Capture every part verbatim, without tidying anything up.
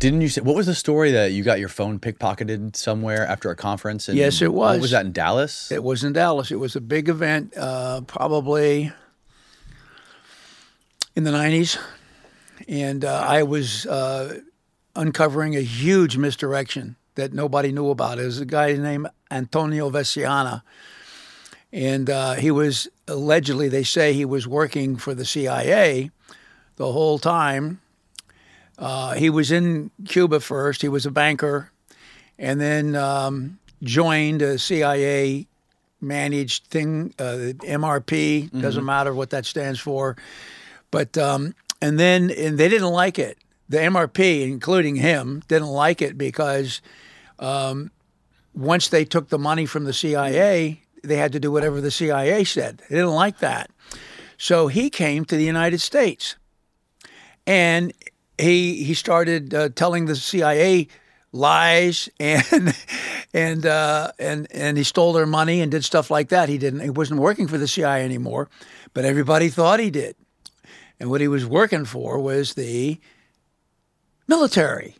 Didn't you say, what was the story that you got your phone pickpocketed somewhere after a conference? And yes, it was. What was that, in Dallas? It was in Dallas. It was a big event, uh, probably in the nineties. And uh, I was uh, uncovering a huge misdirection that nobody knew about. It was a guy named Antonio Veciana. And uh, he was, allegedly, they say he was working for the C I A the whole time. Uh, he was in Cuba first. He was a banker, and then um, joined a C I A managed thing, uh, M R P. Mm-hmm. Doesn't matter what that stands for. But um, and then and they didn't like it. The M R P, including him, didn't like it because um, once they took the money from the C I A, they had to do whatever the C I A said. They didn't like that. So he came to the United States, and He he started uh, telling the C I A lies, and and uh, and and he stole their money and did stuff like that. He didn't. He wasn't working for the C I A anymore, but everybody thought he did. And what he was working for was the military.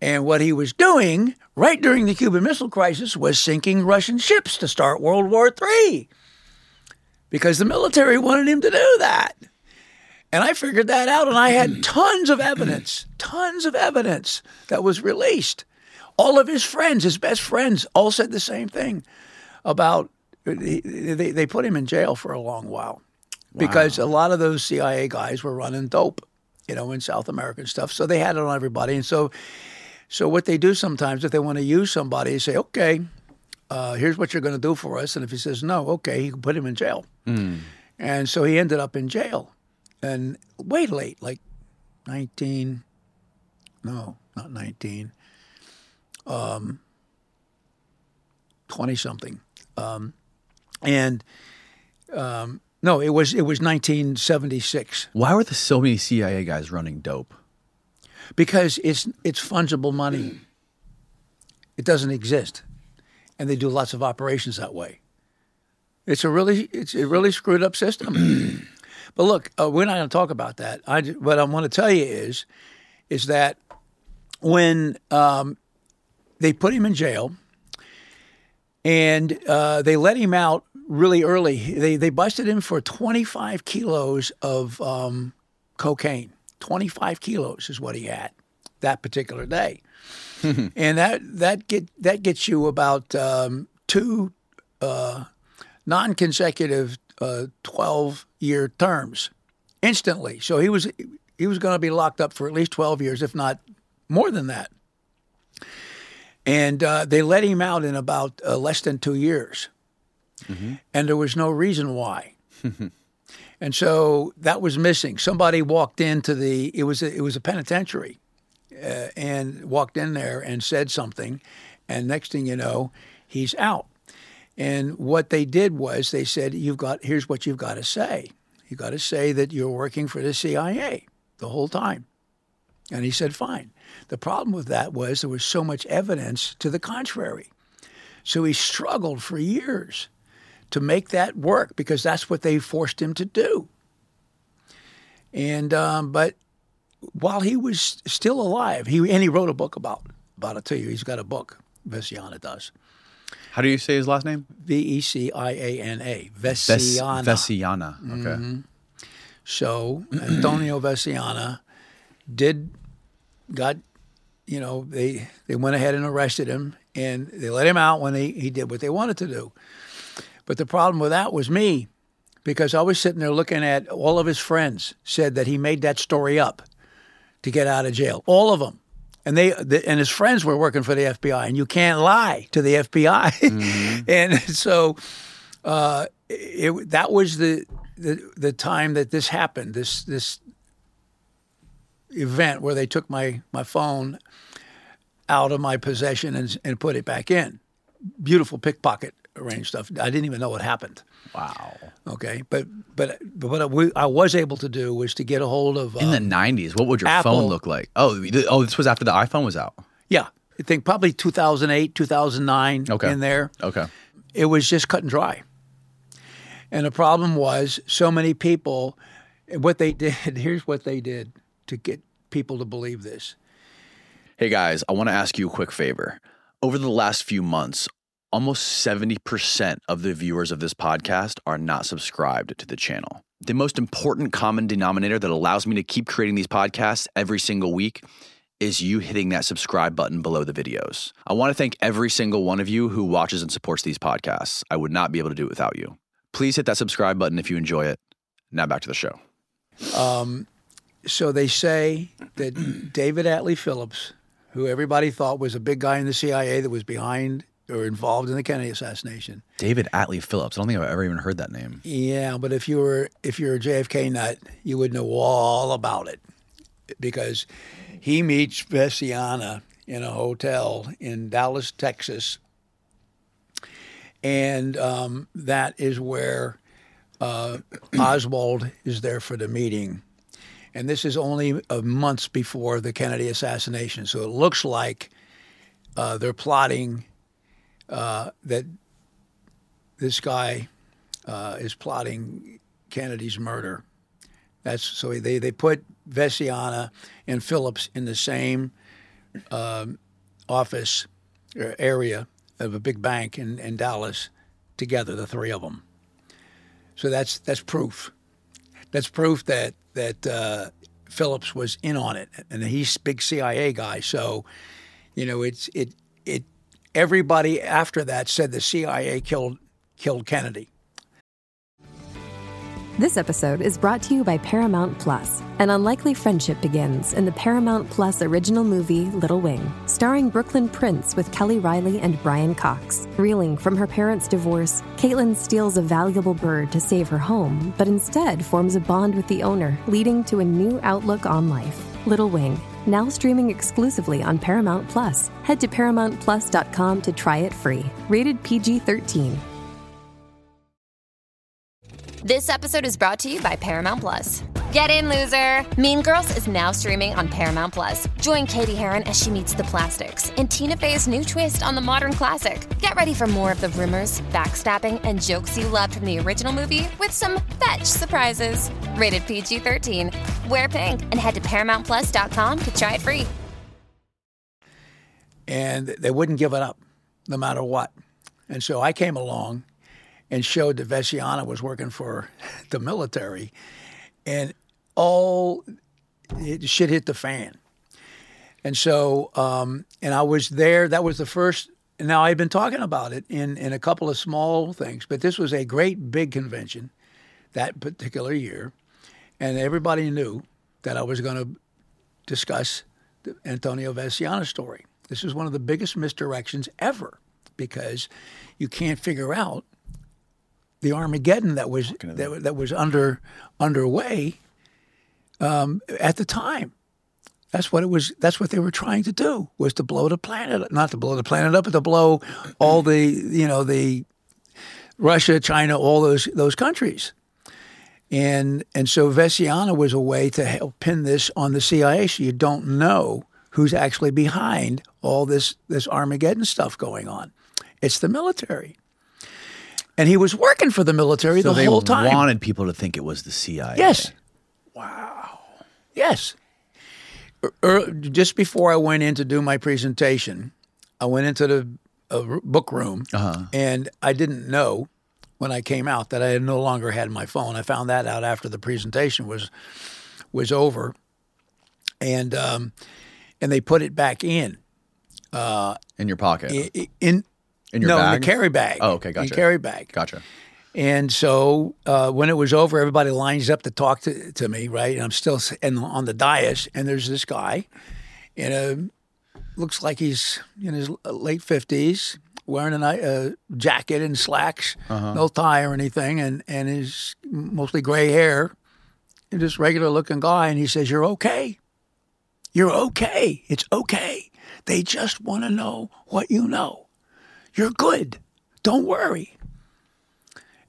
And what he was doing right during the Cuban Missile Crisis was sinking Russian ships to start World War Three, because the military wanted him to do that. And I figured that out, and I had tons of evidence, tons of evidence that was released. All of his friends, his best friends, all said the same thing about, they, they put him in jail for a long while. Wow. Because a lot of those C I A guys were running dope, you know, in South American stuff. So they had it on everybody. And so so what they do sometimes, if they want to use somebody, they say, okay, uh, here's what you're going to do for us. And if he says no, okay, you can put him in jail. Mm. And so he ended up in jail. And way late, like nineteen, no, not nineteen, um, twenty-something. Um, and um, no, it was it was nineteen seventy-six. Why were there so many C I A guys running dope? Because it's it's fungible money. It doesn't exist. And they do lots of operations that way. It's a really, it's a really screwed up system. But look, uh, we're not going to talk about that. I, what I want to tell you is, is that when um, they put him in jail, and uh, they let him out really early, they they busted him for twenty-five kilos of um, cocaine. twenty-five kilos is what he had that particular day, and that that get that gets you about um, two uh, non-consecutive. Uh, twelve-year terms instantly. So he was he was going to be locked up for at least twelve years, if not more than that. And uh, they let him out in about uh, less than two years. Mm-hmm. And there was no reason why. And so that was missing. Somebody walked into the, it was a, it was a penitentiary, uh, and walked in there and said something. And next thing you know, he's out. And what they did was they said, "You've got here's what you've got to say. You've got to say that you're working for the C I A the whole time." And he said, "Fine." The problem with that was there was so much evidence to the contrary. So he struggled for years to make that work because that's what they forced him to do. And um, but while he was still alive, he and he wrote a book about about it to you. He's got a book. Veciana does. How do you say his last name? V E C I A N A. Veciana. Veciana. Okay. Mm-hmm. So Antonio Veciana did, got, you know, they they went ahead and arrested him, and they let him out when he, he did what they wanted to do. But the problem with that was me, because I was sitting there looking at all of his friends said that he made that story up to get out of jail. All of them. And they the, and his friends were working for the F B I, and you can't lie to the F B I. Mm-hmm. And so uh, it, that was the, the the time that this happened, this this event where they took my, my phone out of my possession and, and put it back in. Beautiful pickpocket arranged stuff. I didn't even know what happened. Wow. Okay, but but but what I, we, I was able to do was to get a hold of um, in the nineties. What would your Apple phone look like? Oh, th oh, this was after the iPhone was out. Yeah, I think probably two thousand eight, two thousand nine. Okay. In there. Okay, it was just cut and dry, And the problem was so many people, what they did, here's what they did to get people to believe this. Hey guys, I want to ask you a quick favor. Over the last few months, almost seventy percent of the viewers of this podcast are not subscribed to the channel. The most important common denominator that allows me to keep creating these podcasts every single week is you hitting that subscribe button below the videos. I want to thank every single one of you who watches and supports these podcasts. I would not be able to do it without you. Please hit that subscribe button if you enjoy it. Now back to the show. Um, so they say that David Atlee Phillips, who everybody thought was a big guy in the C I A that was behind or involved in the Kennedy assassination. David Atlee Phillips. I don't think I've ever even heard that name. Yeah, but if you were if you're a J F K nut, you would know all about it, because he meets Veciana in a hotel in Dallas, Texas, and um, that is where uh, Oswald is there for the meeting. And this is only uh, months before the Kennedy assassination, so it looks like uh, they're plotting uh, that this guy uh, is plotting Kennedy's murder. That's so they they put Veciana and Phillips in the same um, office or area of a big bank in, in Dallas together, the three of them. So that's that's proof. That's proof that that uh, Phillips was in on it, and he's a big C I A guy. So, you know, it's it it everybody after that said the C I A killed killed Kennedy. This episode is brought to you by Paramount Plus. An unlikely friendship begins in the Paramount Plus original movie, Little Wing, starring Brooklyn Prince with Kelly Riley and Brian Cox. Reeling from her parents' divorce, Caitlin steals a valuable bird to save her home, but instead forms a bond with the owner, leading to a new outlook on life. Little Wing, now streaming exclusively on Paramount Plus. Head to paramount plus dot com to try it free. Rated P G thirteen. This episode is brought to you by Paramount Plus. Get in, loser! Mean Girls is now streaming on Paramount Plus. Join Katie Heron as she meets the plastics in Tina Fey's new twist on the modern classic. Get ready for more of the rumors, backstabbing, and jokes you loved from the original movie with some fetch surprises. Rated P G thirteen. Wear pink and head to paramount plus dot com to try it free. And they wouldn't give it up, no matter what. And so I came along and showed that Veciana was working for the military, and all it, shit hit the fan. And so, um, and I was there. That was the first. Now, I've been talking about it in, in a couple of small things, but this was a great big convention that particular year, and everybody knew that I was going to discuss the Antonio Veciana story. This is one of the biggest misdirections ever, because you can't figure out the Armageddon that was that, that was under underway um, at the time. That's what it was. That's what they were trying to do, was to blow the planet, not to blow the planet up, but to blow all the you know the Russia, China, all those those countries. And and so Veciana was a way to help pin this on the C I A, so you don't know who's actually behind all this this Armageddon stuff going on. It's the military. And he was working for the military so the whole time. They wanted people to think it was the C I A. Yes. Wow. Yes. Er, er, just before I went in to do my presentation, I went into the uh, book room, uh-huh. and I didn't know when I came out that I had no longer had my phone. I found that out after the presentation was was over, and um, and they put it back in. Uh, in your pocket. In. in In your no, bag? In the carry bag. Oh, okay, gotcha. In the carry bag. Gotcha. And so uh, when it was over, everybody lines up to talk to, to me, right? And I'm still in, on the dais, and there's this guy, and looks like he's in his late fifties, wearing a uh, jacket and slacks, uh-huh. no tie or anything, and, and his mostly gray hair, and just regular-looking guy, and he says, "You're okay. You're okay. It's okay. They just want to know what you know. You're good. Don't worry."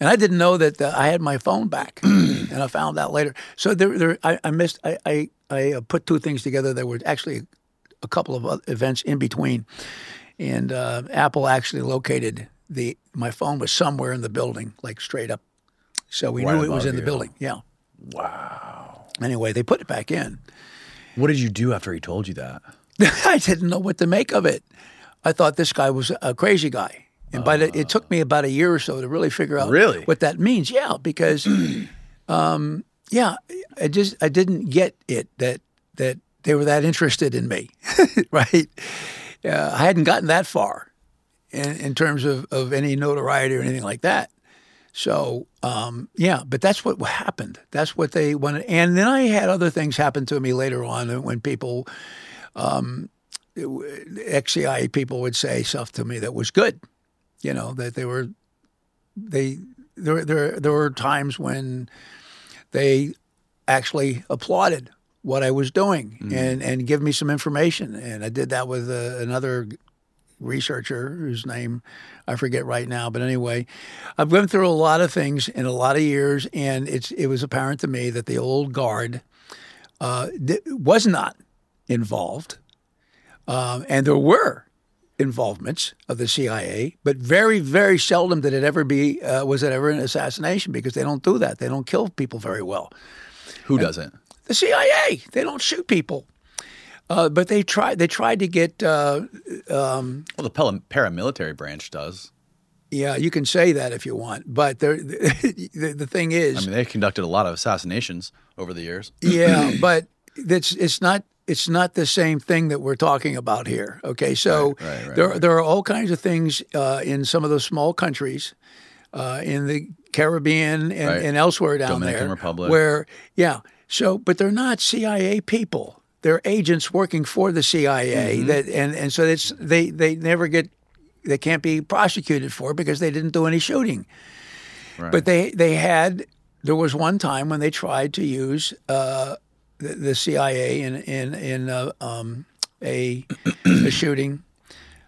And I didn't know that the, I had my phone back, and I found out later. So there, there I, I missed. I, I, I put two things together. There were actually a couple of events in between, and uh, Apple actually located the my phone was somewhere in the building, like straight up So we right knew it was in you. the building. Yeah. Wow. Anyway, they put it back in. What did you do after he told you that? I didn't know what to make of it. I thought this guy was a crazy guy. And by the, it took me about a year or so to really figure out really? what that means. Yeah, because, um, yeah, I just I didn't get it that that they were that interested in me, right? Uh, I hadn't gotten that far in, in terms of, of any notoriety or anything like that. So, um, yeah, but that's what happened. That's what they wanted. And then I had other things happen to me later on when people, um, ex-C I A people would say stuff to me that was good. You know, that they were, they, there, there, there were times when they actually applauded what I was doing mm. and, and give me some information. And I did that with uh, another researcher whose name I forget right now. But anyway, I've gone through a lot of things in a lot of years, and it's it was apparent to me that the old guard uh, was not involved. Um, and there were involvements of the C I A, but very, very seldom did it ever be uh, was it ever an assassination, because they don't do that. They don't kill people very well. Who and doesn't? The C I A. They don't shoot people, uh, but they tried. They tried to get. Uh, um, well, the paramilitary branch does. Yeah, you can say that if you want, but the, the, the thing is, I mean, they conducted a lot of assassinations over the years. Yeah, but it's it's not. It's not the same thing that we're talking about here. Okay, so right, right, right, there, right. there are all kinds of things uh, in some of those small countries, uh, in the Caribbean and, right. and elsewhere down Dominican there. Dominican Republic. Where, yeah, so, but they're not C I A people. They're agents working for the C I A. Mm-hmm. that, and, and so it's, they, they never get, they can't be prosecuted for it because they didn't do any shooting. Right. But they, they had, there was one time when they tried to use uh, the C I A in in in uh, um, a, a shooting,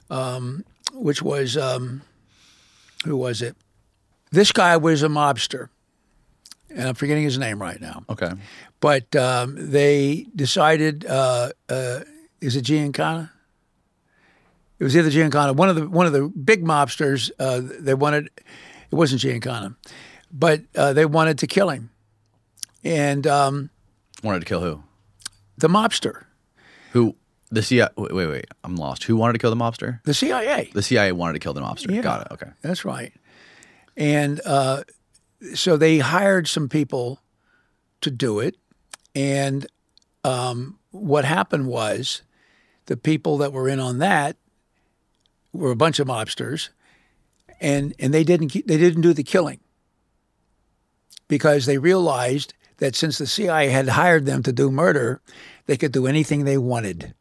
um, which was um, who was it? This guy was a mobster, and I'm forgetting his name right now. Okay, but um, they decided uh, uh, is it Giancana? It was either Giancana. One of the one of the big mobsters. Uh, they wanted it wasn't Giancana, but uh, they wanted to kill him, and. Um, Wanted to kill who? The mobster. Who? The C I A. Wait, wait, wait. I'm lost. Who wanted to kill the mobster? The C I A. The C I A wanted to kill the mobster. Yeah, got it. Okay. That's right. And uh, so they hired some people to do it. And um, what happened was the people that were in on that were a bunch of mobsters, and and they didn't they didn't do the killing because they realized that since the C I A had hired them to do murder, they could do anything they wanted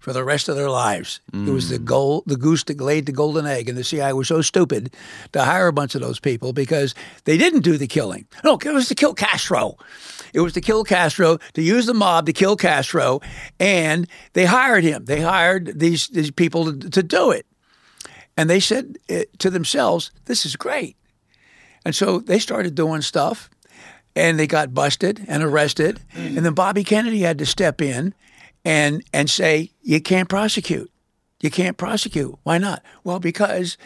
for the rest of their lives. Mm. It was the gold, the goose that laid the golden egg, and the C I A was so stupid to hire a bunch of those people because they didn't do the killing. No, it was to kill Castro. It was to kill Castro, to use the mob to kill Castro, and they hired him. They hired these, these people to, to do it. And they said to themselves, this is great. And so they started doing stuff. And they got busted and arrested. And then Bobby Kennedy had to step in and and say, you can't prosecute. You can't prosecute. Why not? Well, because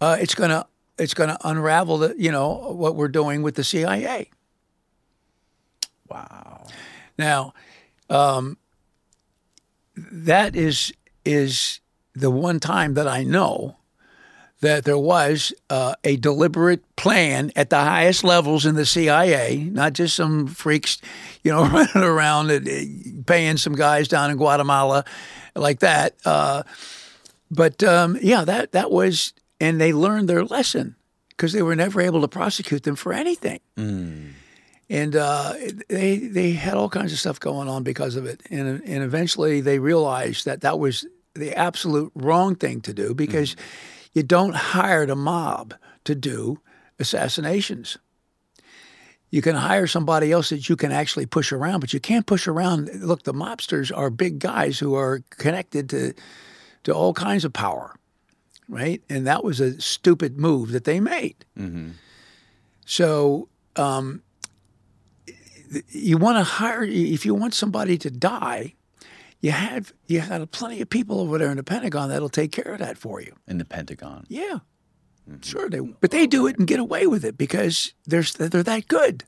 uh, it's going to it's gonna unravel, the, you know, what we're doing with the C I A. Wow. Now, um, that is is the one time that I know that there was uh, a deliberate plan at the highest levels in the C I A, not just some freaks, you know, running around and paying some guys down in Guatemala like that. Uh, but, um, yeah, that, that was – and they learned their lesson because they were never able to prosecute them for anything. Mm. And uh, they they had all kinds of stuff going on because of it. And, and eventually they realized that that was the absolute wrong thing to do because mm. – you don't hire the mob to do assassinations. You can hire somebody else that you can actually push around, but you can't push around. Look, the mobsters are big guys who are connected to to all kinds of power, right? And that was a stupid move that they made. Mm-hmm. So um, you want to hire, if you want somebody to die, You have you had plenty of people over there in the Pentagon that'll take care of that for you. In the Pentagon, yeah, Mm-hmm. Sure, they, but they do it and get away with it because they're they're that good.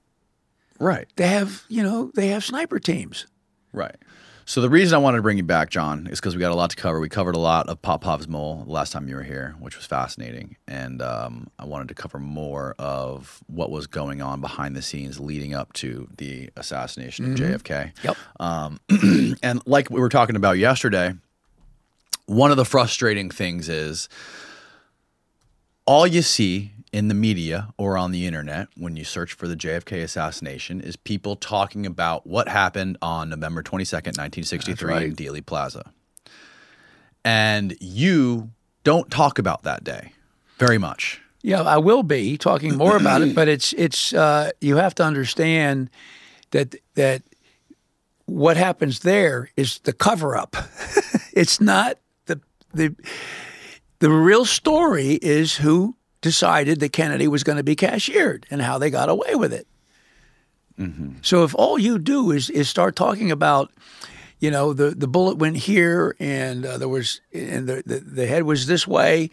Right. They have, you know, they have sniper teams. Right. So the reason I wanted to bring you back, John, is because we got a lot to cover. We covered a lot of Popov's mole last time you were here, which was fascinating. And um, I wanted to cover more of what was going on behind the scenes leading up to the assassination of mm-hmm. J F K. Yep. Um, and like we were talking about yesterday, one of the frustrating things is all you see in the media or on the internet when you search for the J F K assassination is people talking about what happened on November twenty-second, nineteen sixty-three right. in Dealey Plaza. And you don't talk about that day very much. Yeah, I will be talking more about it, but it's it's uh, you have to understand that that what happens there is the cover-up. It's not the the the real story is who decided that Kennedy was going to be cashiered and how they got away with it. Mm-hmm. So if all you do is is start talking about, you know, the, the bullet went here and uh, there was and the, the the head was this way,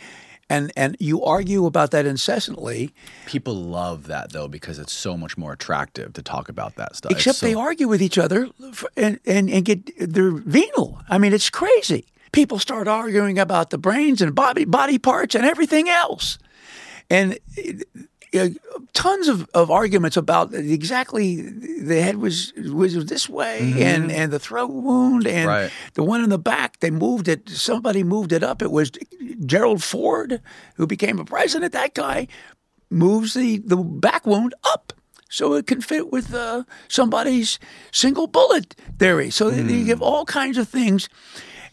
and and you argue about that incessantly. People love that though because it's so much more attractive to talk about that stuff. Except so- they argue with each other and, and and get they're venal. I mean, it's crazy. People start arguing about the brains and body, body parts and everything else. And uh, tons of, of arguments about exactly the head was was this way mm-hmm. and, and the throat wound and right. the one in the back, they moved it. Somebody moved it up. It was Gerald Ford, who became a president. That guy moves the, the back wound up so it can fit with uh, somebody's single bullet theory. So mm. they, they give all kinds of things.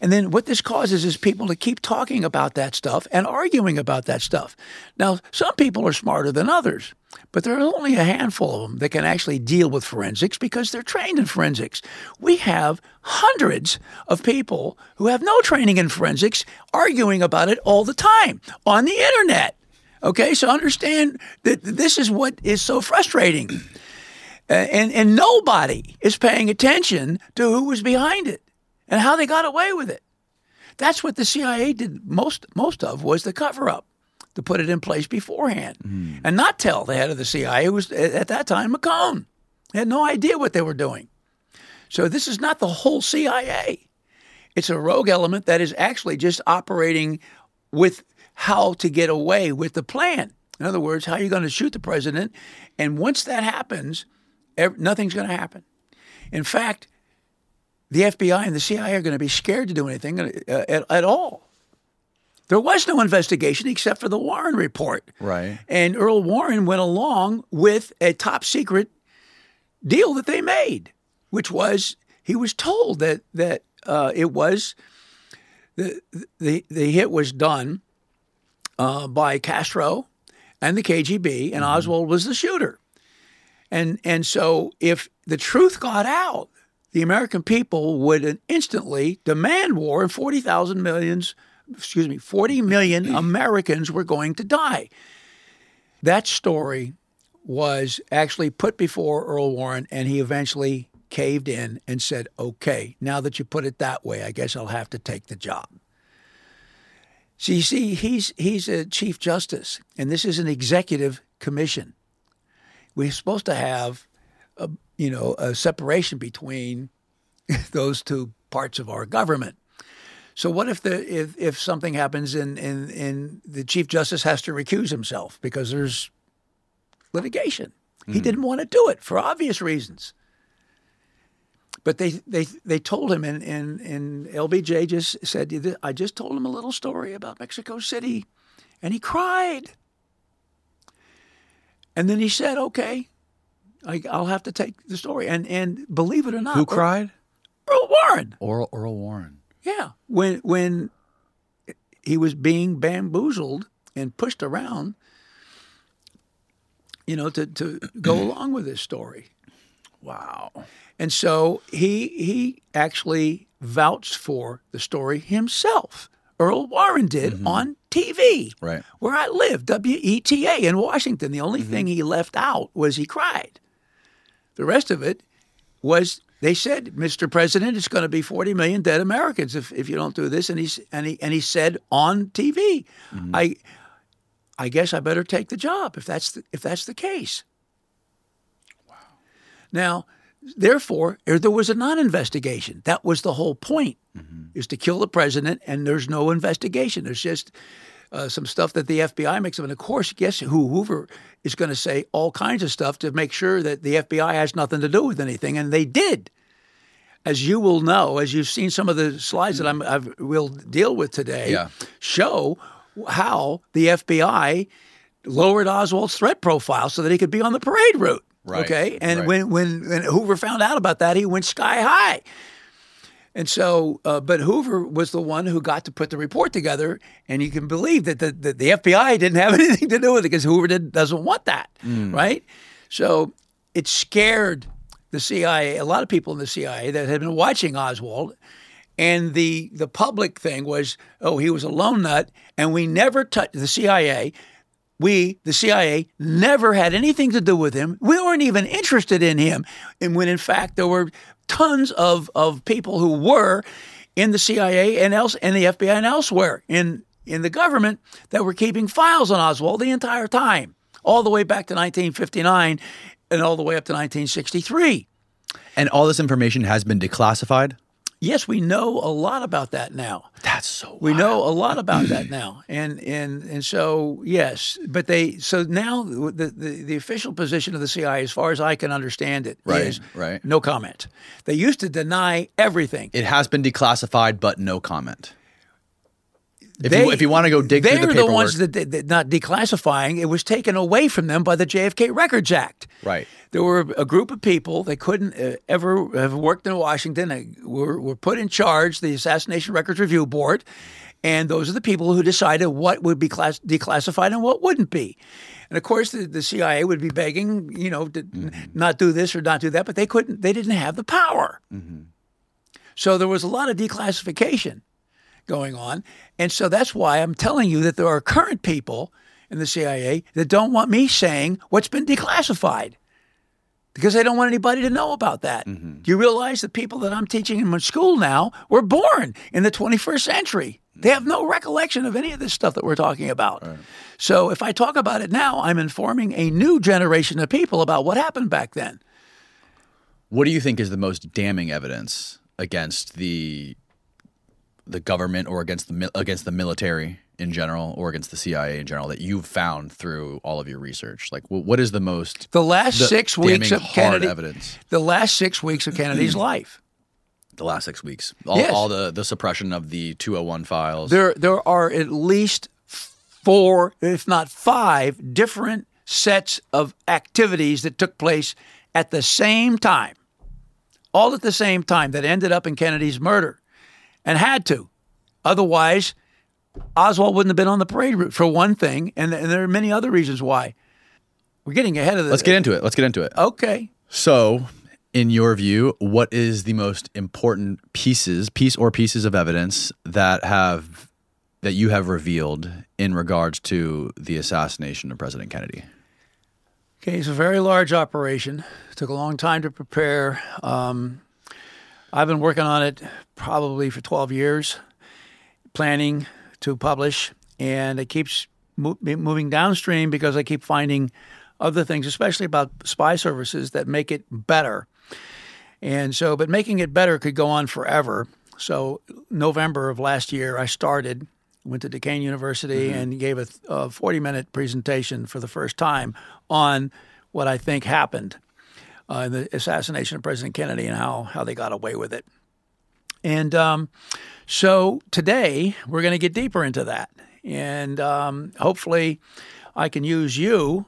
And then what this causes is people to keep talking about that stuff and arguing about that stuff. Now, some people are smarter than others, but there are only a handful of them that can actually deal with forensics because they're trained in forensics. We have hundreds of people who have no training in forensics arguing about it all the time on the internet. Okay, so understand that this is what is so frustrating. And, and nobody is paying attention to who was behind it. And how they got away with it. That's what the C I A did most most of was the cover-up, to put it in place beforehand. Mm. And not tell the head of the C I A, who was at that time McCone. They had no idea what they were doing. So this is not the whole C I A. It's a rogue element that is actually just operating with how to get away with the plan. In other words, how are you going to shoot the president? And once that happens, ev- nothing's going to happen. In fact, the F B I and the C I A are going to be scared to do anything uh, at, at all. There was no investigation except for the Warren report. Right. And Earl Warren went along with a top secret deal that they made, which was he was told that that uh, it was the, the the hit was done uh, by Castro and the K G B, and mm-hmm. Oswald was the shooter. And and so if the truth got out, the American people would instantly demand war, and forty thousand millions, excuse me, forty million Americans were going to die. That story was actually put before Earl Warren, and he eventually caved in and said, okay, now that you put it that way, I guess I'll have to take the job. So you see, he's, he's a chief justice, and this is an executive commission. We're supposed to have a you know, a separation between those two parts of our government. So what if the if, if something happens and, and, and the Chief Justice has to recuse himself because there's litigation? Mm-hmm. He didn't want to do it for obvious reasons. But they they, they told him, and, and, and L B J just said, I just told him a little story about Mexico City, and he cried. And then he said, okay, I, I'll have to take the story. And and believe it or not. Who cried? Earl Warren. Earl, Earl Warren. Yeah. When when he was being bamboozled and pushed around, you know, to, to go along with this story. Wow. And so he he actually vouched for the story himself. Earl Warren did mm-hmm. on T V, right. where I live, W E T A in Washington. The only mm-hmm. thing he left out was he cried. The rest of it was, they said, Mister President, it's going to be forty million dead Americans if, if you don't do this. And he, and he, and he said on T V, mm-hmm. I I guess I better take the job if that's the, if that's the case. Wow. Now, therefore, there was a non-investigation. That was the whole point, mm-hmm. is to kill the president, and there's no investigation. There's just uh, some stuff that the F B I makes up. And, of course, guess who? Hoover is going to say all kinds of stuff to make sure that the F B I has nothing to do with anything, and they did. As you will know, as you've seen some of the slides that I'm, I will deal with today, yeah. show how the F B I lowered Oswald's threat profile so that he could be on the parade route. Right. Okay, and right. when, when when Hoover found out about that, he went sky high. And so, uh, but Hoover was the one who got to put the report together, and you can believe that the, the, the F B I didn't have anything to do with it because Hoover didn't, doesn't want that, mm. right? So it scared the C I A, a lot of people in the C I A that had been watching Oswald, and the the public thing was, oh, he was a lone nut, and we never touched the C I A. We, the C I A, never had anything to do with him. We weren't even interested in him. And when, in fact, there were tons of, of people who were in the C I A and else and the F B I and elsewhere in, in the government that were keeping files on Oswald the entire time, all the way back to nineteen fifty-nine and all the way up to nineteen sixty-three. And all this information has been declassified? Yes, we know a lot about that now. That's so wild. We know a lot about that now. And and and so, yes, but they so now the, the, the official position of the C I A, as far as I can understand it, right, is right. no comment. They used to deny everything. It has been declassified, but no comment. If, they, you, if you want to go dig through the paperwork. They were the ones that did not declassifying. It was taken away from them by the J F K Records Act. Right. There were a group of people that couldn't uh, ever have worked in Washington. They were, were put in charge, the Assassination Records Review Board, and those are the people who decided what would be class, declassified and what wouldn't be. And, of course, the, the C I A would be begging, you know, to mm-hmm. not do this or not do that, but they couldn't. They didn't have the power. Mm-hmm. So there was a lot of declassification going on. And so that's why I'm telling you that there are current people in the C I A that don't want me saying what's been declassified because they don't want anybody to know about that. Mm-hmm. Do you realize the people that I'm teaching in school now were born in the twenty-first century? They have no recollection of any of this stuff that we're talking about. Right. So if I talk about it now, I'm informing a new generation of people about what happened back then. What do you think is the most damning evidence against the the government or against the against the military in general or against the C I A in general that you've found through all of your research? Like, what is the most the last the six weeks of Kennedy evidence? The last six weeks of Kennedy's life. The last six weeks. All, yes. all the, the suppression of the two oh one files. There there are at least four, if not five, different sets of activities that took place at the same time. All at the same time that ended up in Kennedy's murder. And had to. Otherwise, Oswald wouldn't have been on the parade route, for one thing, and, and there are many other reasons why. We're getting ahead of this. Let's get into it. Let's get into it. Okay. So, in your view, what is the most important pieces, piece or pieces of evidence that have that you have revealed in regards to the assassination of President Kennedy? Okay, it's a very large operation. It took a long time to prepare. Um I've been working on it probably for twelve years, planning to publish, and it keeps mo- moving downstream because I keep finding other things, especially about spy services, that make it better. And so, but making it better could go on forever. So November of last year, I started, went to Duquesne University mm-hmm. and gave a forty-minute presentation for the first time on what I think happened. Uh, the assassination of President Kennedy and how, how they got away with it. And um, so today we're going to get deeper into that. And um, hopefully I can use you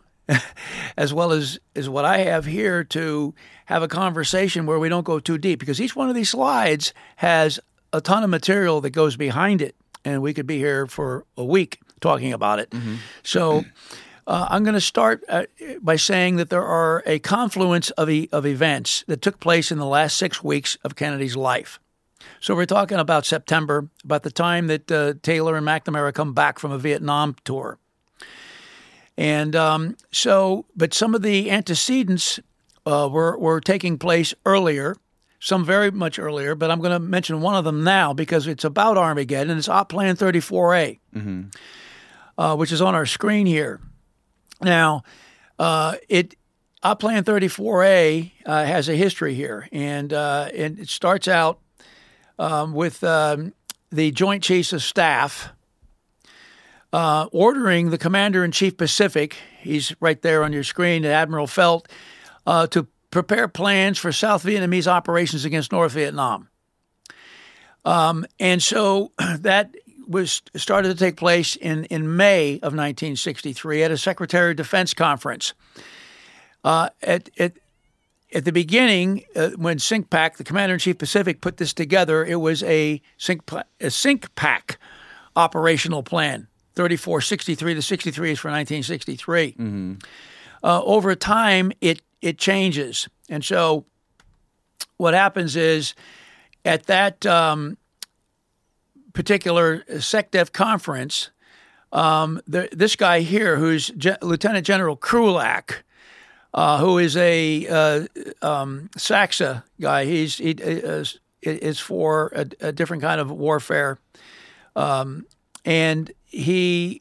as well as, as what I have here to have a conversation where we don't go too deep, because each one of these slides has a ton of material that goes behind it. And we could be here for a week talking about it. Mm-hmm. So... Uh, I'm going to start uh, by saying that there are a confluence of, e- of events that took place in the last six weeks of Kennedy's life. So we're talking about September, about the time that uh, Taylor and McNamara come back from a Vietnam tour. And um, so, but some of the antecedents uh, were, were taking place earlier, some very much earlier, but I'm going to mention one of them now because it's about Armageddon, and it's OPLAN thirty-four A. Mm-hmm. uh, which is on our screen here. Now, uh, it O P LAN thirty-four A uh, has a history here, and uh, and it starts out um, with um, the Joint Chiefs of Staff uh, ordering the Commander-in-Chief Pacific, he's right there on your screen, Admiral Felt, uh, to prepare plans for South Vietnamese operations against North Vietnam. Um, and so that was started to take place in, in May of nineteen sixty-three at a Secretary of Defense conference. Uh, at, at, at the beginning, uh, when SYNCPAC, the Commander-in-Chief Pacific, put this together, it was a SYNCPAC, a SYNCPAC operational plan. thirty-four sixty-three, the sixty-three is for nineteen sixty-three. Mm-hmm. Uh, over time, it it changes. And so what happens is at that um, particular SecDef conference, um, the, this guy here, who's Gen- Lieutenant General Krulak, uh, who is a uh, um, SACSA guy, he's he uh, is for a, a different kind of warfare, um, and he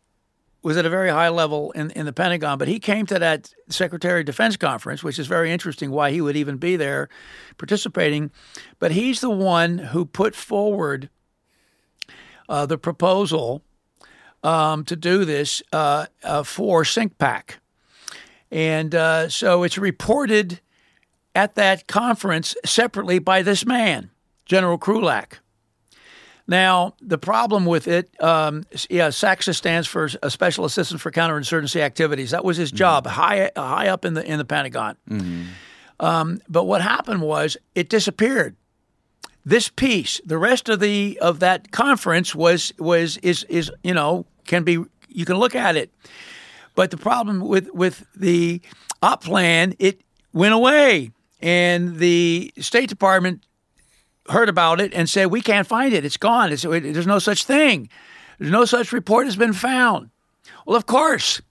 was at a very high level in, in the Pentagon, but he came to that Secretary of Defense conference, which is very interesting why he would even be there participating. But he's the one who put forward uh, the proposal um, to do this uh, uh, for SYNCPAC. And uh, so it's reported at that conference separately by this man, General Krulak. Now, the problem with it, um, yeah, SACSA stands for a Special Assistant for Counterinsurgency Activities. That was his job, mm-hmm. high high up in the in the Pentagon. Mm-hmm. Um, but what happened was it disappeared. This piece, the rest of the of that conference was was is is you know can be you can look at it, but the problem with with the op plan, it went away, and the State Department heard about it and said, we can't find it. It's gone. It's, it, there's no such thing. There's no such report has been found. Well, of course,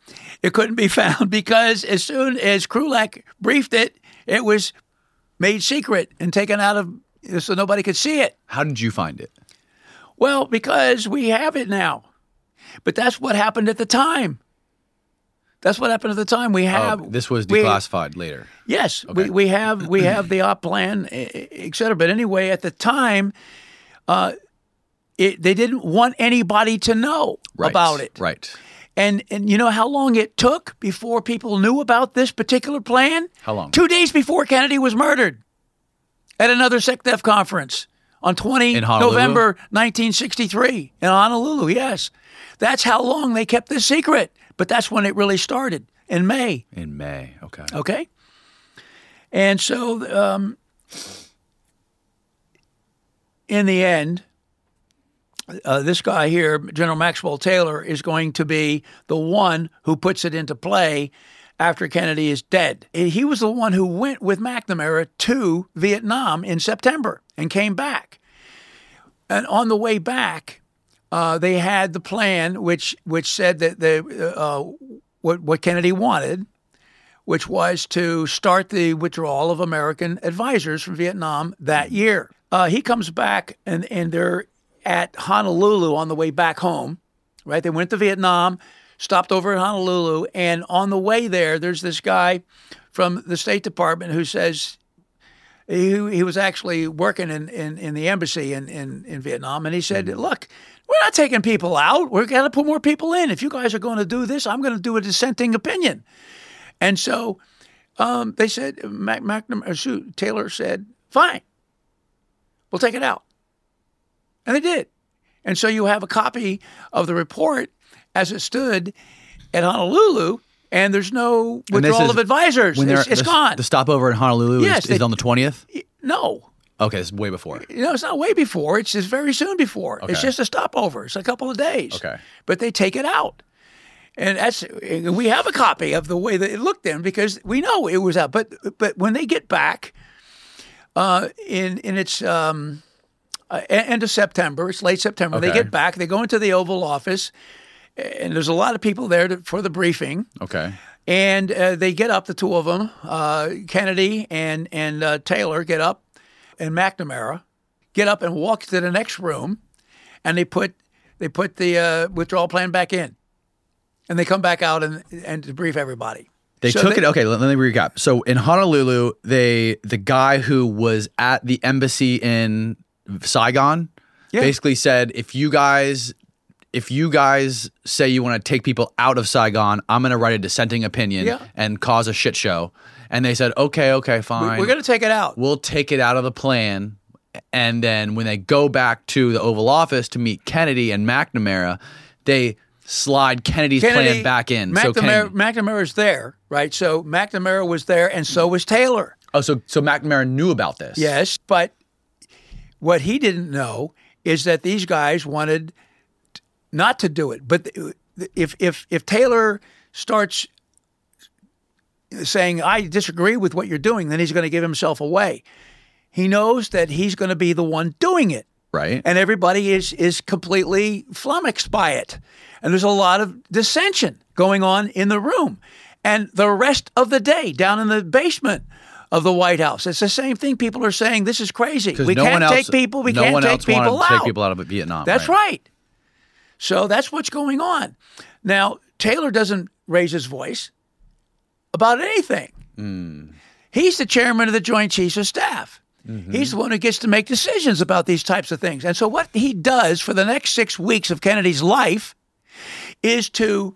it couldn't be found because as soon as Krulak briefed it, it was made secret and taken out of so nobody could see it. How did you find it? Well, because we have it now. But that's what happened at the time. That's what happened at the time. We have oh, this was declassified we, later. Yes, okay. we, we have we have the op plan, et cetera. But anyway, at the time, uh, it, they didn't want anybody to know right. about it. Right. And and you know how long it took before people knew about this particular plan? How long? Two days before Kennedy was murdered, at another SecDef conference on the twentieth of November nineteen sixty-three in Honolulu. Yes, that's how long they kept this secret. But that's when it really started, in May. In May, okay. Okay? And so, um, in the end, uh, this guy here, General Maxwell Taylor, is going to be the one who puts it into play after Kennedy is dead. He was the one who went with McNamara to Vietnam in September and came back. And on the way back, Uh, they had the plan, which which said that they, uh, what what Kennedy wanted, which was to start the withdrawal of American advisors from Vietnam that year. Uh, he comes back, and, and they're at Honolulu on the way back home, right? They went to Vietnam, stopped over at Honolulu, and on the way there, there's this guy from the State Department who says, He, he was actually working in, in, in the embassy in, in, in Vietnam, and he said, look, we're not taking people out. We're going to put more people in. If you guys are going to do this, I'm going to do a dissenting opinion. And so um, they said, Mac, Mac, shoot, Taylor said, fine, we'll take it out. And they did. And so you have a copy of the report as it stood at Honolulu, and there's no withdrawal is, of advisors. It's, it's the, gone. The stopover in Honolulu yes, is, they, is on the twentieth? No. Okay, it's way before. No, it's not way before. It's just very soon before. Okay. It's just a stopover. It's a couple of days. Okay. But they take it out. And that's we have a copy of the way that it looked then because we know it was out. But but when they get back, uh, in, in its um, uh, end of September, it's late September, okay. They get back, they go into the Oval Office, and there's a lot of people there to, for the briefing. Okay. And uh, they get up, the two of them, uh, Kennedy and and uh, Taylor get up, and McNamara get up and walk to the next room, and they put they put the uh, withdrawal plan back in. and they come back out and and to brief everybody. They so took they, it. Okay, let, let me recap. So in Honolulu, they the guy who was at the embassy in Saigon yeah. basically said, if you guys if you guys say you want to take people out of Saigon, I'm going to write a dissenting opinion yeah. and cause a shit show. And they said, okay, okay, fine. We, we're going to take it out. We'll take it out of the plan. And then when they go back to the Oval Office to meet Kennedy and McNamara, they slide Kennedy's Kennedy, plan back in. McNamara, so McNamara's there, right? So McNamara was there, and so was Taylor. Oh, so so McNamara knew about this. Yes, but what he didn't know is that these guys wanted not to do it. But if if if Taylor starts saying, I disagree with what you're doing, then he's going to give himself away. He knows that he's going to be the one doing it. Right. And everybody is is completely flummoxed by it. And there's a lot of dissension going on in the room. And the rest of the day, down in the basement of the White House, it's the same thing. People are saying, this is crazy. We no can't else, take people. We no can't take people out. To take people out of Vietnam. That's right. right. So that's what's going on. Now, Taylor doesn't raise his voice about anything. Mm. He's the chairman of the Joint Chiefs of Staff. Mm-hmm. He's the one who gets to make decisions about these types of things. And so what he does for the next six weeks of Kennedy's life is to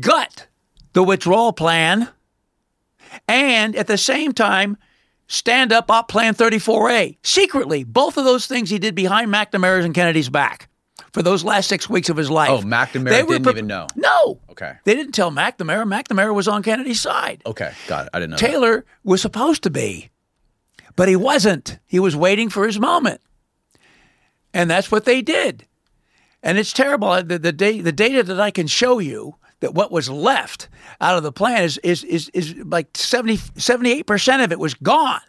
gut the withdrawal plan and at the same time stand up OPLAN thirty-four A. Secretly, both of those things he did behind McNamara's and Kennedy's back for those last six weeks of his life. Oh, McNamara they didn't pre- even know. No. Okay. They didn't tell McNamara. McNamara was on Kennedy's side. Okay, got it. I didn't know Taylor that. was supposed to be. But he wasn't. He was waiting for his moment. And that's what they did. And it's terrible. The, the, da- the data that I can show you, that what was left out of the plan is is is, is like seventy, seventy-eight percent of it was gone.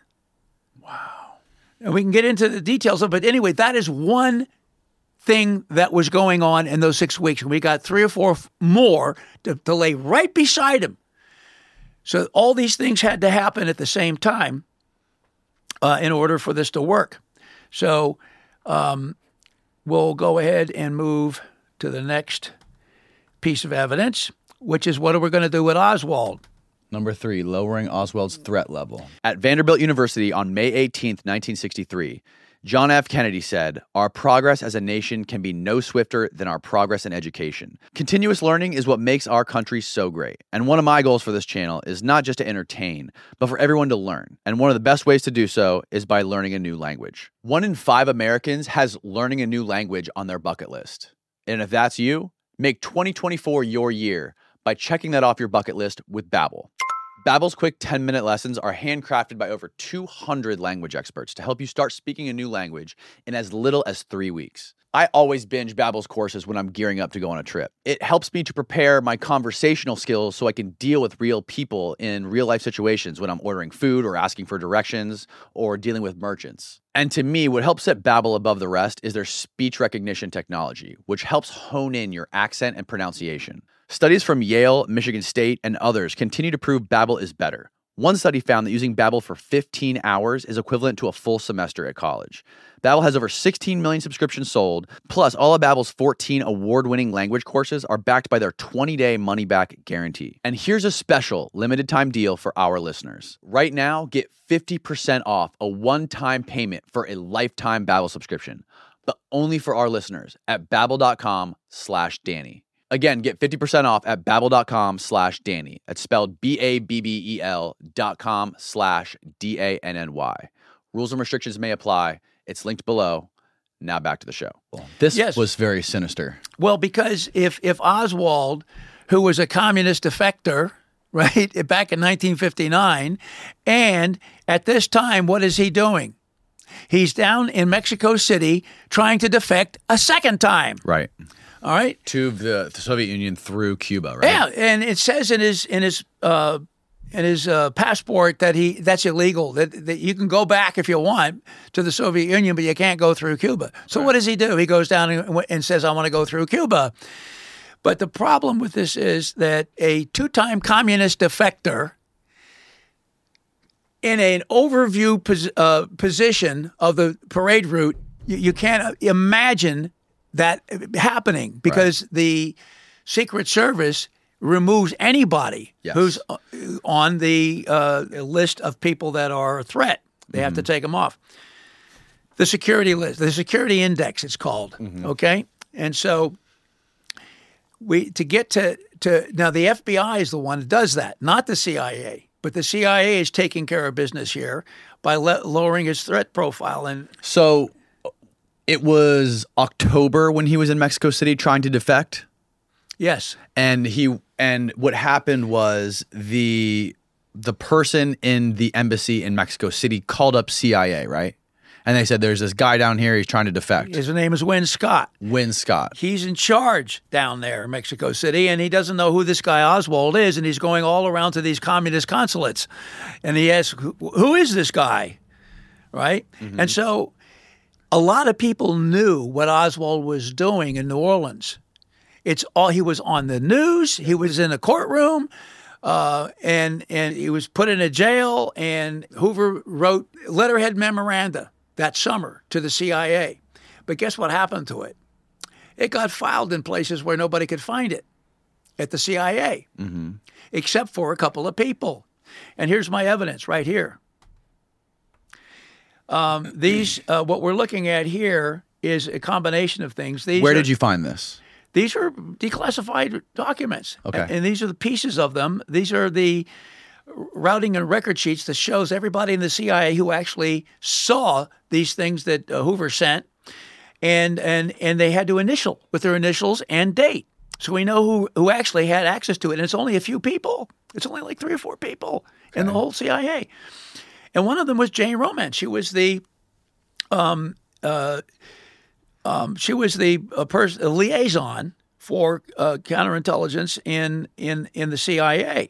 Wow. And we can get into the details of it. But anyway, that is one thing that was going on in those six weeks. And we got three or four more to, to lay right beside him. So all these things had to happen at the same time. Uh, in order for this to work. So um, we'll go ahead and move to the next piece of evidence, which is what are we going to do with Oswald? Number three, lowering Oswald's threat level. At Vanderbilt University on May eighteenth, nineteen sixty-three, John F. Kennedy said, "Our progress as a nation can be no swifter than our progress in education. Continuous learning is what makes our country so great. And one of my goals for this channel is not just to entertain, but for everyone to learn. And one of the best ways to do so is by learning a new language." One in five Americans has learning a new language on their bucket list. And if that's you, make twenty twenty-four your year by checking that off your bucket list with Babbel. Babbel's quick ten-minute lessons are handcrafted by over two hundred language experts to help you start speaking a new language in as little as three weeks. I always binge Babbel's courses when I'm gearing up to go on a trip. It helps me to prepare my conversational skills so I can deal with real people in real-life situations when I'm ordering food or asking for directions or dealing with merchants. And to me, what helps set Babbel above the rest is their speech recognition technology, which helps hone in your accent and pronunciation. Studies from Yale, Michigan State, and others continue to prove Babbel is better. One study found that using Babbel for fifteen hours is equivalent to a full semester at college. Babbel has over sixteen million subscriptions sold, plus all of Babbel's fourteen award-winning language courses are backed by their twenty-day money-back guarantee. And here's a special limited-time deal for our listeners. Right now, get fifty percent off a one-time payment for a lifetime Babbel subscription, but only for our listeners at babbel.com slash Danny. Again, get fifty percent off at babbel.com slash Danny. It's spelled B-A-B-B-E-L dot com slash D-A-N-N-Y. Rules and restrictions may apply. It's linked below. Now back to the show. This yes. was very sinister. Well, because if if Oswald, who was a communist defector, right, back in nineteen fifty-nine, and at this time, what is he doing? He's down in Mexico City trying to defect a second time. Right. All right, to the Soviet Union through Cuba, right? Yeah, and it says in his in his uh, in his uh, passport that he that's illegal. That that you can go back if you want to the Soviet Union, but you can't go through Cuba. So right. What does he do? He goes down and, and says, "I want to go through Cuba." But the problem with this is that a two-time communist defector in an overview pos- uh, position of the parade route, you, you can't imagine that happening because right. the Secret Service removes anybody yes. who's on the uh, list of people that are a threat. They mm-hmm. have to take them off. The security list, the security index, it's called. Mm-hmm. Okay, and so we to get to to now the F B I is the one that does that, not the C I A. But the C I A is taking care of business here by le- lowering his threat profile. And so it was October when he was in Mexico City trying to defect. Yes, and he and what happened was the the person in the embassy in Mexico City called up C I A, right? And they said, there's this guy down here, he's trying to defect. His name is Winn Scott. Winn Scott. He's in charge down there in Mexico City, and he doesn't know who this guy Oswald is, and he's going all around to these communist consulates. And he asks, who is this guy? Right? Mm-hmm. And so a lot of people knew what Oswald was doing in New Orleans. It's all he was on the news. He was in the courtroom. Uh, and, and he was put in a jail, and Hoover wrote letterhead memoranda that summer to the C I A. But guess what happened to it? It got filed in places where nobody could find it, at the C I A, mm-hmm. except for a couple of people. And here's my evidence right here. Um, these, uh, what we're looking at here is a combination of things. These where are, did you find this? These are declassified documents. Okay. And, and these are the pieces of them. These are the routing and record sheets that shows everybody in the C I A who actually saw these things that uh, Hoover sent, and and and they had to initial with their initials and date. So we know who, who actually had access to it, and it's only a few people. It's only like three or four people okay. in the whole C I A. And one of them was Jane Roman. She was the um uh um she was the uh, pers- a liaison for uh, counterintelligence in in in the C I A.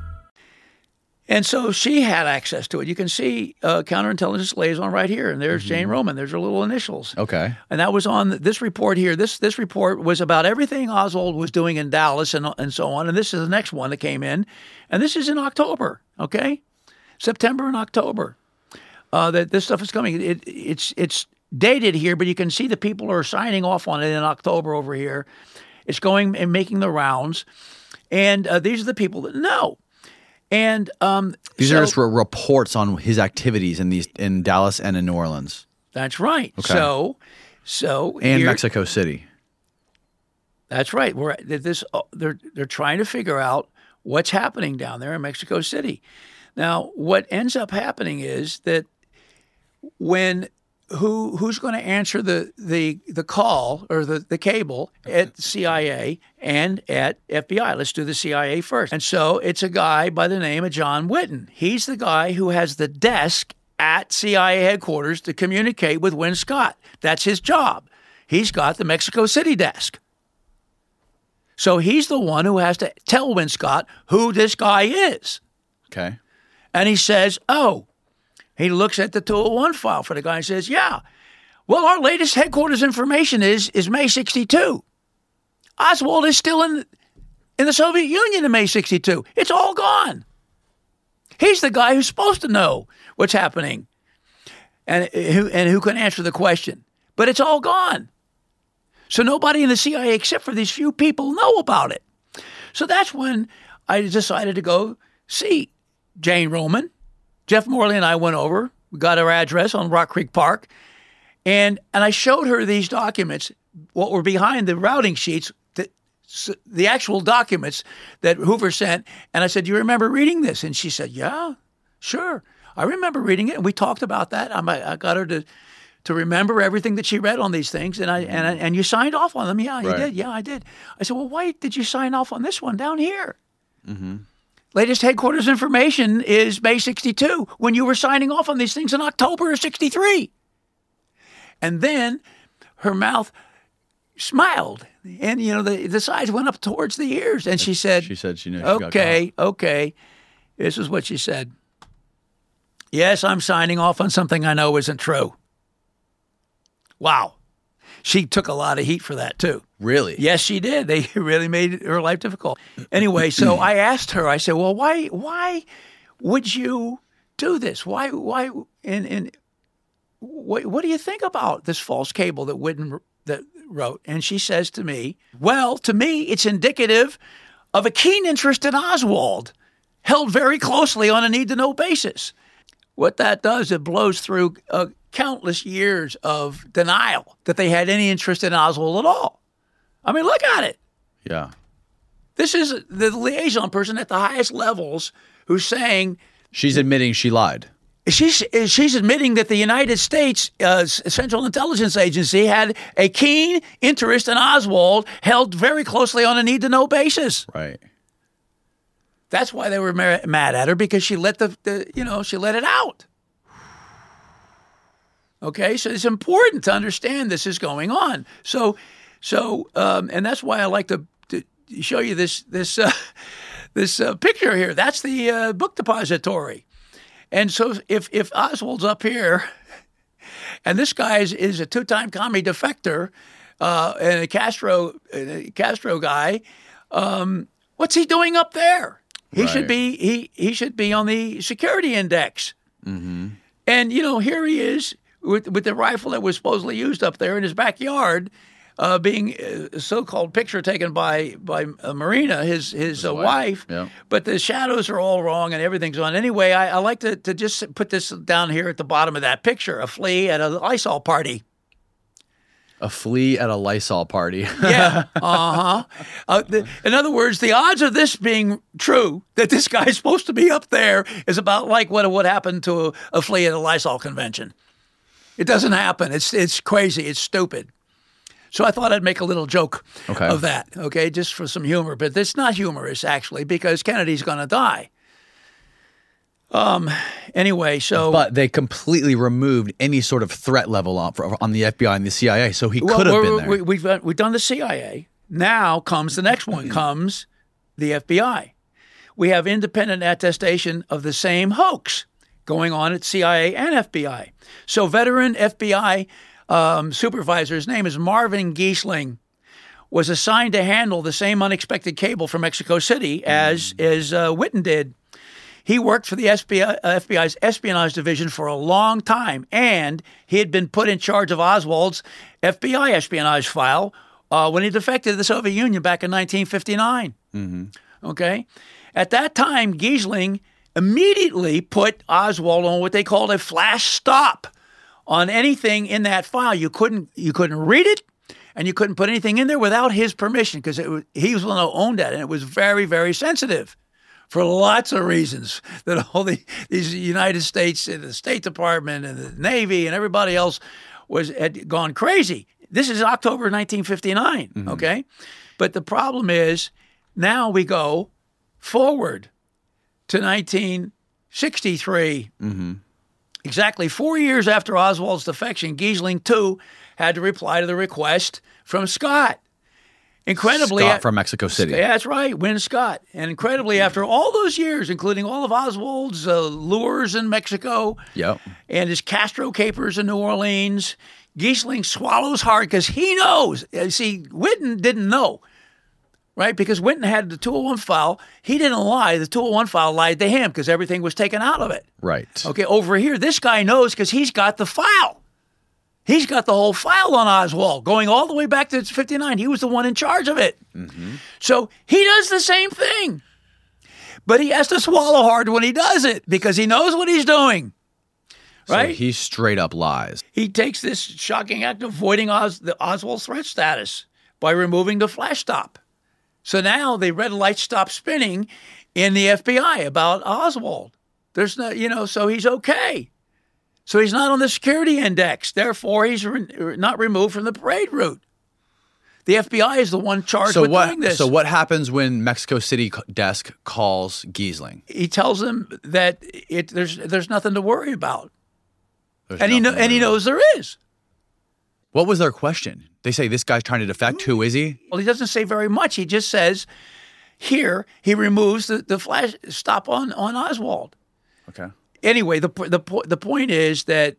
And so she had access to it. You can see uh, counterintelligence liaison right here, and there's mm-hmm. Jane Roman. There's her little initials. Okay. And that was on this report here. This this report was about everything Oswald was doing in Dallas and and so on. And this is the next one that came in, and this is in October. Okay, September and October. Uh, that this stuff is coming. It it's it's dated here, but you can see the people are signing off on it in October over here. It's going and making the rounds, and uh, these are the people that know. And um, these so, are just reports on his activities in these in Dallas and in New Orleans. That's right. Okay. So, so and here, Mexico City. That's right. We're this. They're they're trying to figure out what's happening down there in Mexico City. Now, what ends up happening is that when who who's going to answer the the the call or the the cable at C I A and at F B I? Let's do the C I A first. And so it's a guy by the name of John Whitten. He's the guy who has the desk at C I A headquarters to communicate with Winn Scott. That's his job. He's got the Mexico City desk. So he's the one who has to tell Winn Scott who this guy is. Okay. And he says, oh, he looks at the two oh one file for the guy and says, yeah, well, our latest headquarters information is is May sixty-two. Oswald is still in, in the Soviet Union in May sixty-two. It's all gone. He's the guy who's supposed to know what's happening and who, and who can answer the question. But it's all gone. So nobody in the C I A except for these few people know about it. So that's when I decided to go see Jane Roman. Jeff Morley and I went over, we got her address on Rock Creek Park, and and I showed her these documents, what were behind the routing sheets, the, the actual documents that Hoover sent, and I said, do you remember reading this? And she said, yeah, sure, I remember reading it, and we talked about that. I'm, I got her to to remember everything that she read on these things, and I and I, and you signed off on them. Yeah, right. You did. Yeah, I did. I said, well, why did you sign off on this one down here? Mm-hmm. Latest headquarters information is May sixty-two, when you were signing off on these things in October of sixty-three. And then her mouth smiled, and you know the the sides went up towards the ears. And she said, "She said she knew." She okay, got okay. This is what she said. "Yes, I'm signing off on something I know isn't true." Wow. She took a lot of heat for that, too. Really? Yes, she did. They really made her life difficult. Anyway, so I asked her, I said, well, why why would you do this? Why, why, and, and what, what do you think about this false cable that Whitten that wrote? And she says to me, well, to me, it's indicative of a keen interest in Oswald, held very closely on a need-to-know basis. What that does, it blows through uh, countless years of denial that they had any interest in Oswald at all. I mean, look at it. Yeah. This is the liaison person at the highest levels who's saying... She's admitting she lied. She's, she's admitting that the United States uh, Central Intelligence Agency had a keen interest in Oswald, held very closely on a need-to-know basis. Right. That's why they were mad at her, because she let the, the, you know, she let it out. Okay, so it's important to understand this is going on. So, so, um, and that's why I like to, to show you this this uh, this uh, picture here. That's the uh, book depository, and so if if Oswald's up here, and this guy is, is a two-time commie defector, uh, and a Castro a Castro guy, um, what's he doing up there? He right. should be he he should be on the security index. Mm-hmm. And you know, here he is. With, with the rifle that was supposedly used up there in his backyard, uh, being a so-called picture taken by by uh, Marina, his his, his uh, wife. wife. Yeah. But the shadows are all wrong and everything's on. Anyway, I, I like to, to just put this down here at the bottom of that picture, a flea at a Lysol party. A flea at a Lysol party. Yeah. Uh-huh. Uh, the, in other words, the odds of this being true, that this guy's supposed to be up there, is about like what would happen to a, a flea at a Lysol convention. It doesn't happen. It's it's crazy. It's stupid. So I thought I'd make a little joke okay. of that, okay, just for some humor. But it's not humorous, actually, because Kennedy's going to die. Um. Anyway, so... But they completely removed any sort of threat level on, on the F B I and the C I A, so he well, could have been there. We, we've, we've done the C I A. Now comes the next one, comes the F B I. We have independent attestation of the same hoax going on at C I A and F B I. So veteran F B I um, supervisor, his name is Marvin Gheesling, was assigned to handle the same unexpected cable from Mexico City as, mm. as uh, Whitten did. He worked for the F B I, uh, F B I's espionage division for a long time, and he had been put in charge of Oswald's F B I espionage file uh, when he defected to the Soviet Union back in nineteen fifty-nine. Mm-hmm. Okay? At that time, Gheesling immediately put Oswald on what they called a flash stop on anything in that file. You couldn't you couldn't read it, and you couldn't put anything in there without his permission, because he was the one who owned that, and it was very, very sensitive for lots of reasons that all the, these United States, and the State Department, and the Navy, and everybody else was had gone crazy. This is October nineteen fifty-nine, mm-hmm. okay? But the problem is now we go forward to nineteen sixty-three, mm-hmm. exactly four years after Oswald's defection, Gheesling, too, had to reply to the request from Scott. Incredibly, Scott from Mexico City. Yeah, that's right, Winn Scott. And incredibly, yeah. after all those years, including all of Oswald's uh, lures in Mexico yep. and his Castro capers in New Orleans, Gheesling swallows hard because he knows. See, Whitten didn't know. Right, because Whitten had the two oh one file. He didn't lie. The two oh one file lied to him because everything was taken out of it. Right. Okay, over here, this guy knows because he's got the file. He's got the whole file on Oswald going all the way back to fifty-nine. He was the one in charge of it. Mm-hmm. So he does the same thing. But he has to swallow hard when he does it because he knows what he's doing. Right? So he straight up lies. He takes this shocking act of voiding Os- the Oswald's threat status by removing the flash stop. So now the red light stopped spinning in the F B I about Oswald. There's no, you know, so he's okay. So he's not on the security index. Therefore, he's re- not removed from the parade route. The F B I is the one charged so with what, doing this. So what happens when Mexico City desk calls Gheesling? He tells them that it there's there's nothing to worry about, there's and he kno- and he knows there is. What was their question? They say, this guy's trying to defect. Who is he? Well, he doesn't say very much. He just says, here, he removes the, the flash stop on, on Oswald. Okay. Anyway, the, the, the point is that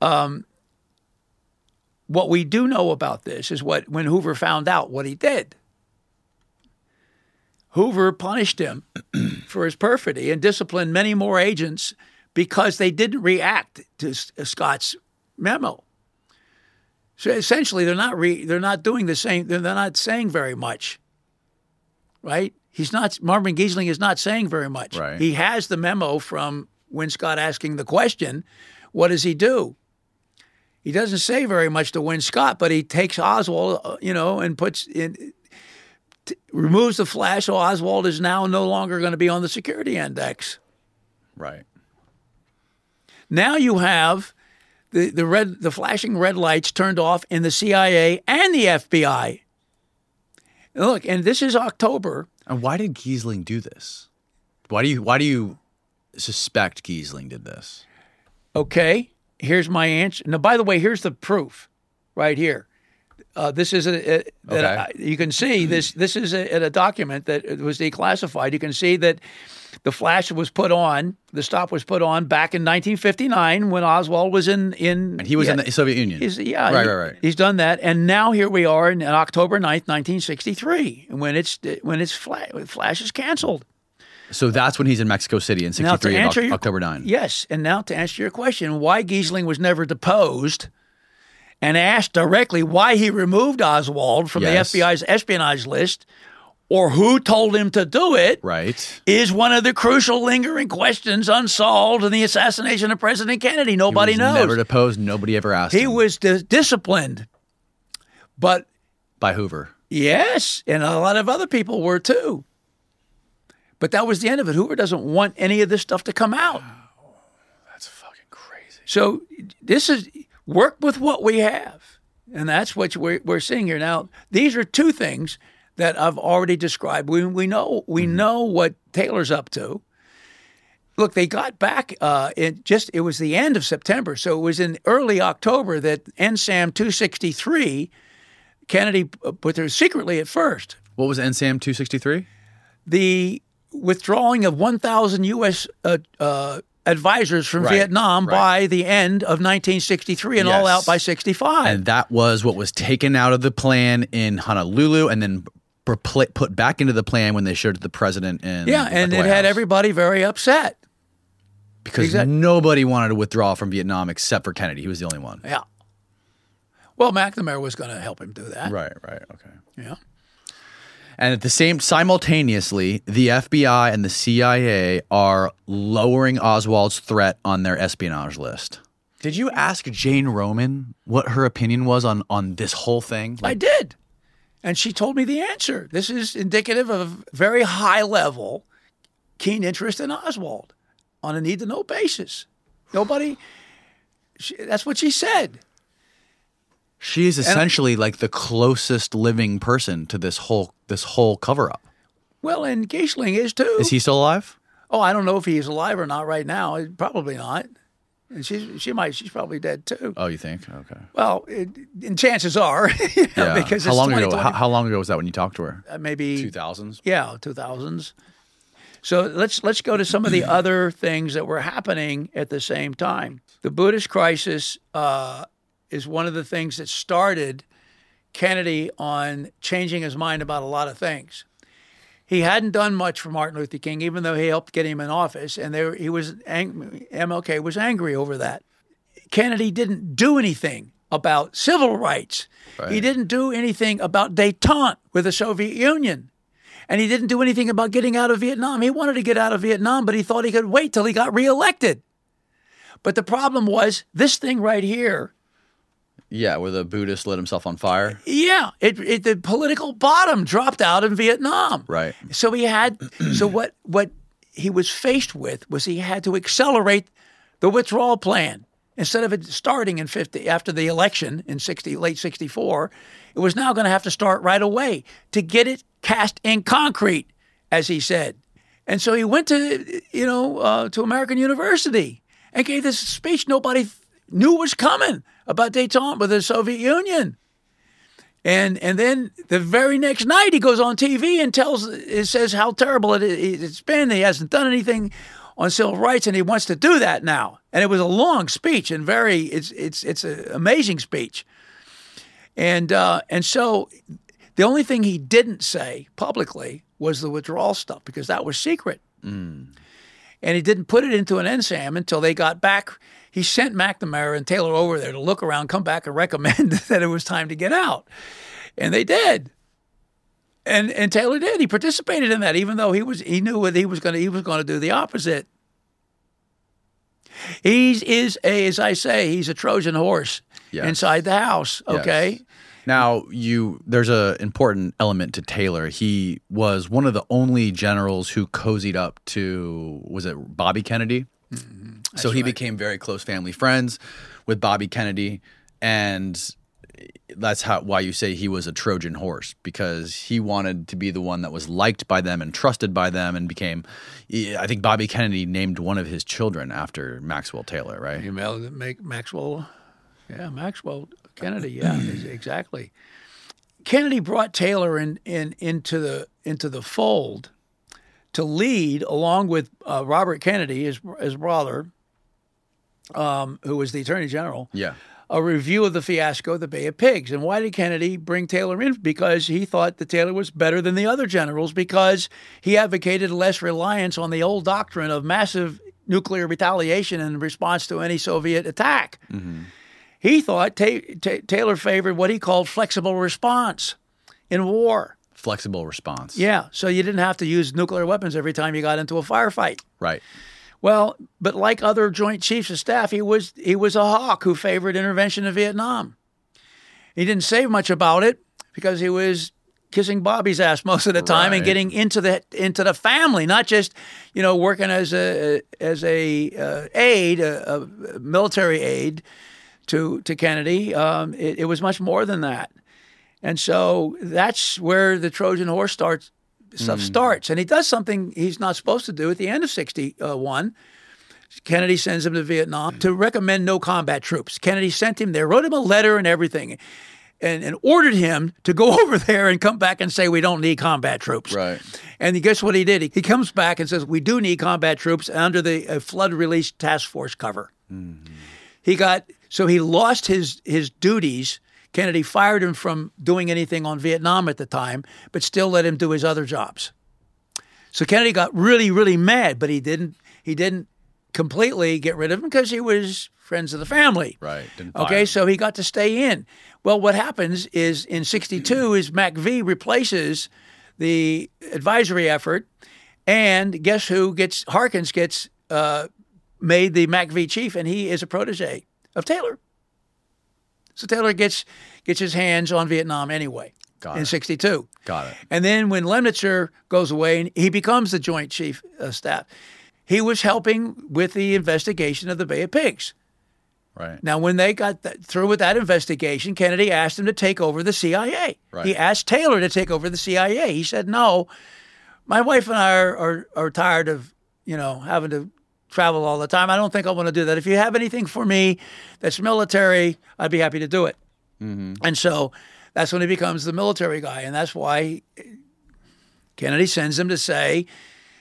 um, what we do know about this is what when Hoover found out what he did. Hoover punished him for his perfidy and disciplined many more agents because they didn't react to Scott's memo. So essentially, they're not re, they're not doing the same. They're not saying very much, right? He's not. Marvin Gheesling is not saying very much. Right. He has the memo from Winn Scott asking the question, "What does he do?" He doesn't say very much to Winn Scott, but he takes Oswald, you know, and puts in, t removes the flash. So Oswald is now no longer going to be on the security index. Right. Now you have. The, the, red, the flashing red lights turned off in the C I A and the F B I. Look, and this is October. And why did Gheesling do this? Why do you, why do you suspect Gheesling did this? Okay, here's my answer. Now, by the way, here's the proof right here. Uh, this is a, a that okay. I, you can see this. This is a, a document that was declassified. You can see that the flash was put on, the stop was put on back in nineteen fifty-nine when Oswald was in in and he was yeah, in the Soviet Union. He's, yeah, right, he, right, right. He's done that, and now here we are in, in October ninth, nineteen sixty-three, when it's when it's flash, flash is canceled. So that's when he's in Mexico City in sixty-three, on October ninth. Yes, and now to answer your question, why Gheesling was never deposed. And asked directly why he removed Oswald from yes. the F B I's espionage list or who told him to do it right. is one of the crucial lingering questions unsolved in the assassination of President Kennedy. Nobody he was knows. Never deposed. Nobody ever asked He him. was dis disciplined. But by Hoover. Yes. And a lot of other people were too. But that was the end of it. Hoover doesn't want any of this stuff to come out. Oh, that's fucking crazy. So this is... Work with what we have, and that's what we're, we're seeing here. Now, these are two things that I've already described. We, we know we mm-hmm. know what Taylor's up to. Look, they got back uh, in just, it was the end of September, so it was in early October that N SAM two sixty-three, Kennedy put there secretly at first. What was N SAM two sixty-three? The withdrawing of one thousand U S uh, uh advisors from right, Vietnam right. by the end of nineteen sixty-three and yes. all out by sixty-five. And that was what was taken out of the plan in Honolulu and then put back into the plan when they showed it to the president. In yeah, and it House. had everybody very upset. Because exactly. nobody wanted to withdraw from Vietnam except for Kennedy. He was the only one. Yeah. Well, McNamara was going to help him do that. Right, right, okay. Yeah. And at the same, simultaneously, the F B I and the C I A are lowering Oswald's threat on their espionage list. Did you ask Jane Roman what her opinion was on, on this whole thing? Like, I did. And she told me the answer. This is indicative of very high level, keen interest in Oswald on a need to know basis. Nobody, she, that's what she said. She is essentially and, like the closest living person to this whole this whole cover up. Well, and Gheesling is too. Is he still alive? Oh, I don't know if he's alive or not right now. Probably not. And she's she might she's probably dead too. Oh, you think? Okay. Well, it, and chances are, you know, yeah. Because how it's long ago? How, how long ago was that when you talked to her? Uh, maybe two thousands. Yeah, two thousands. So let's let's go to some of the other things that were happening at the same time. The Buddhist crisis. Uh, is one of the things that started Kennedy on changing his mind about a lot of things. He hadn't done much for Martin Luther King, even though he helped get him in office, and there he was. Ang M L K was angry over that. Kennedy didn't do anything about civil rights. Right. He didn't do anything about détente with the Soviet Union, and he didn't do anything about getting out of Vietnam. He wanted to get out of Vietnam, but he thought he could wait till he got reelected. But the problem was this thing right here. Yeah, where the Buddhist lit himself on fire. Yeah, it, it the political bottom dropped out in Vietnam. Right. So he had so what what he was faced with was he had to accelerate the withdrawal plan. Instead of it starting in fifty after the election in sixty late sixty-four, it was now going to have to start right away to get it cast in concrete, as he said. And so he went to you know uh, to American University and gave this speech nobody knew was coming about détente with the Soviet Union. And and then the very next night he goes on T V and tells, it says how terrible it, it's been. He hasn't done anything on civil rights, and he wants to do that now. And it was a long speech and very, it's it's it's an amazing speech. And uh, and so the only thing he didn't say publicly was the withdrawal stuff, because that was secret. Mm. And he didn't put it into an N S A M until they got back. He sent McNamara and Taylor over there to look around, come back, and recommend that it was time to get out. And they did. And and Taylor did. He participated in that, even though he was he knew what he was going to he was going to do the opposite. He is a, as I say, he's a Trojan horse yes. inside the house. Okay. Yes. Now, you there's an important element to Taylor. He was one of the only generals who cozied up to, was it Bobby Kennedy? Mm-hmm. So he right. became very close family friends with Bobby Kennedy, and that's how why you say he was a Trojan horse, because he wanted to be the one that was liked by them and trusted by them, and became, I think Bobby Kennedy named one of his children after Maxwell Taylor, right? You make Maxwell, yeah, Maxwell. Kennedy, yeah, exactly. Kennedy brought Taylor in, in into the into the fold to lead, along with uh, Robert Kennedy, his his brother, um, who was the Attorney General. Yeah, a review of the fiasco of the Bay of Pigs. And why did Kennedy bring Taylor in? Because he thought that Taylor was better than the other generals, because he advocated less reliance on the old doctrine of massive nuclear retaliation in response to any Soviet attack. Mm-hmm. He thought ta ta Taylor favored what he called flexible response in war. Flexible response. Yeah. So you didn't have to use nuclear weapons every time you got into a firefight. Right. Well, but like other Joint Chiefs of Staff, he was he was a hawk who favored intervention in Vietnam. He didn't say much about it because he was kissing Bobby's ass most of the time right. and getting into the into the family, not just you know working as a as a uh, aide, a, a military aide. To, to Kennedy, um, it, it was much more than that. And so that's where the Trojan horse starts, stuff mm. starts. And he does something he's not supposed to do at the end of sixty-one. Kennedy sends him to Vietnam to recommend no combat troops. Kennedy sent him there, wrote him a letter and everything, and, and ordered him to go over there and come back and say, we don't need combat troops. Right. And guess what he did? He, he comes back and says, we do need combat troops under the uh, flood release task force cover. Mm-hmm. He got... So he lost his his duties. Kennedy fired him from doing anything on Vietnam at the time, but still let him do his other jobs. So Kennedy got really, really mad, but he didn't he didn't completely get rid of him because he was friends of the family. Right. Didn't okay, him. So he got to stay in. Well, what happens is in sixty-two is McVie replaces the advisory effort, and guess who gets Harkins gets uh, made the McVie chief, and he is a protege of Taylor. So Taylor gets gets his hands on Vietnam anyway Got in it. sixty-two. Got it. And then when Lemnitzer goes away and he becomes the Joint Chief of Staff, he was helping with the investigation of the Bay of Pigs. Right. Now, when they got th through with that investigation, Kennedy asked him to take over the C I A. Right. He asked Taylor to take over the C I A. He said, no, my wife and I are, are, are tired of, you know, having to travel all the time. I don't think I want to do that. If you have anything for me that's military, I'd be happy to do it. Mm-hmm. And so that's when he becomes the military guy. And that's why Kennedy sends him to say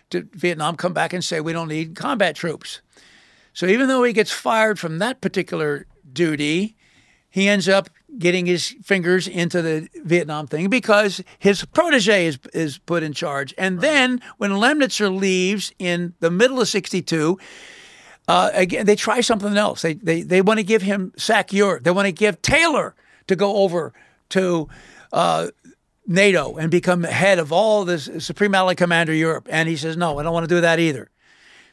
to Vietnam, come back and say, we don't need combat troops. So even though he gets fired from that particular duty, he ends up getting his fingers into the Vietnam thing because his protege is is put in charge. And right. then when Lemnitzer leaves in the middle of sixty-two, uh, again, they try something else. They they, they want to give him SACEUR. They want to give Taylor to go over to uh, NATO and become head of all this Supreme Allied Commander Europe. And he says, no, I don't want to do that either.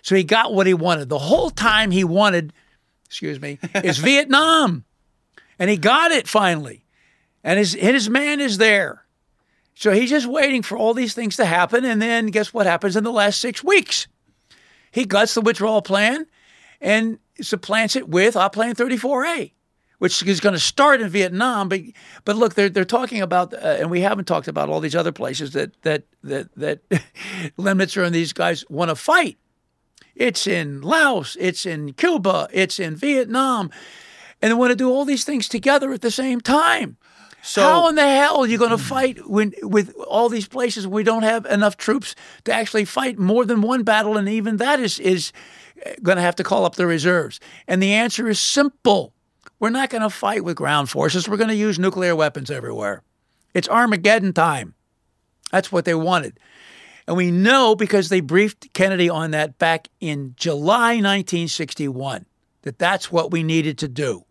So he got what he wanted. The whole time he wanted, excuse me, is Vietnam. And he got it finally. And his, and his man is there. So he's just waiting for all these things to happen. And then guess what happens in the last six weeks? He guts the withdrawal plan and supplants it with OPLAN thirty-four A, which is going to start in Vietnam. But, but look, they're, they're talking about, uh, and we haven't talked about all these other places that, that, that, that Lemnitzer and these guys want to fight. It's in Laos. It's in Cuba. It's in Vietnam. and they want to do all these things together at the same time. So how in the hell are you going to fight when, with all these places we don't have enough troops to actually fight more than one battle, and even that is, is going to have to call up the reserves? And the answer is simple. We're not going to fight with ground forces. We're going to use nuclear weapons everywhere. It's Armageddon time. That's what they wanted. And we know because they briefed Kennedy on that back in July nineteen sixty-one, that that's what we needed to do.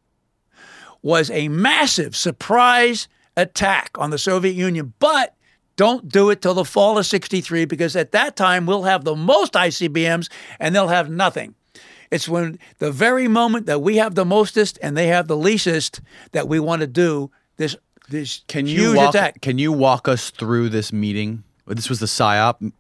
Was a massive surprise attack on the Soviet Union. But don't do it till the fall of sixty-three, because at that time we'll have the most I C B Ms and they'll have nothing. It's when the very moment that we have the mostest and they have the leastest that we want to do this this can huge you walk, attack. Can you walk us through this meeting? This was the PSYOP?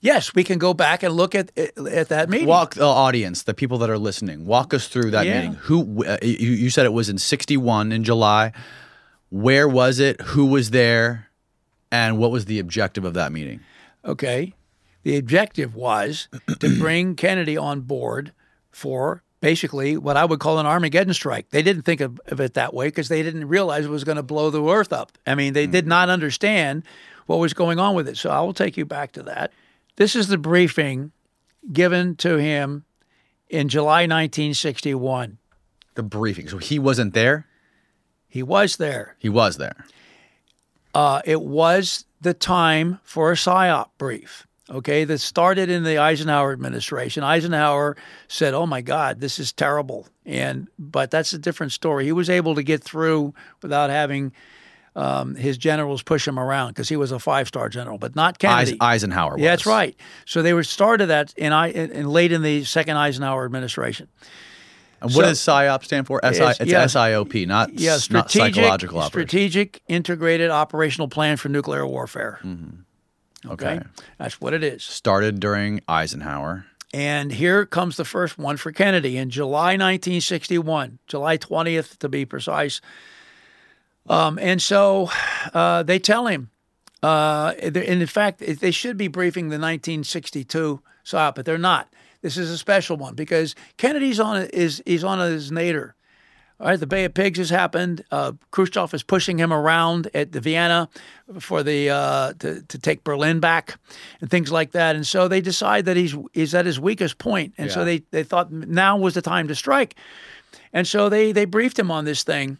Yes, we can go back and look at at that meeting. Walk the audience, the people that are listening. Walk us through that yeah. meeting. Who uh, you, you said it was in sixty-one in July. Where was it? Who was there? And what was the objective of that meeting? Okay, the objective was to bring Kennedy on board for basically what I would call an Armageddon strike. They didn't think of, of it that way because they didn't realize it was going to blow the earth up. I mean, they mm. did not understand what was going on with it. So I will take you back to that. This is the briefing given to him in July nineteen sixty-one. The briefing. So he wasn't there? He was there. He was there. Uh, it was the time for a PSYOP brief, okay, that started in the Eisenhower administration. Eisenhower said, oh, my God, this is terrible. And but that's a different story. He was able to get through without having Um, his generals push him around because he was a five-star general, but not Kennedy. Eisenhower was. Yeah, that's right. So they were started that in, in late in the second Eisenhower administration. And so, what does PSYOP stand for? S I, it's yeah, S I O P, not, yeah, not psychological operation. Strategic Integrated Operational Plan for Nuclear Warfare. Mm-hmm. okay. okay. That's what it is. Started during Eisenhower. And here comes the first one for Kennedy in July nineteen sixty-one, July twentieth to be precise. Um, and so uh, they tell him, uh, and in fact, they should be briefing the nineteen sixty-two PSYOP, but they're not. This is a special one because Kennedy's on is he's on his nadir. All right, the Bay of Pigs has happened. Uh, Khrushchev is pushing him around at the Vienna for the uh, to, to take Berlin back and things like that. And so they decide that he's is at his weakest point. And yeah. so they they thought now was the time to strike. And so they they briefed him on this thing.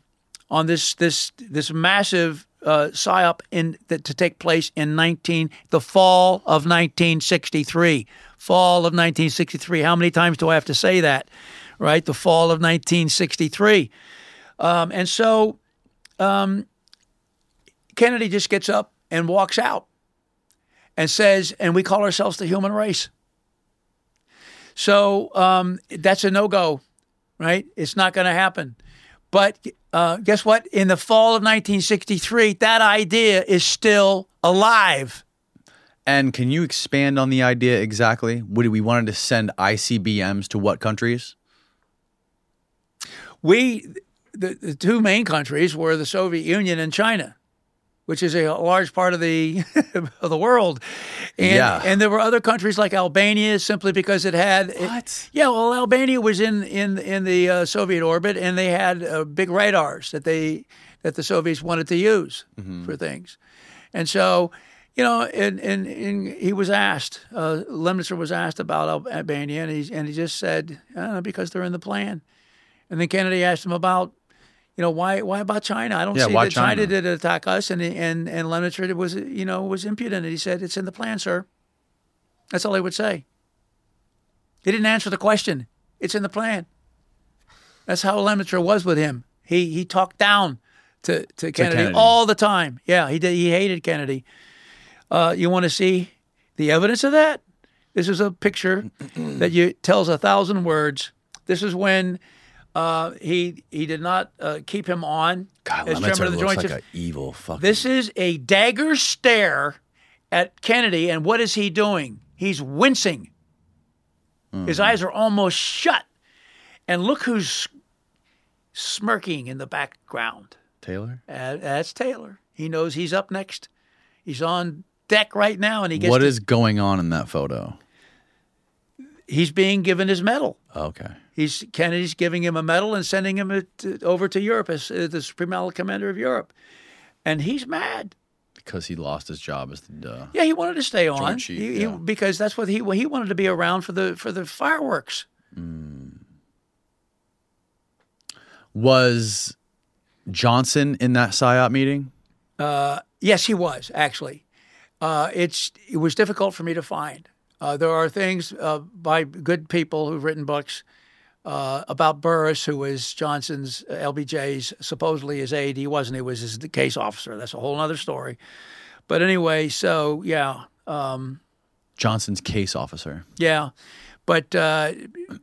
On this this this massive uh, PSYOP in that to take place in nineteen the fall of nineteen sixty-three, fall of nineteen sixty-three. How many times do I have to say that, right? The fall of nineteen sixty-three, um, and so um, Kennedy just gets up and walks out, and says, "And we call ourselves the human race." So um, that's a no-go, right? It's not going to happen, but. Uh, guess what? In the fall of nineteen sixty-three, that idea is still alive. And can you expand on the idea exactly? What, we wanted to send I C B Ms to what countries? We, the, the two main countries were the Soviet Union and China, which is a large part of the of the world. And, yeah. and there were other countries like Albania simply because it had... What? It, yeah, well, Albania was in in, in the uh, Soviet orbit, and they had uh, big radars that they that the Soviets wanted to use mm-hmm. for things. And so, you know, and, and, and he was asked, uh, Lemnitzer was asked about Al- Albania, and he, and he just said, I don't know, because they're in the plan. And then Kennedy asked him about, you know, why Why about China? I don't yeah, see that China? China did attack us, and and, and Lemnitzer was, you know, was impudent. And he said, it's in the plan, sir. That's all he would say. He didn't answer the question. It's in the plan. That's how Lemnitzer was with him. He he talked down to, to, Kennedy, to Kennedy all the time. Yeah, he did. He hated Kennedy. Uh, you want to see the evidence of that? This is a picture that you tells a thousand words. This is when... Uh, he he did not uh, keep him on. God, as chairman of the Joint Chiefs. Like an evil fucking... This is a dagger stare at Kennedy, and what is he doing? He's wincing. Mm. His eyes are almost shut. And look who's smirking in the background. Taylor? Uh, that's Taylor. He knows he's up next. He's on deck right now, and he gets... What to... is going on in that photo? he's being given his medal. Okay. He's Kennedy's giving him a medal and sending him to, over to Europe as uh, the Supreme Allied Commander of Europe. And he's mad. Because he lost his job as the uh, yeah, he wanted to stay on chief, he, yeah. he, because that's what he he wanted to be around for the for the fireworks. Mm. Was Johnson in that PSYOP meeting? Uh, yes, he was actually. Uh, it's it was difficult for me to find. Uh, there are things uh, by good people who've written books uh, about Burris, who was Johnson's, uh, L B J's, supposedly his aide. He wasn't. He was his case officer. That's a whole other story. But anyway, so, yeah. Um, Johnson's case officer. Yeah. But uh,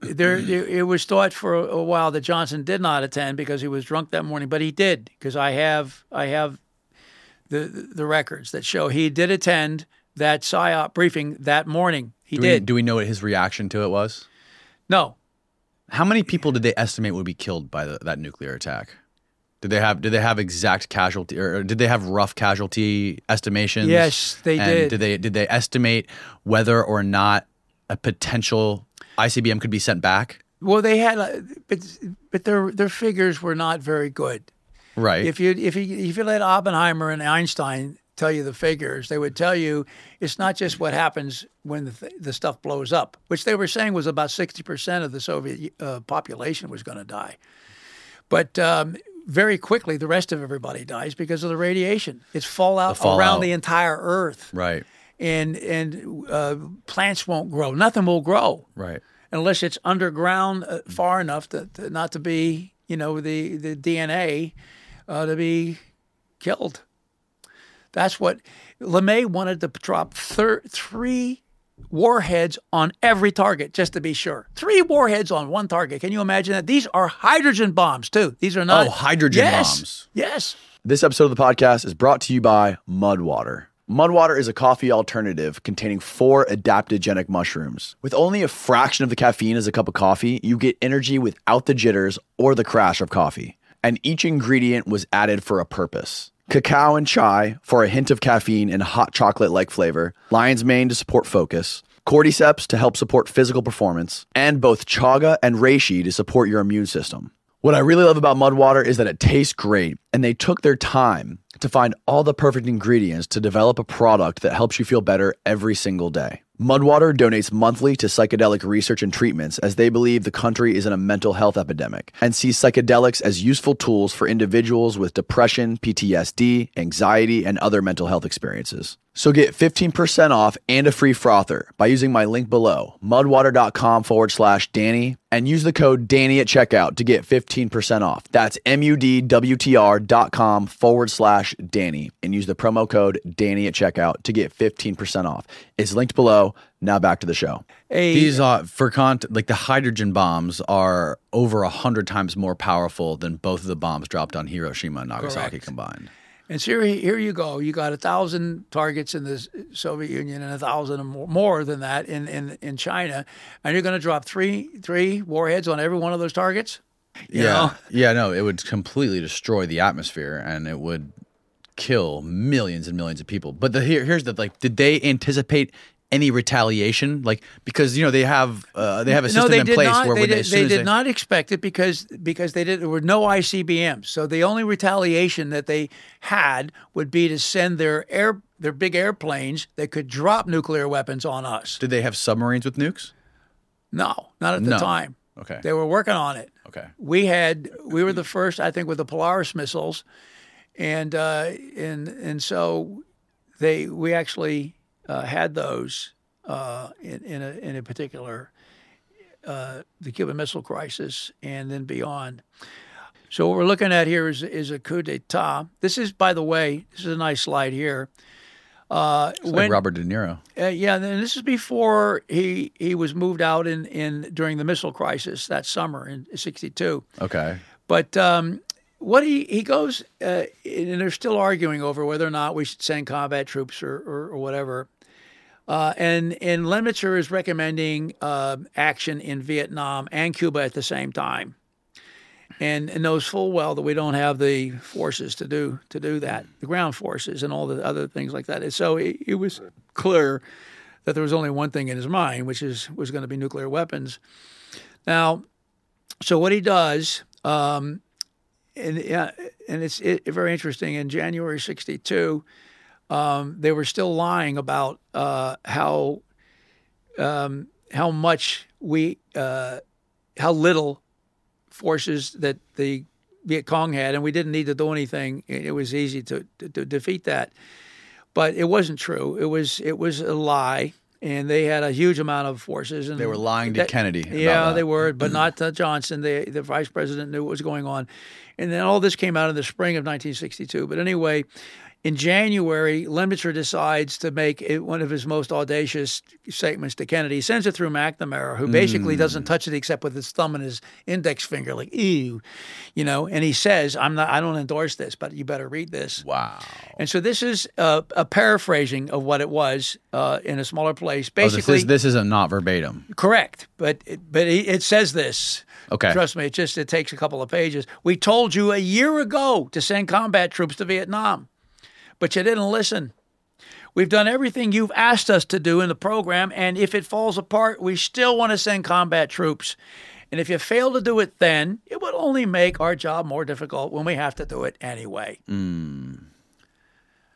there, it was thought for a while that Johnson did not attend because he was drunk that morning. But he did, because I have I have the the records that show he did attend that PSYOP briefing that morning. He do we, did. Do we know what his reaction to it was? No. How many people did they estimate would be killed by the, that nuclear attack? Did they have did they have exact casualty, or did they have rough casualty estimations? Yes, they and did. Did they did they estimate whether or not a potential I C B M could be sent back? Well, they had, a, but but their their figures were not very good. Right. If you if you if you let Oppenheimer and Einstein tell you the figures, they would tell you it's not just what happens when the, th the stuff blows up, which they were saying was about sixty percent of the Soviet uh, population was going to die. But um, very quickly, the rest of everybody dies because of the radiation. It's fallout, the fallout. around the entire Earth. Right. And, and uh, plants won't grow. Nothing will grow. Right. Unless it's underground uh, far enough to, to not to be, you know, the, the D N A uh, to be killed. That's what LeMay wanted to drop thir three warheads on every target, just to be sure. Three warheads on one target. Can you imagine that? These are hydrogen bombs, too. These are not. Oh, hydrogen yes. bombs. Yes. This episode of the podcast is brought to you by MudWtr. MudWtr is a coffee alternative containing four adaptogenic mushrooms. With only a fraction of the caffeine as a cup of coffee, you get energy without the jitters or the crash of coffee. And each ingredient was added for a purpose. Cacao and chai for a hint of caffeine and hot chocolate-like flavor, lion's mane to support focus, cordyceps to help support physical performance, and both chaga and reishi to support your immune system. What I really love about MudWtr is that it tastes great, and they took their time to find all the perfect ingredients to develop a product that helps you feel better every single day. MudWtr donates monthly to psychedelic research and treatments, as they believe the country is in a mental health epidemic and sees psychedelics as useful tools for individuals with depression, P T S D, anxiety, and other mental health experiences. So get fifteen percent off and a free frother by using my link below, mudwater.com forward slash Danny, and use the code Danny at checkout to get fifteen percent off. That's M U D W T R dot com forward slash Danny, and use the promo code Danny at checkout to get fifteen percent off. It's linked below. Now back to the show. Hey. These are, for content, like the hydrogen bombs are over one hundred times more powerful than both of the bombs dropped on Hiroshima and Nagasaki Correct. combined. And so here, here you go. You got a thousand targets in the Soviet Union and a thousand or more, more than that in, in, in China, and you're going to drop three three warheads on every one of those targets? You yeah, know? yeah, no, it would completely destroy the atmosphere, and it would kill millions and millions of people. But the, here, here's the like, did they anticipate any retaliation? Like, because you know they have uh, they have a system no, they in did place not, where they did, they, they did they... not expect it because because they did there were no I C B Ms. So the only retaliation that they had would be to send their air their big airplanes that could drop nuclear weapons on us. Did they have submarines with nukes? No, not at the no. time. Okay, they were working on it. Okay, we had we were the first, I think, with the Polaris missiles, and uh, and and so they we actually. Uh, had those uh, in, in, a, in a particular, uh, the Cuban Missile Crisis and then beyond. So what we're looking at here is, is a coup d'etat. This is, by the way, this is a nice slide here. Uh, it's when, like Robert De Niro. Uh, yeah, and this is before he he was moved out in, in during the Missile Crisis that summer in sixty-two. Okay. But um, what he, he goes, uh, and they're still arguing over whether or not we should send combat troops or, or, or whatever. Uh, and and Lemnitzer is recommending uh, action in Vietnam and Cuba at the same time, and, and knows full well that we don't have the forces to do to do that, the ground forces and all the other things like that. And so it, it was clear that there was only one thing in his mind, which is was going to be nuclear weapons. Now, so what he does, um, and uh, and it's it, very interesting. In January sixty-two, um, they were still lying about uh, how um, how much we uh, how little forces that the Viet Cong had, and we didn't need to do anything. It was easy to, to, to defeat that. But it wasn't true. It was it was a lie, and they had a huge amount of forces. And they were lying that, to Kennedy. Yeah, that. they were, but not to Johnson. They, the vice president knew what was going on. And then all this came out in the spring of nineteen sixty-two. But anyway, in January, Lemnitzer decides to make it one of his most audacious statements to Kennedy. He sends it through McNamara, who basically mm. doesn't touch it except with his thumb and his index finger, like, ew, you know. And he says, I'm not, I don't endorse this, but you better read this. Wow. And so this is a, a paraphrasing of what it was uh, in a smaller place. Basically, oh, this, is, this isn't not verbatim. Correct. But, it, but it, it says this. Okay. Trust me, it just it takes a couple of pages. We told you a year ago to send combat troops to Vietnam, but you didn't listen. We've done everything you've asked us to do in the program, and if it falls apart, we still want to send combat troops. And if you fail to do it then, it would only make our job more difficult when we have to do it anyway. Mm.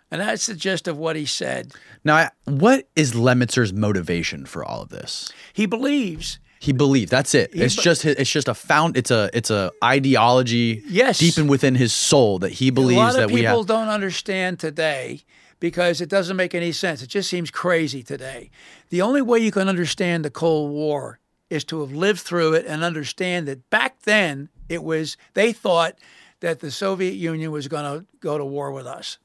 And that's the gist of what he said. Now, what is Lemnitzer's motivation for all of this? He believes... He believed. That's it. He it's just it's just a found. It's a it's a ideology. Yes. Deep in within his soul that he believes a lot of that we have. People don't understand today because it doesn't make any sense. It just seems crazy today. The only way you can understand the Cold War is to have lived through it and understand that back then it was they thought that the Soviet Union was going to go to war with us.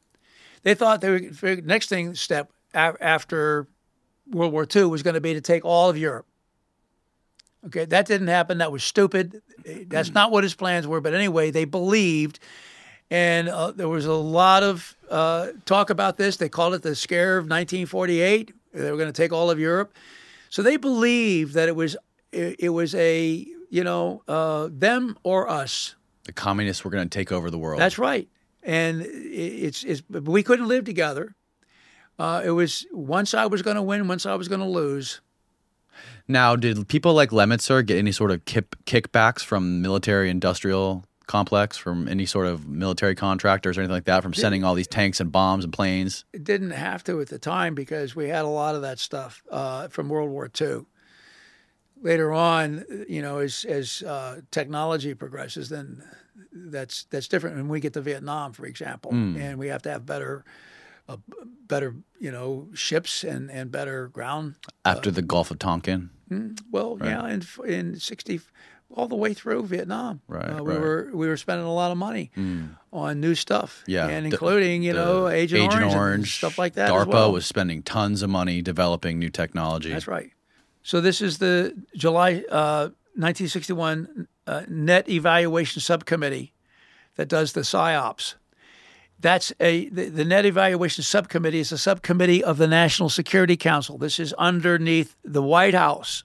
They thought they were, next thing step after World War Two was going to be to take all of Europe. Okay, that didn't happen. That was stupid. That's not what his plans were. But anyway, they believed, and uh, there was a lot of uh, talk about this. They called it the scare of nineteen forty-eight. They were going to take all of Europe. So they believed that it was it, it was a, you know, uh, them or us. The communists were going to take over the world. That's right. And it's, it's we couldn't live together. Uh, it was one side was going to win, one side was going to lose. Now, did people like Lemnitzer get any sort of kip, kickbacks from military-industrial complex, from any sort of military contractors or anything like that, from didn't, sending all these tanks and bombs and planes? It didn't have to at the time because we had a lot of that stuff uh, from World War Two. Later on, you know, as as uh, technology progresses, then that's that's different. When we get to Vietnam, for example, mm. and we have to have better. Uh, better, you know, ships and, and better ground. After uh, the Gulf of Tonkin? Well, right. yeah, in in sixty, all the way through Vietnam. Right, uh, we right. were we were spending a lot of money mm. on new stuff. Yeah, and including the, you know Agent, Agent Orange, Orange and stuff like that. DARPA as well. was spending tons of money developing new technology. That's right. So this is the July uh, nineteen sixty-one uh, Net Evaluation Subcommittee that does the PSYOPs. That's a the, the Net Evaluation Subcommittee is a subcommittee of the National Security Council. This is underneath the White House.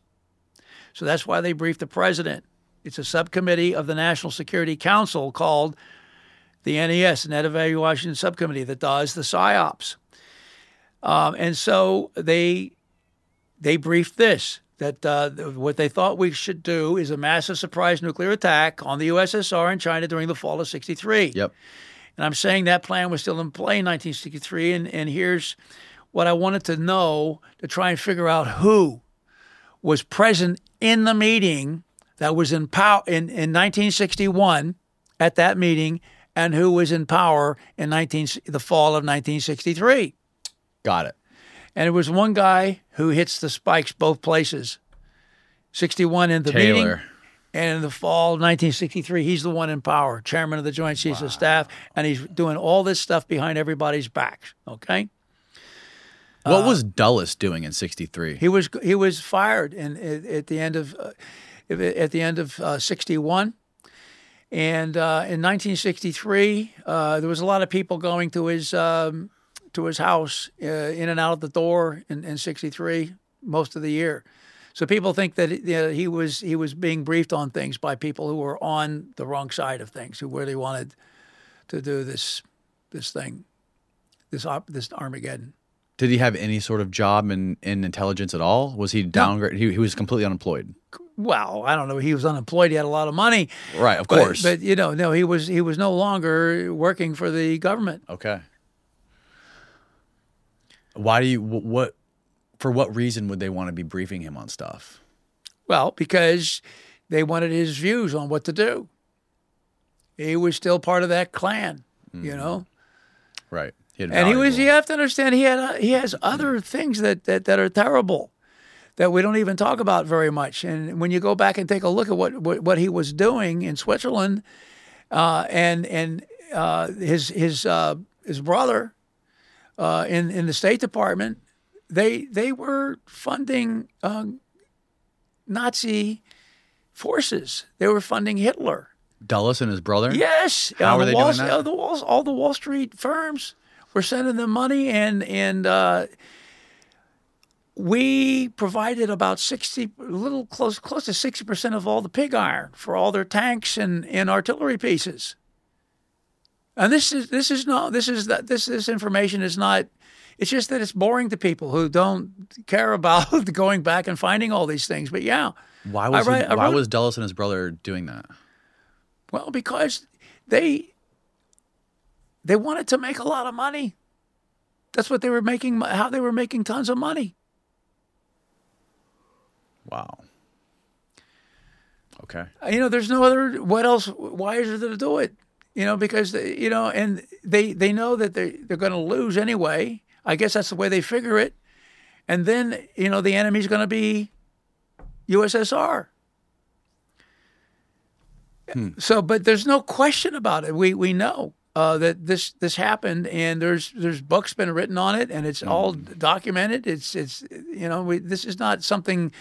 So that's why they briefed the president. It's a subcommittee of the National Security Council called the N E S, Net Evaluation Subcommittee, that does the PSYOPs. Um, and so they they briefed this, that uh, what they thought we should do is a massive surprise nuclear attack on the U S S R and China during the fall of sixty-three. Yep. And I'm saying that plan was still in play in nineteen sixty-three, and, and here's what I wanted to know to try and figure out who was present in the meeting that was in power in, in nineteen sixty-one at that meeting and who was in power in nineteen the fall of nineteen sixty-three. Got it. And it was one guy who hits the spikes both places. sixty-one in the Taylor. meeting. And in the fall of nineteen sixty-three, he's the one in power, chairman of the Joint Chiefs wow. of Staff, and he's doing all this stuff behind everybody's backs. Okay. What uh, was Dulles doing in sixty-three? He was he was fired in, in at the end of uh, at the end of uh, sixty-one, and uh, in nineteen sixty-three, uh, there was a lot of people going to his um, to his house uh, in and out of the door in, in sixty-three most of the year. So people think that you know, he was he was being briefed on things by people who were on the wrong side of things, who really wanted to do this this thing, this op, this Armageddon. Did he have any sort of job in, in intelligence at all? Was he downgrade? No. He, he was completely unemployed. Well, I don't know. He was unemployed. He had a lot of money. Right, of but, course. But, you know, no, he was he was no longer working for the government. Okay. Why do you, what, for what reason would they want to be briefing him on stuff? Well, because they wanted his views on what to do. He was still part of that clan, mm. you know? Right. He had and he was, you have to understand, he had he has other things that, that, that are terrible that we don't even talk about very much. And when you go back and take a look at what, what, what he was doing in Switzerland, uh, and and uh, his his uh, his brother uh, in in the State Department, they they were funding uh, Nazi forces. They were funding Hitler. Dulles and his brother. Yes, how were they doing that? All the Wall, all the Wall Street firms were sending them money, and and. Uh, We provided about sixty, a little close, close to sixty percent of all the pig iron for all their tanks and, and artillery pieces. And this is this is no this is that this this information is not. It's just that it's boring to people who don't care about going back and finding all these things. But yeah, why was I, he, I why wrote, was Dulles and his brother doing that? Well, because they they wanted to make a lot of money. That's what they were making. How they were making tons of money. Wow. Okay. You know, there's no other, what else, why is there to do it? You know, because, they, you know, and they, they know that they, they're going to lose anyway. I guess that's the way they figure it. And then, you know, the enemy's going to be U S S R. Hmm. So, but there's no question about it. We we know uh, that this this happened, and there's there's books been written on it, and it's mm. all documented. It's, it's you know, we, this is not something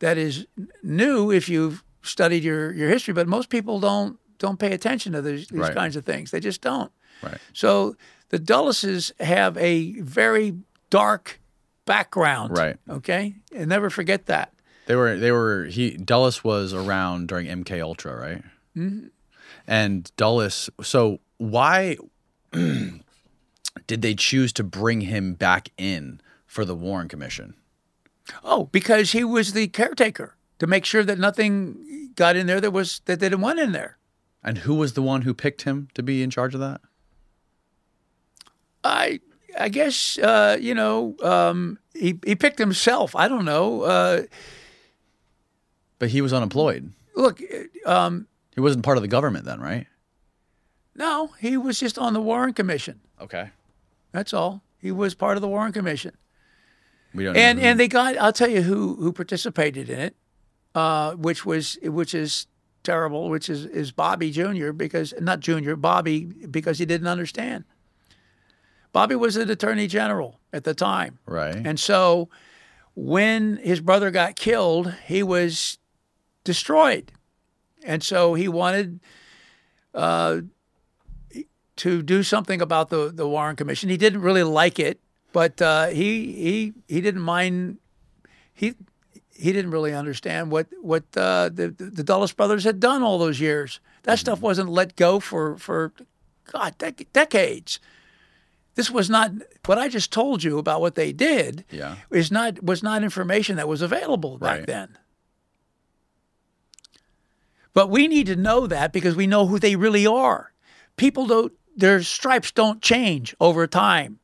that is new if you've studied your, your history, but most people don't don't pay attention to these, these right. kinds of things. They just don't. Right. So the Dulleses have a very dark background. Right. Okay, and never forget that. They were they were he Dulles was around during M K Ultra, right? Mm-hmm. And Dulles. So why did they choose to bring him back in for the Warren Commission? Oh, because he was the caretaker to make sure that nothing got in there that was that they didn't want in there. And who was the one who picked him to be in charge of that? I I guess uh, you know um, he he picked himself. I don't know. Uh, but he was unemployed. Look, um, he wasn't part of the government then, right? No, he was just on the Warren Commission. Okay, that's all. He was part of the Warren Commission. We don't and and they got. I'll tell you who who participated in it, uh, which was which is terrible. Which is is Bobby Junior because not Junior Bobby because he didn't understand. Bobby was an attorney general at the time. Right. And so when his brother got killed, he was destroyed. And so he wanted uh, to do something about the, the Warren Commission. He didn't really like it, but uh, he he he didn't mind. He he didn't really understand what, what uh, the, the Dulles brothers had done all those years. That mm-hmm. stuff wasn't let go for, for God, dec decades. This was not what I just told you about what they did. Yeah, is not was not information that was available back right. then. But we need to know that because we know who they really are. People don't; their stripes don't change over time.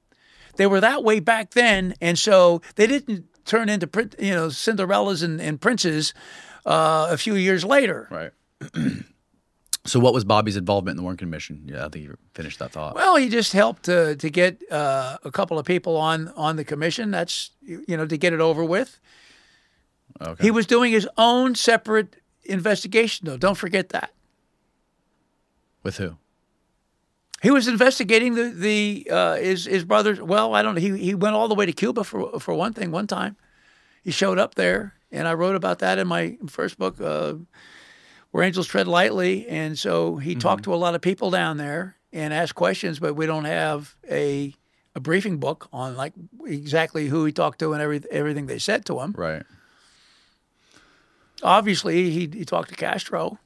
They were that way back then, and so they didn't turn into you know Cinderellas and, and princes uh, a few years later. Right. So what was Bobby's involvement in the Warren Commission? Yeah, I think you finished that thought. Well, he just helped to, to get uh, a couple of people on on the commission. That's, you know, to get it over with. Okay. He was doing his own separate investigation, though. Don't forget that. With who? He was investigating the the uh, his his brother's. Well, I don't know. He he went all the way to Cuba for for one thing. One time, he showed up there, and I wrote about that in my first book. Uh, Where Angels Tread Lightly, and so he mm-hmm. talked to a lot of people down there and asked questions, but we don't have a a briefing book on like exactly who he talked to and every, everything they said to him. Right. Obviously, he he talked to Castro.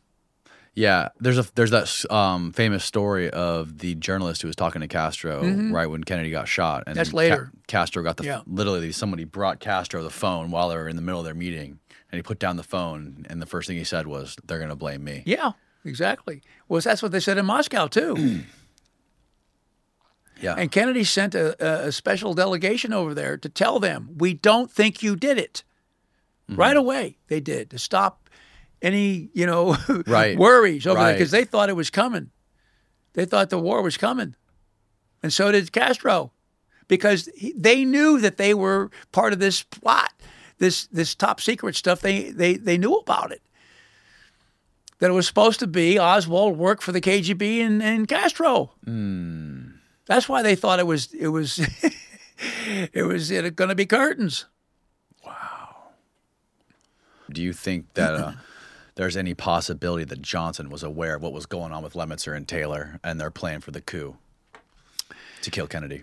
Yeah, there's a there's that um, famous story of the journalist who was talking to Castro mm-hmm. right when Kennedy got shot, and that's later. Ca Castro got the yeah. literally somebody brought Castro the phone while they were in the middle of their meeting, and he put down the phone, and the first thing he said was, "They're going to blame me." Yeah, exactly. Well, that's what they said in Moscow too. Yeah, and Kennedy sent a, a special delegation over there to tell them, "We don't think you did it." Mm-hmm. Right away, they did to stop any, you know, right. worries over right. there, because they thought it was coming. They thought the war was coming. And so did Castro, because he, they knew that they were part of this plot, this this top secret stuff. They, they, they knew about it, that it was supposed to be Oswald worked for the K G B and, and Castro. Mm. That's why they thought it was it was, it was going to be curtains. Wow. Do you think that... Uh, there's any possibility that Johnson was aware of what was going on with Lemnitzer and Taylor and their plan for the coup to kill Kennedy?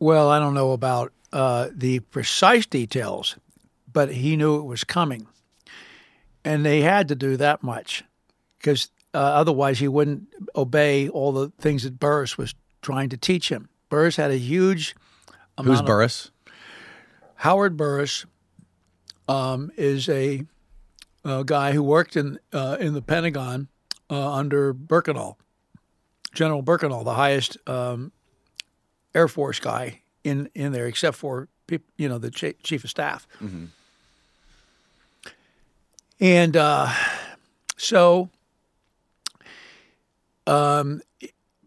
Well, I don't know about uh, the precise details, but he knew it was coming. And they had to do that much, because uh, otherwise he wouldn't obey all the things that Burris was trying to teach him. Burris had a huge amount. Who's Burris? Of, Howard Burris um, is a... a guy who worked in uh, in the Pentagon uh, under Birkenau, General Birkenau, the highest um, Air Force guy in in there, except for you know the ch chief of staff. Mm-hmm. And uh, so um,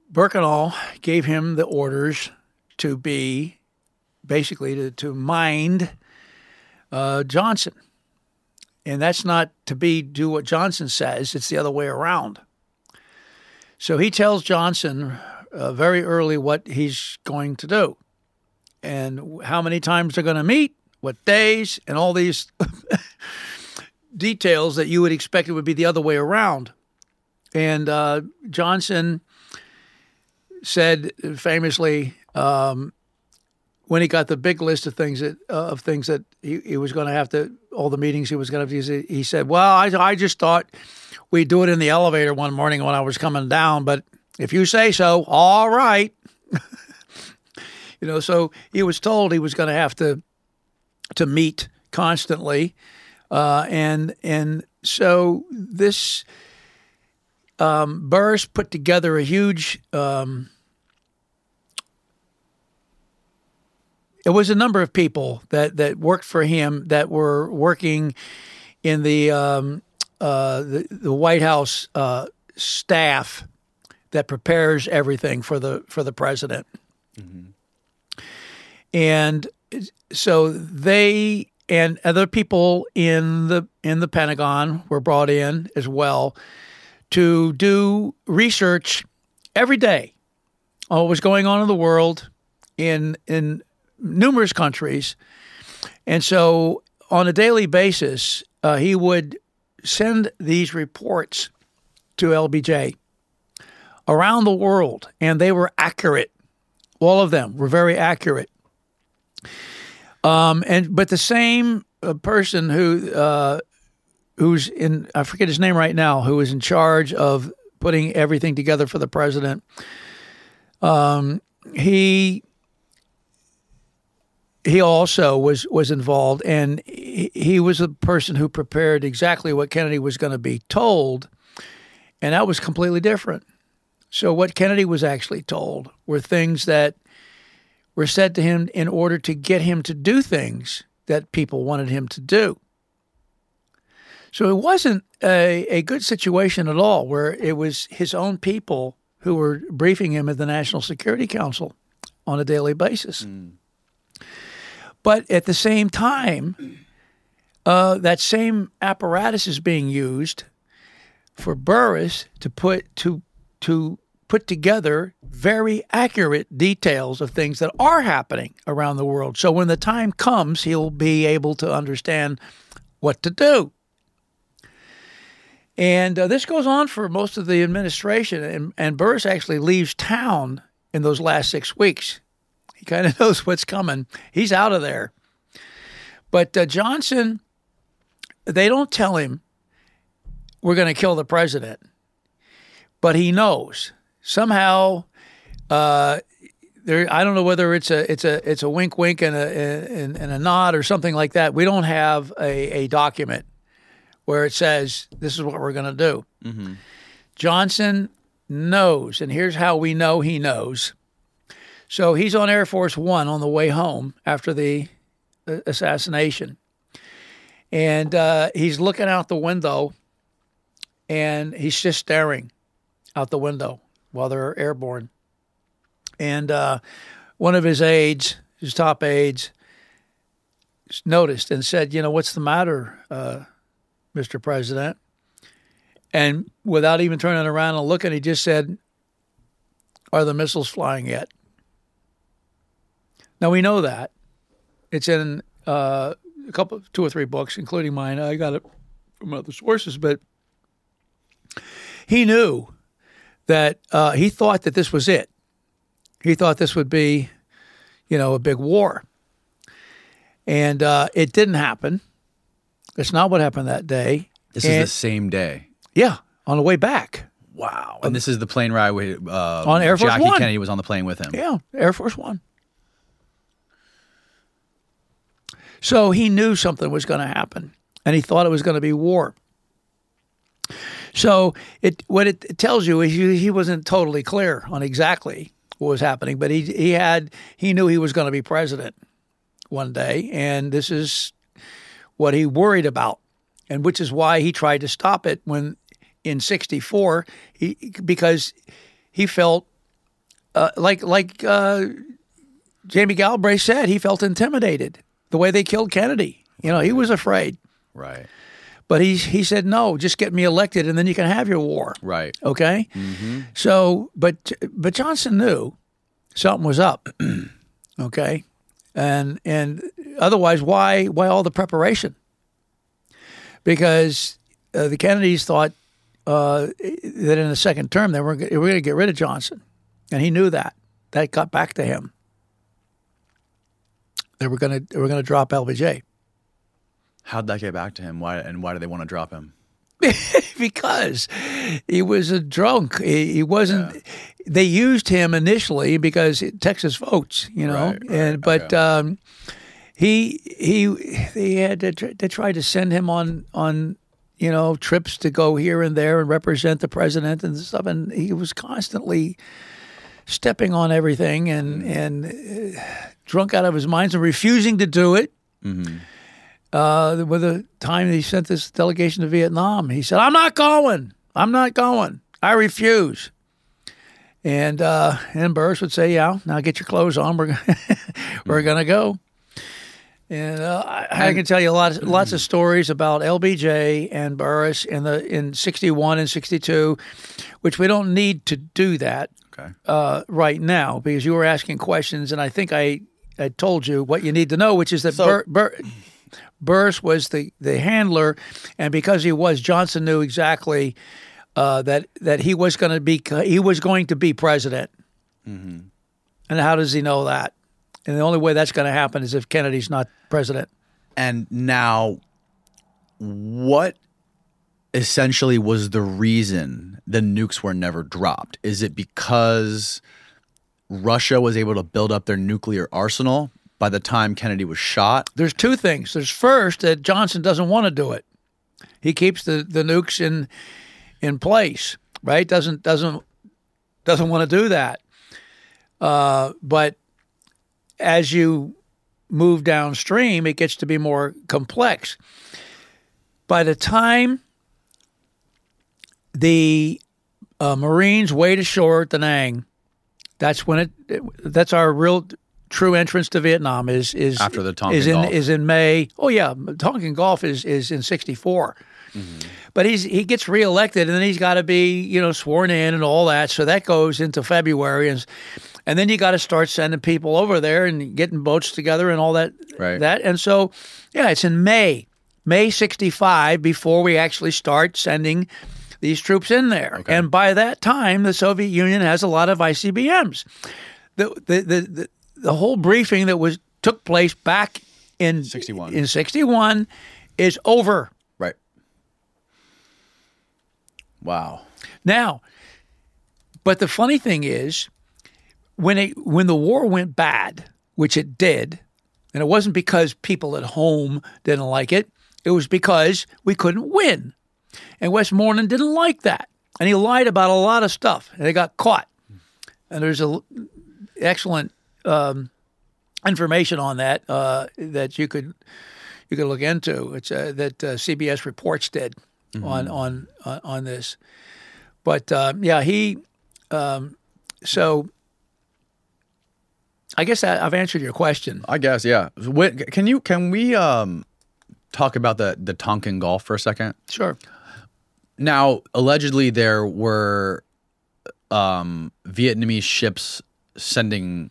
Birkenau gave him the orders to be basically to, to mind uh, Johnson. And that's not to be do what Johnson says. It's the other way around. So he tells Johnson uh, very early what he's going to do and how many times they're going to meet, what days, and all these details that you would expect it would be the other way around. And uh, Johnson said famously um, when he got the big list of things that, uh, of things that he, he was going to have to – all the meetings he was going to have. He said, well, I, I just thought we'd do it in the elevator one morning when I was coming down, but if you say so, all right. You know, so he was told he was going to have to to meet constantly. Uh, and and so this um, Burris put together a huge um, it was a number of people that, that worked for him that were working in the um, uh, the, the White House uh, staff that prepares everything for the for the president, mm-hmm. and so they and other people in the in the Pentagon were brought in as well to do research every day on what was going on in the world in in. numerous countries. And so on a daily basis, uh, he would send these reports to L B J around the world, and they were accurate. All of them were very accurate. Um, and but the same uh, person who uh, who's in, I forget his name right now, who is in charge of putting everything together for the president, um, he... He also was, was involved, and he, he was the person who prepared exactly what Kennedy was going to be told, and that was completely different. So what Kennedy was actually told were things that were said to him in order to get him to do things that people wanted him to do. So it wasn't a, a good situation at all, where it was his own people who were briefing him at the National Security Council on a daily basis. Mm. But at the same time, uh, that same apparatus is being used for Burris to put to to put together very accurate details of things that are happening around the world. So when the time comes, he'll be able to understand what to do. And uh, this goes on for most of the administration, and, and Burris actually leaves town in those last six weeks. He kind of knows what's coming. He's out of there. But uh, Johnson, they don't tell him we're going to kill the president. But he knows somehow. Uh, there, I don't know whether it's a it's a it's a wink, wink, and a and, and a nod or something like that. We don't have a, a document where it says this is what we're going to do. Mm-hmm. Johnson knows, and here's how we know he knows. So he's on Air Force One on the way home after the assassination, and uh, he's looking out the window, and he's just staring out the window while they're airborne. And uh, one of his aides, his top aides, noticed and said, you know, what's the matter, uh, Mister President? And without even turning around and looking, he just said, are the missiles flying yet? Now, we know that. It's in uh, a couple, two or three books, including mine. I got it from other sources, but he knew that uh, he thought that this was it. He thought this would be, you know, a big war. And uh, it didn't happen. It's not what happened that day. This and, is the same day. Yeah, on the way back. Wow. And um, this is the plane ride with uh, on Air Force Jackie One. Kennedy was on the plane with him. Yeah, Air Force One. So he knew something was going to happen, and he thought it was going to be war. So it what it, it tells you is he, he wasn't totally clear on exactly what was happening, but he he had he knew he was going to be president one day, and this is what he worried about, and which is why he tried to stop it when in sixty-four, he because he felt uh, like like uh, Jamie Galbraith said, he felt intimidated the way they killed Kennedy. You know, he was afraid. Right. But he he said, no, just get me elected and then you can have your war. Right. Okay? Mm-hmm. So, but but Johnson knew something was up. Okay? And and otherwise, why why all the preparation? Because uh, the Kennedys thought uh, that in the second term, they were, they were going to get rid of Johnson. And he knew that. That got back to him. They were going to they were going to drop L B J. How'd that get back to him? Why and why do they want to drop him? Because he was a drunk. He, he wasn't. Yeah. They used him initially because Texas votes, you know. Right, right, and but okay. um, he he they had to tr- they tried to send him on on you know trips to go here and there and represent the president and stuff. And he was constantly stepping on everything and and uh, drunk out of his mind and refusing to do it. Mm-hmm. Uh, with the time he sent this delegation to Vietnam, he said, I'm not going. I'm not going. I refuse. And uh, and Burris would say, yeah, now get your clothes on. We're gonna, we're going to go. And uh, I, I can tell you lots lots of stories about L B J and Burris in the in sixty-one and sixty-two, which we don't need to do that okay. uh, right now because you were asking questions, and I think I, I told you what you need to know, which is that so, Bur- Bur- Burris was the, the handler, and because he was, Johnson knew exactly uh, that that he was going to be he was going to be president. Mm-hmm. And how does he know that? And the only way that's going to happen is if Kennedy's not president. And now, what essentially was the reason the nukes were never dropped? Is it because Russia was able to build up their nuclear arsenal by the time Kennedy was shot? There's two things. There's first that Johnson doesn't want to do it. He keeps the, the nukes in in place, right? Doesn't doesn't doesn't want to do that. Uh, but as you move downstream, it gets to be more complex. By the time the uh, Marines wade ashore at Da Nang, that's when it, it. That's our real, true entrance to Vietnam is is after the Tonkin is in Gulf. is in May. Oh yeah, Tonkin Gulf is is in sixty-four. Mm-hmm. But he's he gets reelected and then he's got to be you know sworn in and all that. So that goes into February and. And then you got to start sending people over there and getting boats together and all that. Right. That and so, yeah, it's in May, May sixty-five before we actually start sending these troops in there. Okay. And by that time, the Soviet Union has a lot of I C B Ms. The the the the, the whole briefing that was took place back in sixty-one in sixty-one is over. Right. Wow. Now, but the funny thing is, when it when the war went bad, which it did, and it wasn't because people at home didn't like it, it was because we couldn't win. And Westmoreland didn't like that. And he lied about a lot of stuff, and they got caught. And there's a excellent um, information on that uh, that you could you could look into. It's uh, that uh, C B S Reports did mm-hmm. on on uh, on this. But uh, yeah, he. Um, so I guess I, I've answered your question. I guess yeah. Can you can we um, talk about the the Tonkin Gulf for a second? Sure. Now, allegedly, there were um, Vietnamese ships sending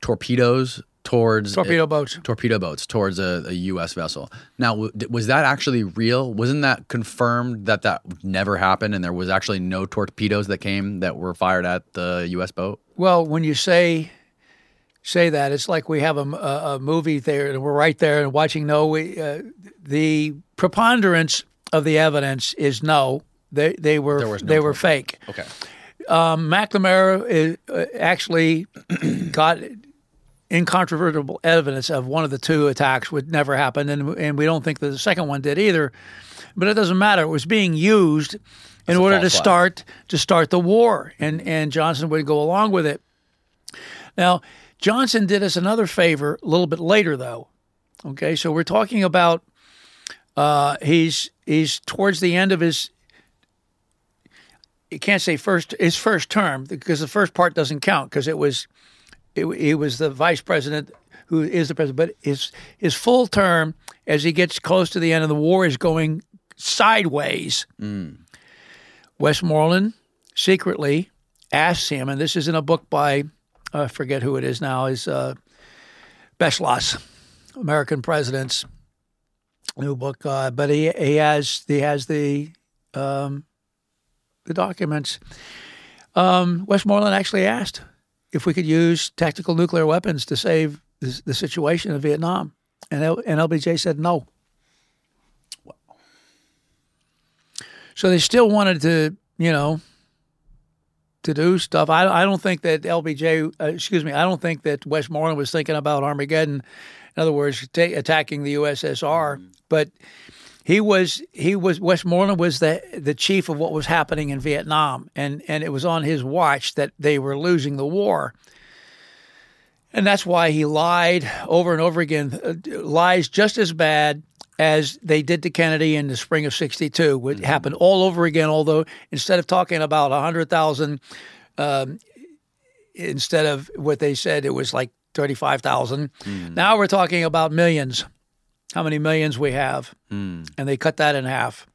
torpedoes towards torpedo a, boats, torpedo boats towards a, a U S vessel. Now, w- was that actually real? Wasn't that confirmed that that never happened, and there was actually no torpedoes that came that were fired at the U S boat? Well, when you say say that, it's like we have a, a, a movie there, and we're right there and watching. No, we, uh, the preponderance of the evidence is no, they they were no they were fake. Okay, um, McNamara is, uh, actually got incontrovertible evidence of one of the two attacks would never happen, and and we don't think that the second one did either. But it doesn't matter. It was being used in That's order to start to start the war, and and Johnson would go along with it. Now, Johnson did us another favor a little bit later, though. Okay, so we're talking about. Uh, he's he's towards the end of his. You can't say first his first term because the first part doesn't count because it was, it, it was the vice president who is the president. But his his full term as he gets close to the end of the war is going sideways. Mm. Westmoreland secretly asks him, and this is in a book by I uh, forget who it is now is uh, Beschloss, American Presidents. New book, uh, but he he has he has the um, the documents. Um, Westmoreland actually asked if we could use tactical nuclear weapons to save this, the situation in Vietnam, and L, and L B J said no. Wow. So they still wanted to, you know, to do stuff. I I don't think that L B J, uh, excuse me, I don't think that Westmoreland was thinking about Armageddon. In other words, t- attacking the U S S R. Mm-hmm. But he was he was Westmoreland was the the chief of what was happening in Vietnam, and and it was on his watch that they were losing the war, and that's why he lied over and over again, uh, lies just as bad as they did to Kennedy in the spring of sixty-two, which mm-hmm. happened all over again. Although instead of talking about a hundred thousand, um, instead of what they said, it was like. thirty-five thousand. Mm. Now we're talking about millions, how many millions we have. Mm. And they cut that in half.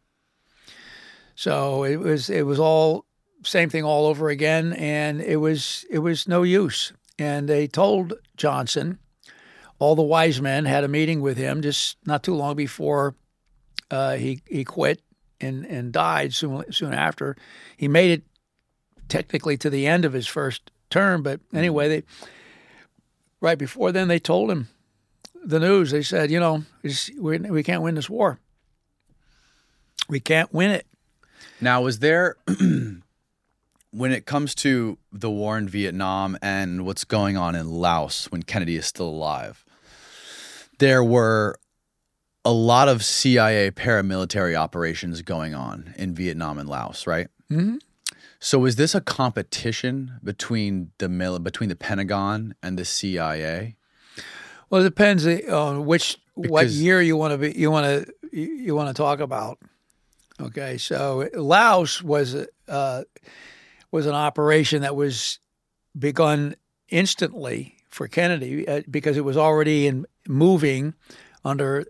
So it was it was all same thing all over again, and it was it was no use. And they told Johnson, all the wise men had a meeting with him just not too long before uh, he he quit and, and died soon soon after. He made it technically to the end of his first term, but anyway, they... Right before then, they told him the news. They said, you know, it's, we, we can't win this war. We can't win it. Now, was there, when it comes to the war in Vietnam and what's going on in Laos when Kennedy is still alive, there were a lot of C I A paramilitary operations going on in Vietnam and Laos, right? Mm-hmm. So is this a competition between the between the Pentagon and the C I A? Well, it depends on which because what year you want to be you want to you want to talk about. Okay, so Laos was uh, was an operation that was begun instantly for Kennedy uh, because it was already in moving under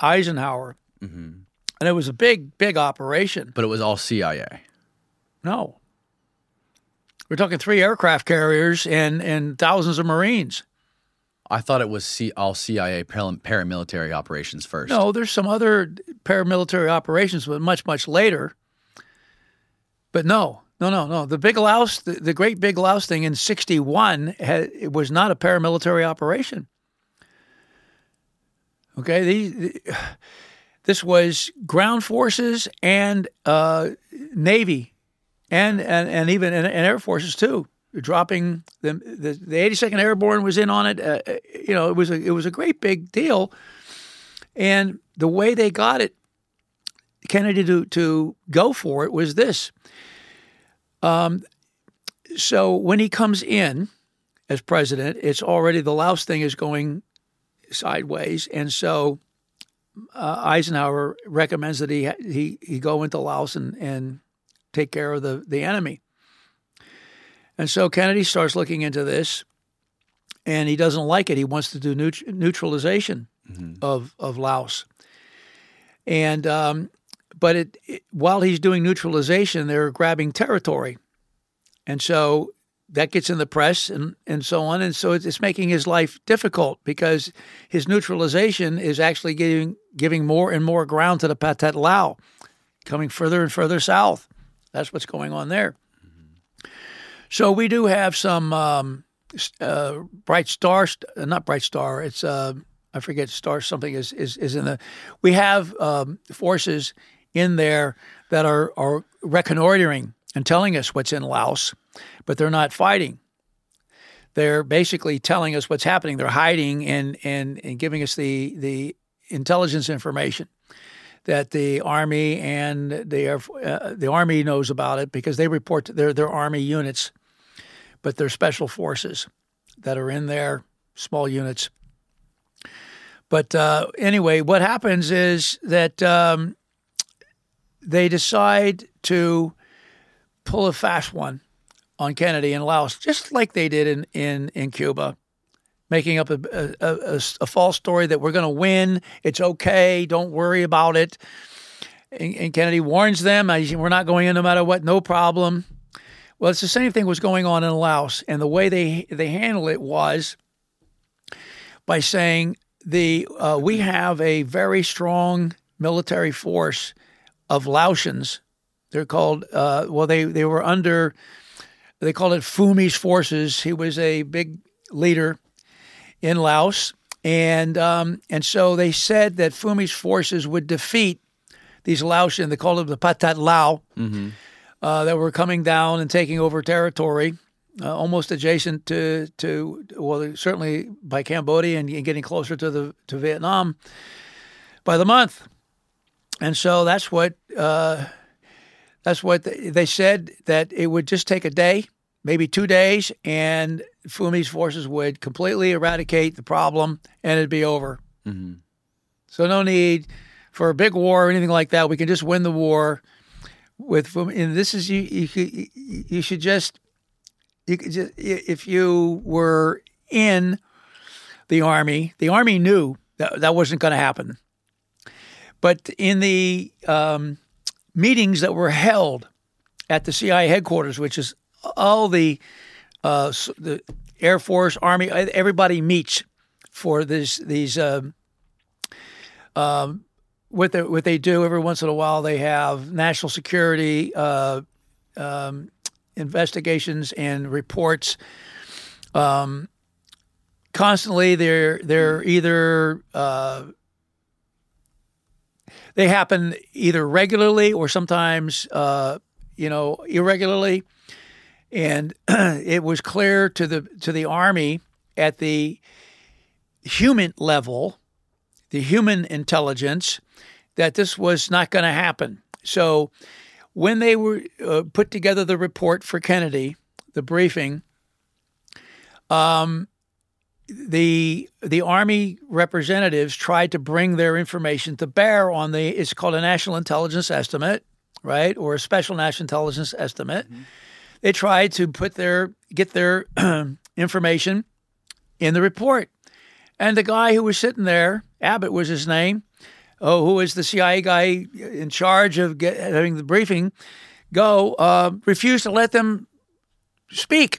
Eisenhower, mm-hmm. and it was a big big operation. But it was all C I A. No. We're talking three aircraft carriers and, and thousands of Marines. I thought it was C- all C I A paramilitary operations first. No, there's some other paramilitary operations, but much, much later. But no, no, no, no. The Big Laos, the, the Great Big Laos thing in sixty-one had, it was not a paramilitary operation. Okay, the, the, this was ground forces and uh, Navy and and, and even and, and Air Forces too, dropping the, the the eighty-second Airborne was in on it. Uh, you know, it was a it was a great big deal, and the way they got it, Kennedy to to go for it was this. Um, so when he comes in as president, it's already the Laos thing is going sideways, and so uh, Eisenhower recommends that he he he go into Laos and and take care of the the enemy. And so Kennedy starts looking into this, and he doesn't like it. He wants to do neut- neutralization mm-hmm. of of Laos, and um, but it, it, while he's doing neutralization, they're grabbing territory, and so that gets in the press and and so on. And so it's, it's making his life difficult because his neutralization is actually giving giving more and more ground to the Pathet Lao, coming further and further south. That's what's going on there. So we do have some um, uh, bright star, uh, not bright star. It's uh, I forget star something is is is in the. We have um, forces in there that are are reconnoitering and telling us what's in Laos, but they're not fighting. They're basically telling us what's happening. They're hiding and and and giving us the the intelligence information that the Army and the uh, the Army knows about it because they report to their their Army units. But they're special forces that are in there, small units. But uh, anyway, what happens is that um, they decide to pull a fast one on Kennedy in Laos, just like they did in, in, in Cuba, making up a, a, a, a false story that we're going to win, it's okay, don't worry about it. And, and Kennedy warns them, we're not going in no matter what, no problem. Well, it's the same thing was going on in Laos, and the way they they handled it was by saying the uh, we have a very strong military force of Laotians. They're called uh, well they they were under they called it Fumi's forces. He was a big leader in Laos, and um, and so they said that Fumi's forces would defeat these Laotian. They called them the Pathet Lao. Mm-hmm. Uh, that were coming down and taking over territory, uh, almost adjacent to to well, certainly by Cambodia and, and getting closer to the to Vietnam by the month, and so that's what uh, that's what they, they said that it would just take a day, maybe two days, and Fumi's forces would completely eradicate the problem and it'd be over. Mm-hmm. So no need for a big war or anything like that. We can just win the war. With and this is you you you should just you could just if you were in the Army, the Army knew that that wasn't going to happen. But in the um, meetings that were held at the C I A headquarters, which is all the uh, the Air Force, Army, everybody meets for this these. Uh, um, What they, what they do every once in a while, they have national security uh, um, investigations and reports. Um, constantly, they're they're either uh, they happen either regularly or sometimes uh, you know irregularly. And it was clear to the to the Army at the human level, the human intelligence, that this was not going to happen. So when they were uh, put together the report for Kennedy, the briefing, um, the the Army representatives tried to bring their information to bear on the, it's called a national intelligence estimate, right? Or a special national intelligence estimate. Mm-hmm. They tried to put their, get their information in the report. And the guy who was sitting there, Abbott was his name, oh, who is the C I A guy in charge of get, having the briefing, go, uh, refused to let them speak.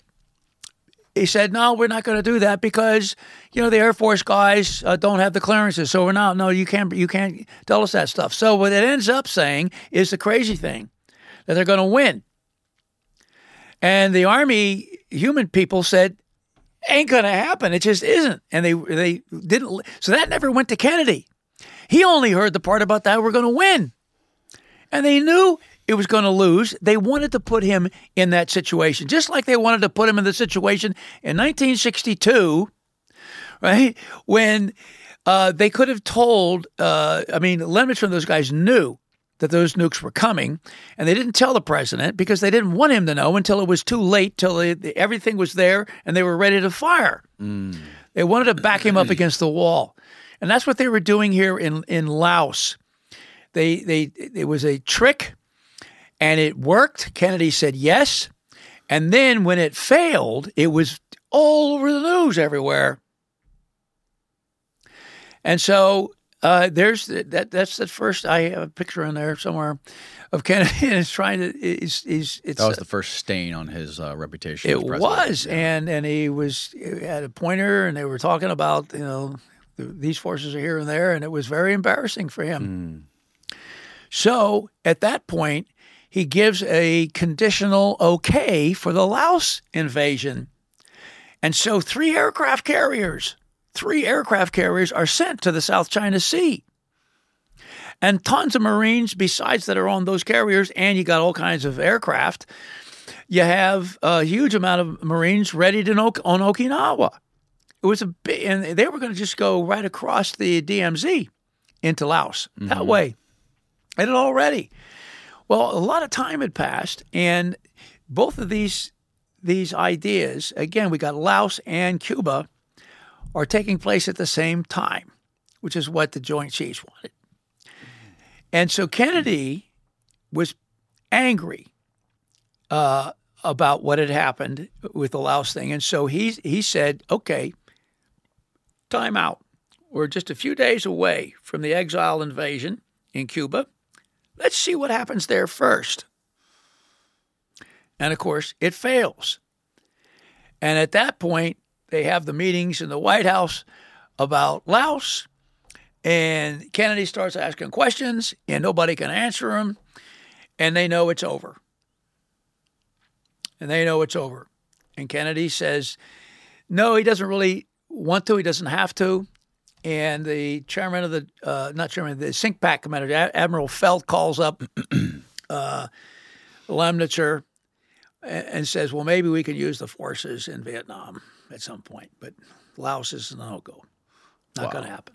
He said, no, we're not going to do that because, you know, the Air Force guys uh, don't have the clearances. So we're not, no, you can't, you can't tell us that stuff. So what it ends up saying is the crazy thing, that they're going to win. And the Army human people said, ain't going to happen. It just isn't. And they they didn't. So that never went to Kennedy. He only heard the part about that we're going to win. And they knew it was going to lose. They wanted to put him in that situation, just like they wanted to put him in the situation in nineteen sixty-two, right, when uh, they could have told, uh, I mean, Lemnitzer and those guys knew that those nukes were coming, and they didn't tell the president because they didn't want him to know until it was too late, till they, everything was there and they were ready to fire. Mm. They wanted to back him up against the wall. And that's what they were doing here in, in Laos. They, they, it was a trick, and it worked. Kennedy said yes. And then when it failed, it was all over the news everywhere. And so uh, there's that. That's the first. I have a picture in there somewhere of Kennedy, and it's trying to. Is is that was uh, the first stain on his uh, reputation? It was, yeah. and and he was he had a pointer, and they were talking about, you know, these forces are here and there, and it was very embarrassing for him. Mm. So at that point, he gives a conditional okay for the Laos invasion. And so three aircraft carriers, three aircraft carriers are sent to the South China Sea. And tons of Marines besides that are on those carriers, and you got all kinds of aircraft. You have a huge amount of Marines readied in on Okinawa. It was a big, and they were going to just go right across the D M Z into Laos mm-hmm. that way. They had it already. Well, a lot of time had passed, and both of these these ideas, again, we got Laos and Cuba, are taking place at the same time, which is what the Joint Chiefs wanted. And so Kennedy was angry uh, about what had happened with the Laos thing, and so he he said, okay, time out. We're just a few days away from the exile invasion in Cuba. Let's see what happens there first. And, of course, it fails. And at that point, they have the meetings in the White House about Laos, and Kennedy starts asking questions, and nobody can answer them, and they know it's over. And they know it's over. And Kennedy says, no, he doesn't really want to. He doesn't have to. And the chairman of the, uh, not chairman, the SINCPAC commander, Admiral Felt, calls up uh, Lemnitzer and, and says, well, maybe we can use the forces in Vietnam at some point, but Laos is no go. Not wow. going to happen.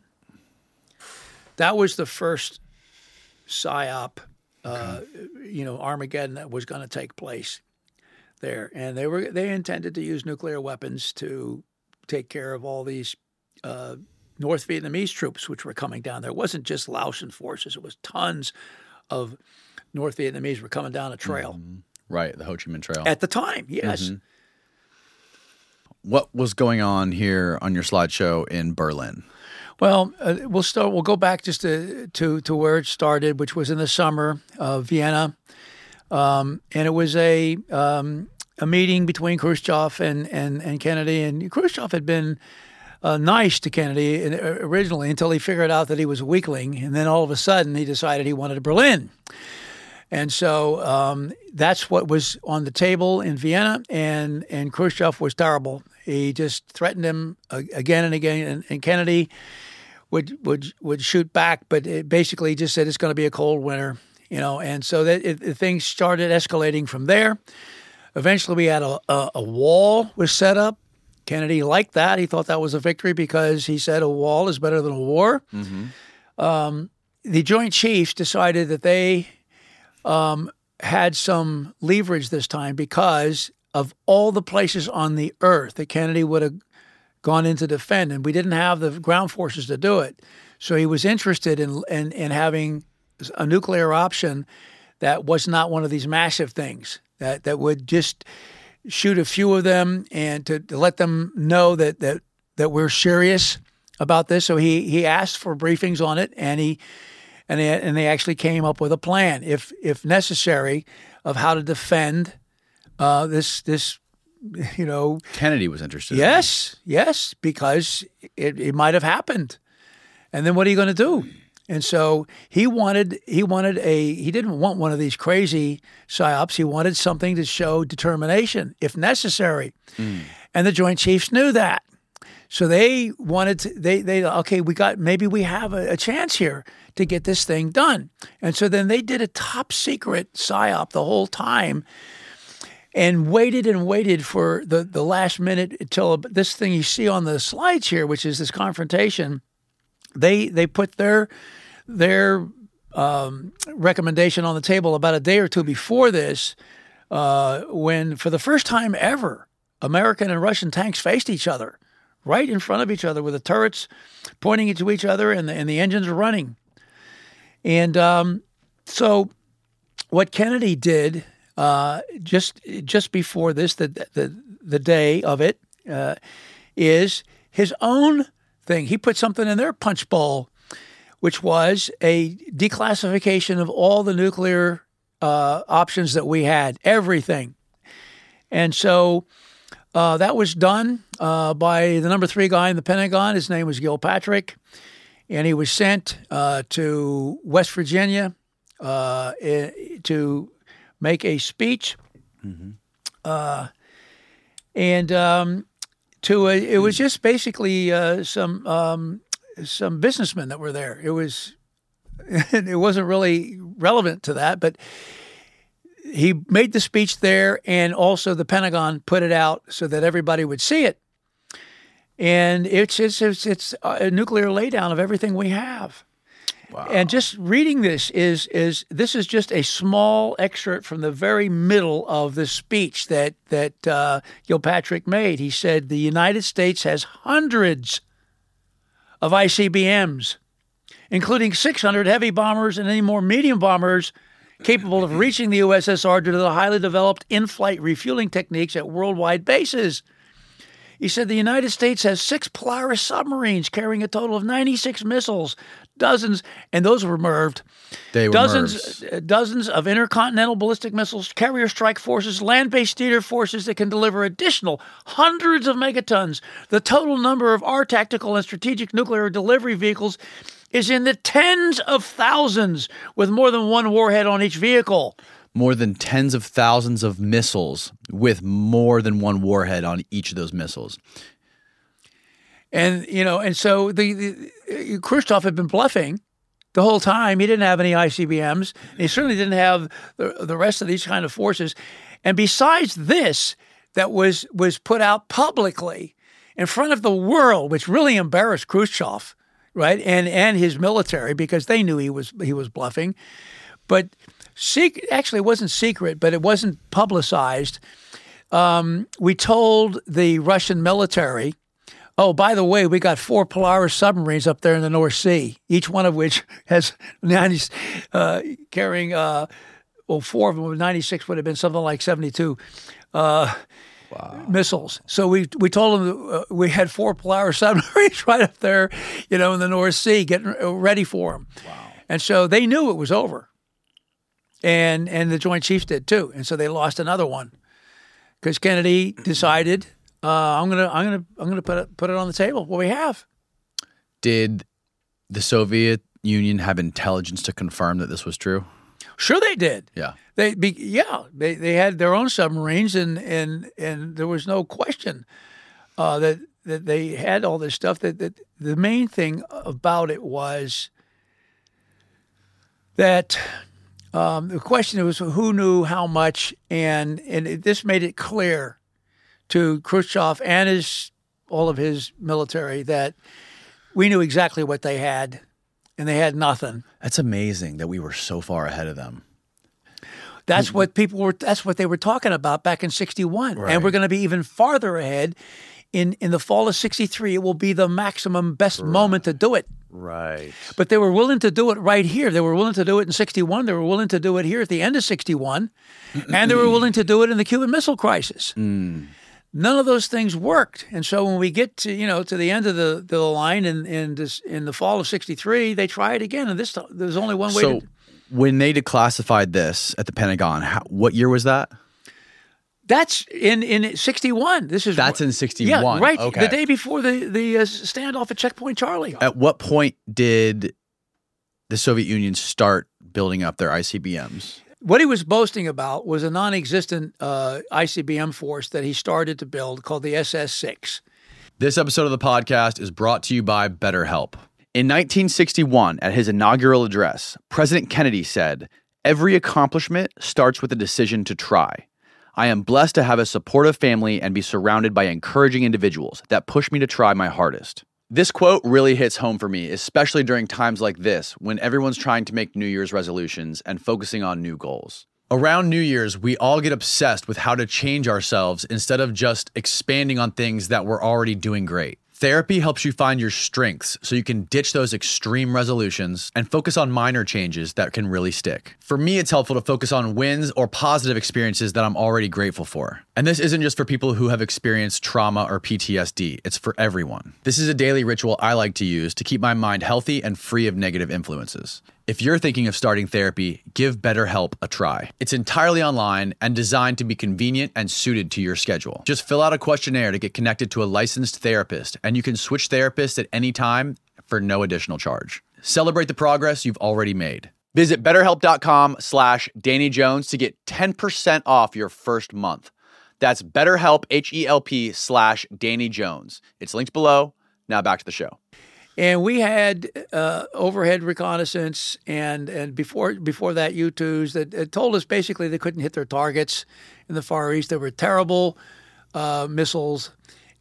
That was the first PSYOP, uh, okay. you know, Armageddon that was going to take place there. And they were they intended to use nuclear weapons to take care of all these uh North Vietnamese troops, which were coming down there. It wasn't just Laotian forces. It was tons of North Vietnamese were coming down a trail. Mm-hmm. Right, the Ho Chi Minh Trail. At the time, yes. Mm-hmm. What was going on here on your slideshow in Berlin? Well, uh, we'll start. We'll go back just to, to, to where it started, which was in the summer of Vienna. Um, and it was a um, a meeting between Khrushchev and, and, and Kennedy. And Khrushchev had been... Uh, nice to Kennedy originally until he figured out that he was a weakling, and then all of a sudden he decided he wanted Berlin. And so um, that's what was on the table in Vienna, and, and Khrushchev was terrible. He just threatened him again and again, and, and Kennedy would, would would shoot back, but it basically just said it's going to be a cold winter, you know. And so that it, it, things started escalating from there. Eventually we had a, a, a wall was set up. Kennedy liked that. He thought that was a victory because he said a wall is better than a war. Mm-hmm. Um, the Joint Chiefs decided that they um, had some leverage this time because of all the places on the earth that Kennedy would have gone in to defend, and we didn't have the ground forces to do it. So he was interested in in, in having a nuclear option that was not one of these massive things that, that would just... shoot a few of them and to, to let them know that, that that we're serious about this. So he he asked for briefings on it, and he and they, and they actually came up with a plan, if if necessary, of how to defend uh, this this you know. Kennedy was interested. Yes, in yes, because it it might have happened, and then what are you going to do? And so he wanted he wanted a he didn't want one of these crazy psyops. He wanted something to show determination, if necessary. Mm. And the Joint Chiefs knew that. So they wanted to, they, they, okay, we got, maybe we have a, a chance here to get this thing done. And so then they did a top secret psyop the whole time and waited and waited for the, the last minute until this thing you see on the slides here, which is this confrontation. They, they put their, their um, recommendation on the table about a day or two before this, uh, when for the first time ever, American and Russian tanks faced each other, right in front of each other, with the turrets pointing to each other and the, and the engines are running. And um, so what Kennedy did uh, just just before this, the, the, the day of it, uh, is his own thing. He put something in their punch bowl, which was a declassification of all the nuclear uh, options that we had, everything. And so... Uh, that was done uh, by the number three guy in the Pentagon. His name was Gilpatrick, and he was sent uh, to West Virginia uh, to make a speech. Mm-hmm. uh, and um, to a, it was just basically uh, some um, some businessmen that were there. It was it wasn't really relevant to that, but. He made the speech there, and also the Pentagon put it out so that everybody would see it. And it's it's it's, it's a nuclear laydown of everything we have. Wow. And just reading this is is this is just a small excerpt from the very middle of the speech that that uh, Gilpatrick made. He said, "The United States has hundreds of I C B Ms, including six hundred heavy bombers and any more medium bombers." Capable of reaching the U S S R due to the highly developed in-flight refueling techniques at worldwide bases. He said the United States has six Polaris submarines carrying a total of ninety-six missiles, dozens, and those were MIRVed, they were dozens, uh, dozens of intercontinental ballistic missiles, carrier strike forces, land-based theater forces that can deliver additional hundreds of megatons. The total number of our tactical and strategic nuclear delivery vehicles is in the tens of thousands, with more than one warhead on each vehicle. More than tens of thousands of missiles with more than one warhead on each of those missiles. And, you know, and so the, the Khrushchev had been bluffing the whole time. He didn't have any I C B Ms. He certainly didn't have the, the rest of these kind of forces. And besides this, that was, was put out publicly in front of the world, which really embarrassed Khrushchev. Right, and and his military, because they knew he was he was bluffing, but secret, actually it wasn't secret, but it wasn't publicized. Um, we told the Russian military, oh, by the way, we got four Polaris submarines up there in the North Sea, each one of which has ninety uh, carrying. Uh, well, four of them with ninety-six would have been something like seventy-two. Uh, Wow. Missiles. So we we told them uh, we had four Polaris submarines right up there, you know, in the North Sea, getting ready for them. Wow. And so they knew it was over, and and the Joint Chiefs did too. And so they lost another one because Kennedy decided uh, I'm gonna I'm gonna I'm gonna put it, put it on the table what we have. Did the Soviet Union have intelligence to confirm that this was true? Sure, they did. Yeah, they be, yeah they they had their own submarines, and and and there was no question uh, that that they had all this stuff. That that the main thing about it was that um, the question was who knew how much, and and it, this made it clear to Khrushchev and his all of his military that we knew exactly what they had. And they had nothing. That's amazing that we were so far ahead of them. That's we, what people were. That's what they were talking about back in sixty-one, right. And we're going to be even farther ahead. In in the fall of sixty-three, it will be the maximum best right. moment to do it. Right. But they were willing to do it right here. They were willing to do it in sixty-one. They were willing to do it here at the end of sixty-one, and they were willing to do it in the Cuban Missile Crisis. Mm. None of those things worked, and so when we get to you know to the end of the the line in in, this, in the fall of sixty-three, they try it again, and this time there's only one way. So, to... when they declassified this at the Pentagon, how, what year was that? That's in in sixty-one. This is that's in sixty-one. Yeah, right. Okay. The day before the the uh, standoff at Checkpoint Charlie. At what point did the Soviet Union start building up their I C B Ms? What he was boasting about was a non-existent uh, I C B M force that he started to build called the S S six. This episode of the podcast is brought to you by BetterHelp. In nineteen sixty-one, at his inaugural address, President Kennedy said, "Every accomplishment starts with a decision to try. I am blessed to have a supportive family and be surrounded by encouraging individuals that push me to try my hardest." This quote really hits home for me, especially during times like this when everyone's trying to make New Year's resolutions and focusing on new goals. Around New Year's, we all get obsessed with how to change ourselves instead of just expanding on things that we're already doing great. Therapy helps you find your strengths so you can ditch those extreme resolutions and focus on minor changes that can really stick. For me, it's helpful to focus on wins or positive experiences that I'm already grateful for. And this isn't just for people who have experienced trauma or P T S D. It's for everyone. This is a daily ritual I like to use to keep my mind healthy and free of negative influences. If you're thinking of starting therapy, give BetterHelp a try. It's entirely online and designed to be convenient and suited to your schedule. Just fill out a questionnaire to get connected to a licensed therapist, and you can switch therapists at any time for no additional charge. Celebrate the progress you've already made. Visit BetterHelp.com slash Danny Jones to get ten percent off your first month. That's BetterHelp, H E L P slash Danny Jones. It's linked below. Now back to the show. And we had uh, overhead reconnaissance, and, and before before that, U twos that, that told us basically they couldn't hit their targets in the Far East. They were terrible uh, missiles.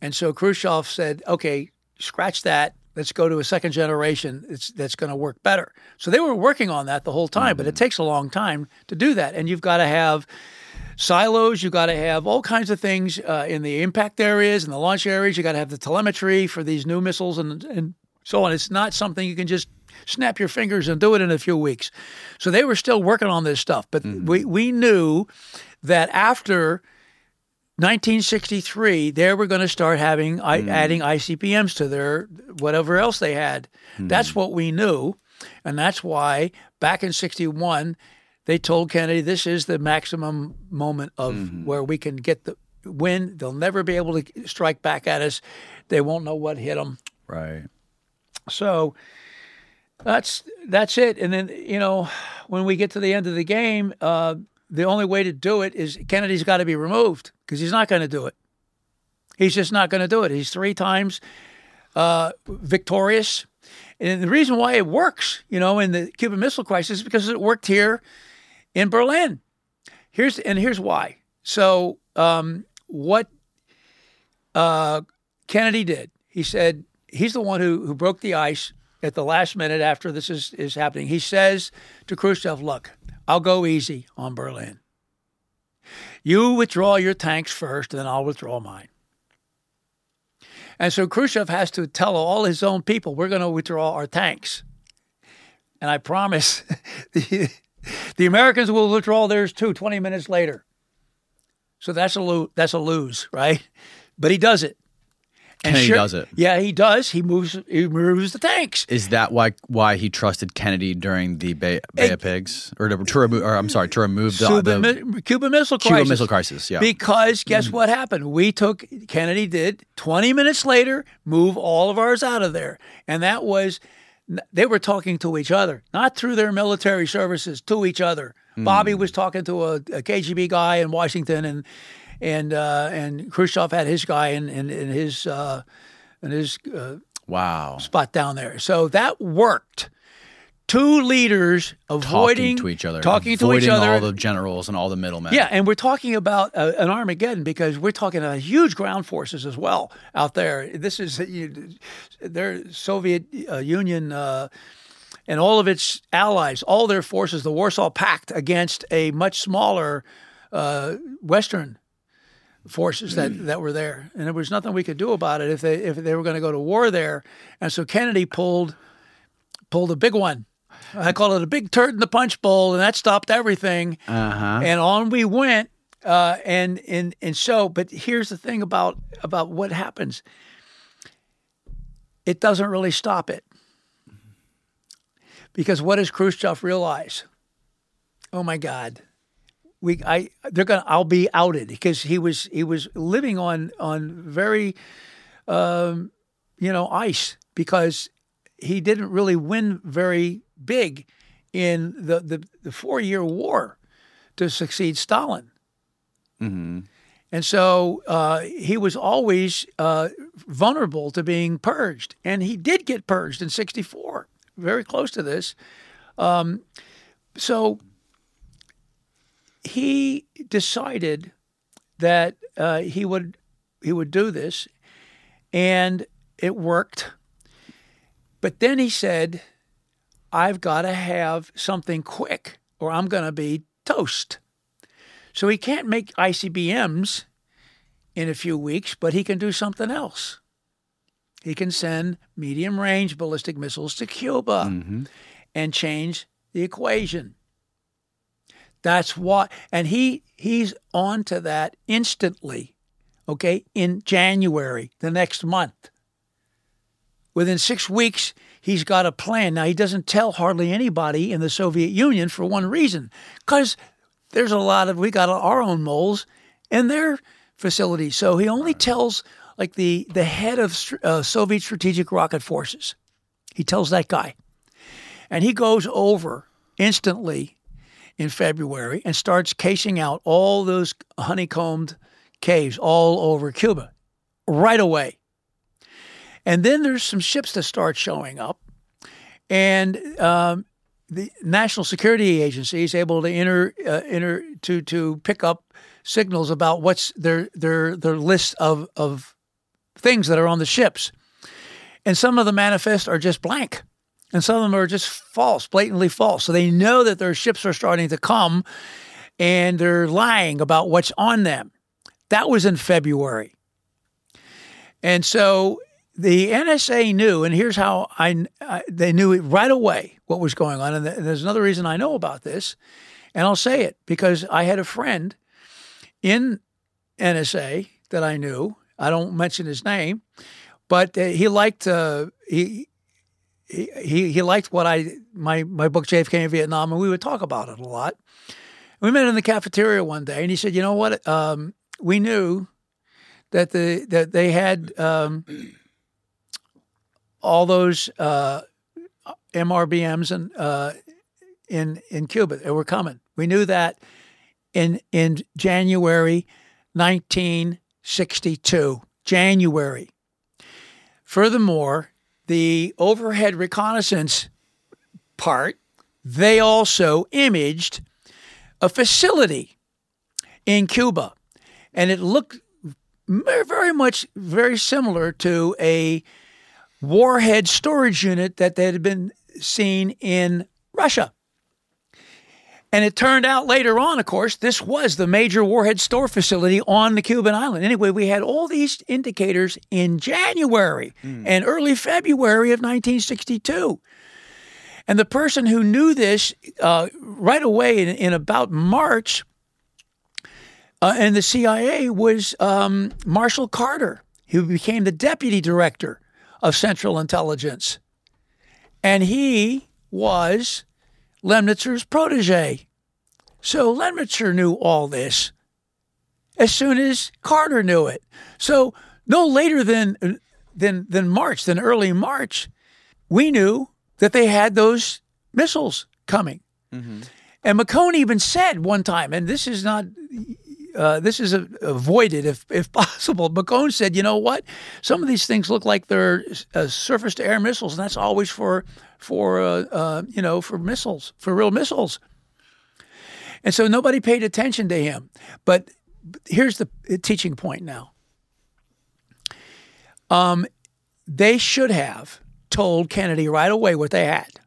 And so Khrushchev said, okay, scratch that. Let's go to a second generation it's, that's going to work better. So they were working on that the whole time, mm-hmm. but it takes a long time to do that. And you've got to have silos, you've got to have all kinds of things uh, in the impact areas and the launch areas. You've got to have the telemetry for these new missiles and and so on. It's not something you can just snap your fingers and do it in a few weeks. So they were still working on this stuff. But mm-hmm. we, we knew that after nineteen sixty-three, they were going to start having mm-hmm. adding I C B Ms to their whatever else they had. Mm-hmm. That's what we knew. And that's why back in sixty-one, they told Kennedy, this is the maximum moment of mm-hmm. where we can get the win. They'll never be able to strike back at us. They won't know what hit them. Right. So that's that's it. And then, you know, when we get to the end of the game, uh, the only way to do it is Kennedy's got to be removed because he's not going to do it. He's just not going to do it. He's three times uh, victorious. And the reason why it works, you know, in the Cuban Missile Crisis is because it worked here in Berlin. Here's and here's why. So um, what uh, Kennedy did, he said, he's the one who, who broke the ice at the last minute after this is, is happening. He says to Khrushchev, look, I'll go easy on Berlin. You withdraw your tanks first, and then I'll withdraw mine. And so Khrushchev has to tell all his own people, we're going to withdraw our tanks. And I promise the, the Americans will withdraw theirs too twenty minutes later. So that's a, lo- that's a lose, right? But he does it. And Kennedy sure, does it. Yeah, he does. He moves He moves the tanks. Is that why why he trusted Kennedy during the Bay, Bay it, of Pigs? Or to, to remove, or I'm sorry, to remove the, Cuba, the Cuban Missile Crisis. Cuban Missile Crisis, yeah. Because guess what happened? We took, Kennedy did, twenty minutes later, move all of ours out of there. And that was, they were talking to each other, not through their military services, to each other. Mm. Bobby was talking to a, a K G B guy in Washington, and And uh, and Khrushchev had his guy in in, in his uh, in his uh, wow spot down there. So that worked. Two leaders avoiding talking to each other, talking avoiding to each other, all the generals and all the middlemen. Yeah, and we're talking about uh, an Armageddon because we're talking about huge ground forces as well out there. This is you, their Soviet uh, Union. Uh, and all of its allies, all their forces, the Warsaw Pact against a much smaller uh, Western forces that, that were there. And there was nothing we could do about it if they if they were going to go to war there. And so Kennedy pulled pulled a big one. I call it a big turd in the punch bowl, and that stopped everything. Uh-huh. And on we went. Uh, and, and and so, but here's the thing about about what happens. It doesn't really stop it. Because what does Khrushchev realize? Oh, my God. We, I, they're gonna. I'll be outed because he was he was living on on very, um, you know, ice because he didn't really win very big in the the, the four year war to succeed Stalin. Mm-hmm. And so uh, he was always uh, vulnerable to being purged. And he did get purged in sixty-four, very close to this. Um, so he decided that uh, he would he would do this, and it worked. But then he said, I've got to have something quick or I'm going to be toast. So he can't make I C B Ms in a few weeks, but he can do something else. He can send medium-range ballistic missiles to Cuba mm-hmm. and change the equation. That's why, and he he's on to that instantly, okay, in January, the next month. Within six weeks, he's got a plan. Now, he doesn't tell hardly anybody in the Soviet Union for one reason, because there's a lot of, we got our own moles in their facilities. So he only tells like the, the head of uh, Soviet Strategic Rocket Forces. He tells that guy. And he goes over instantly in February and starts casing out all those honeycombed caves all over Cuba right away. And then there's some ships that start showing up. And um, the National Security Agency is able to enter, uh, enter to to pick up signals about what's their their their list of of things that are on the ships, and some of the manifests are just blank, and some of them are just false, blatantly false. So they know that their ships are starting to come, and they're lying about what's on them. That was in February, and so the N S A knew, and here's how I, I they knew it right away what was going on. And, th- and there's another reason I know about this, and I'll say it because I had a friend in N S A that I knew. I don't mention his name, but uh, he liked uh, he, he he he liked what I my my book J F K in Vietnam, and we would talk about it a lot. We met in the cafeteria one day, and he said, "You know what? Um, we knew that the that they had." Um, all those uh, M R B Ms in, uh, in in Cuba that were coming. We knew that in in January nineteen sixty-two, January. Furthermore, the overhead reconnaissance part, they also imaged a facility in Cuba. And it looked very much, very similar to a warhead storage unit that had been seen in Russia. And it turned out later on, of course, this was the major warhead store facility on the Cuban island. Anyway, we had all these indicators in January mm. and early February of nineteen sixty-two. And the person who knew this uh, right away in, in about March uh, in the C I A was um, Marshall Carter, who became the deputy director of Central Intelligence. And he was Lemnitzer's protege. So Lemnitzer knew all this as soon as Carter knew it. So no later than than than March, than early March, we knew that they had those missiles coming. Mm-hmm. And McCone even said one time, and this is not... Uh, this is a, avoided if if possible. McCone said, you know what? Some of these things look like they're uh, surface-to-air missiles, and that's always for, for uh, uh, you know, for missiles, for real missiles. And so nobody paid attention to him. But here's the teaching point now. Um, they should have told Kennedy right away what they had.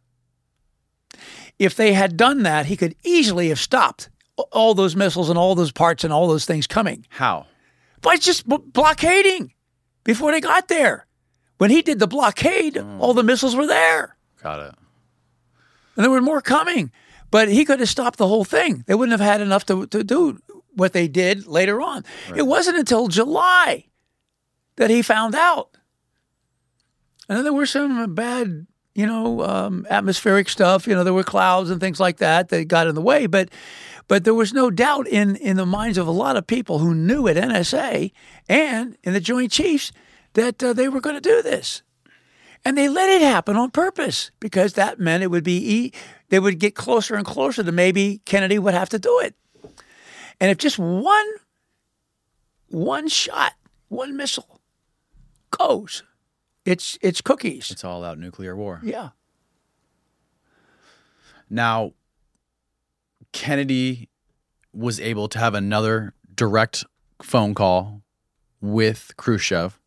If they had done that, he could easily have stopped all those missiles and all those parts and all those things coming. How? By just b- blockading before they got there. When he did the blockade, mm. all the missiles were there. Got it. And there were more coming. But he could have stopped the whole thing. They wouldn't have had enough to, to do what they did later on. Right. It wasn't until July that he found out. And then there were some bad, you know, um, atmospheric stuff. You know, there were clouds and things like that that got in the way. But... But there was no doubt in, in the minds of a lot of people who knew at N S A and in the Joint Chiefs that uh, they were going to do this. And they let it happen on purpose because that meant it would be, e- they would get closer and closer to maybe Kennedy would have to do it. And if just one one shot, one missile goes. It's it's cookies. It's all out nuclear war. Yeah. Now, Kennedy was able to have another direct phone call with Khrushchev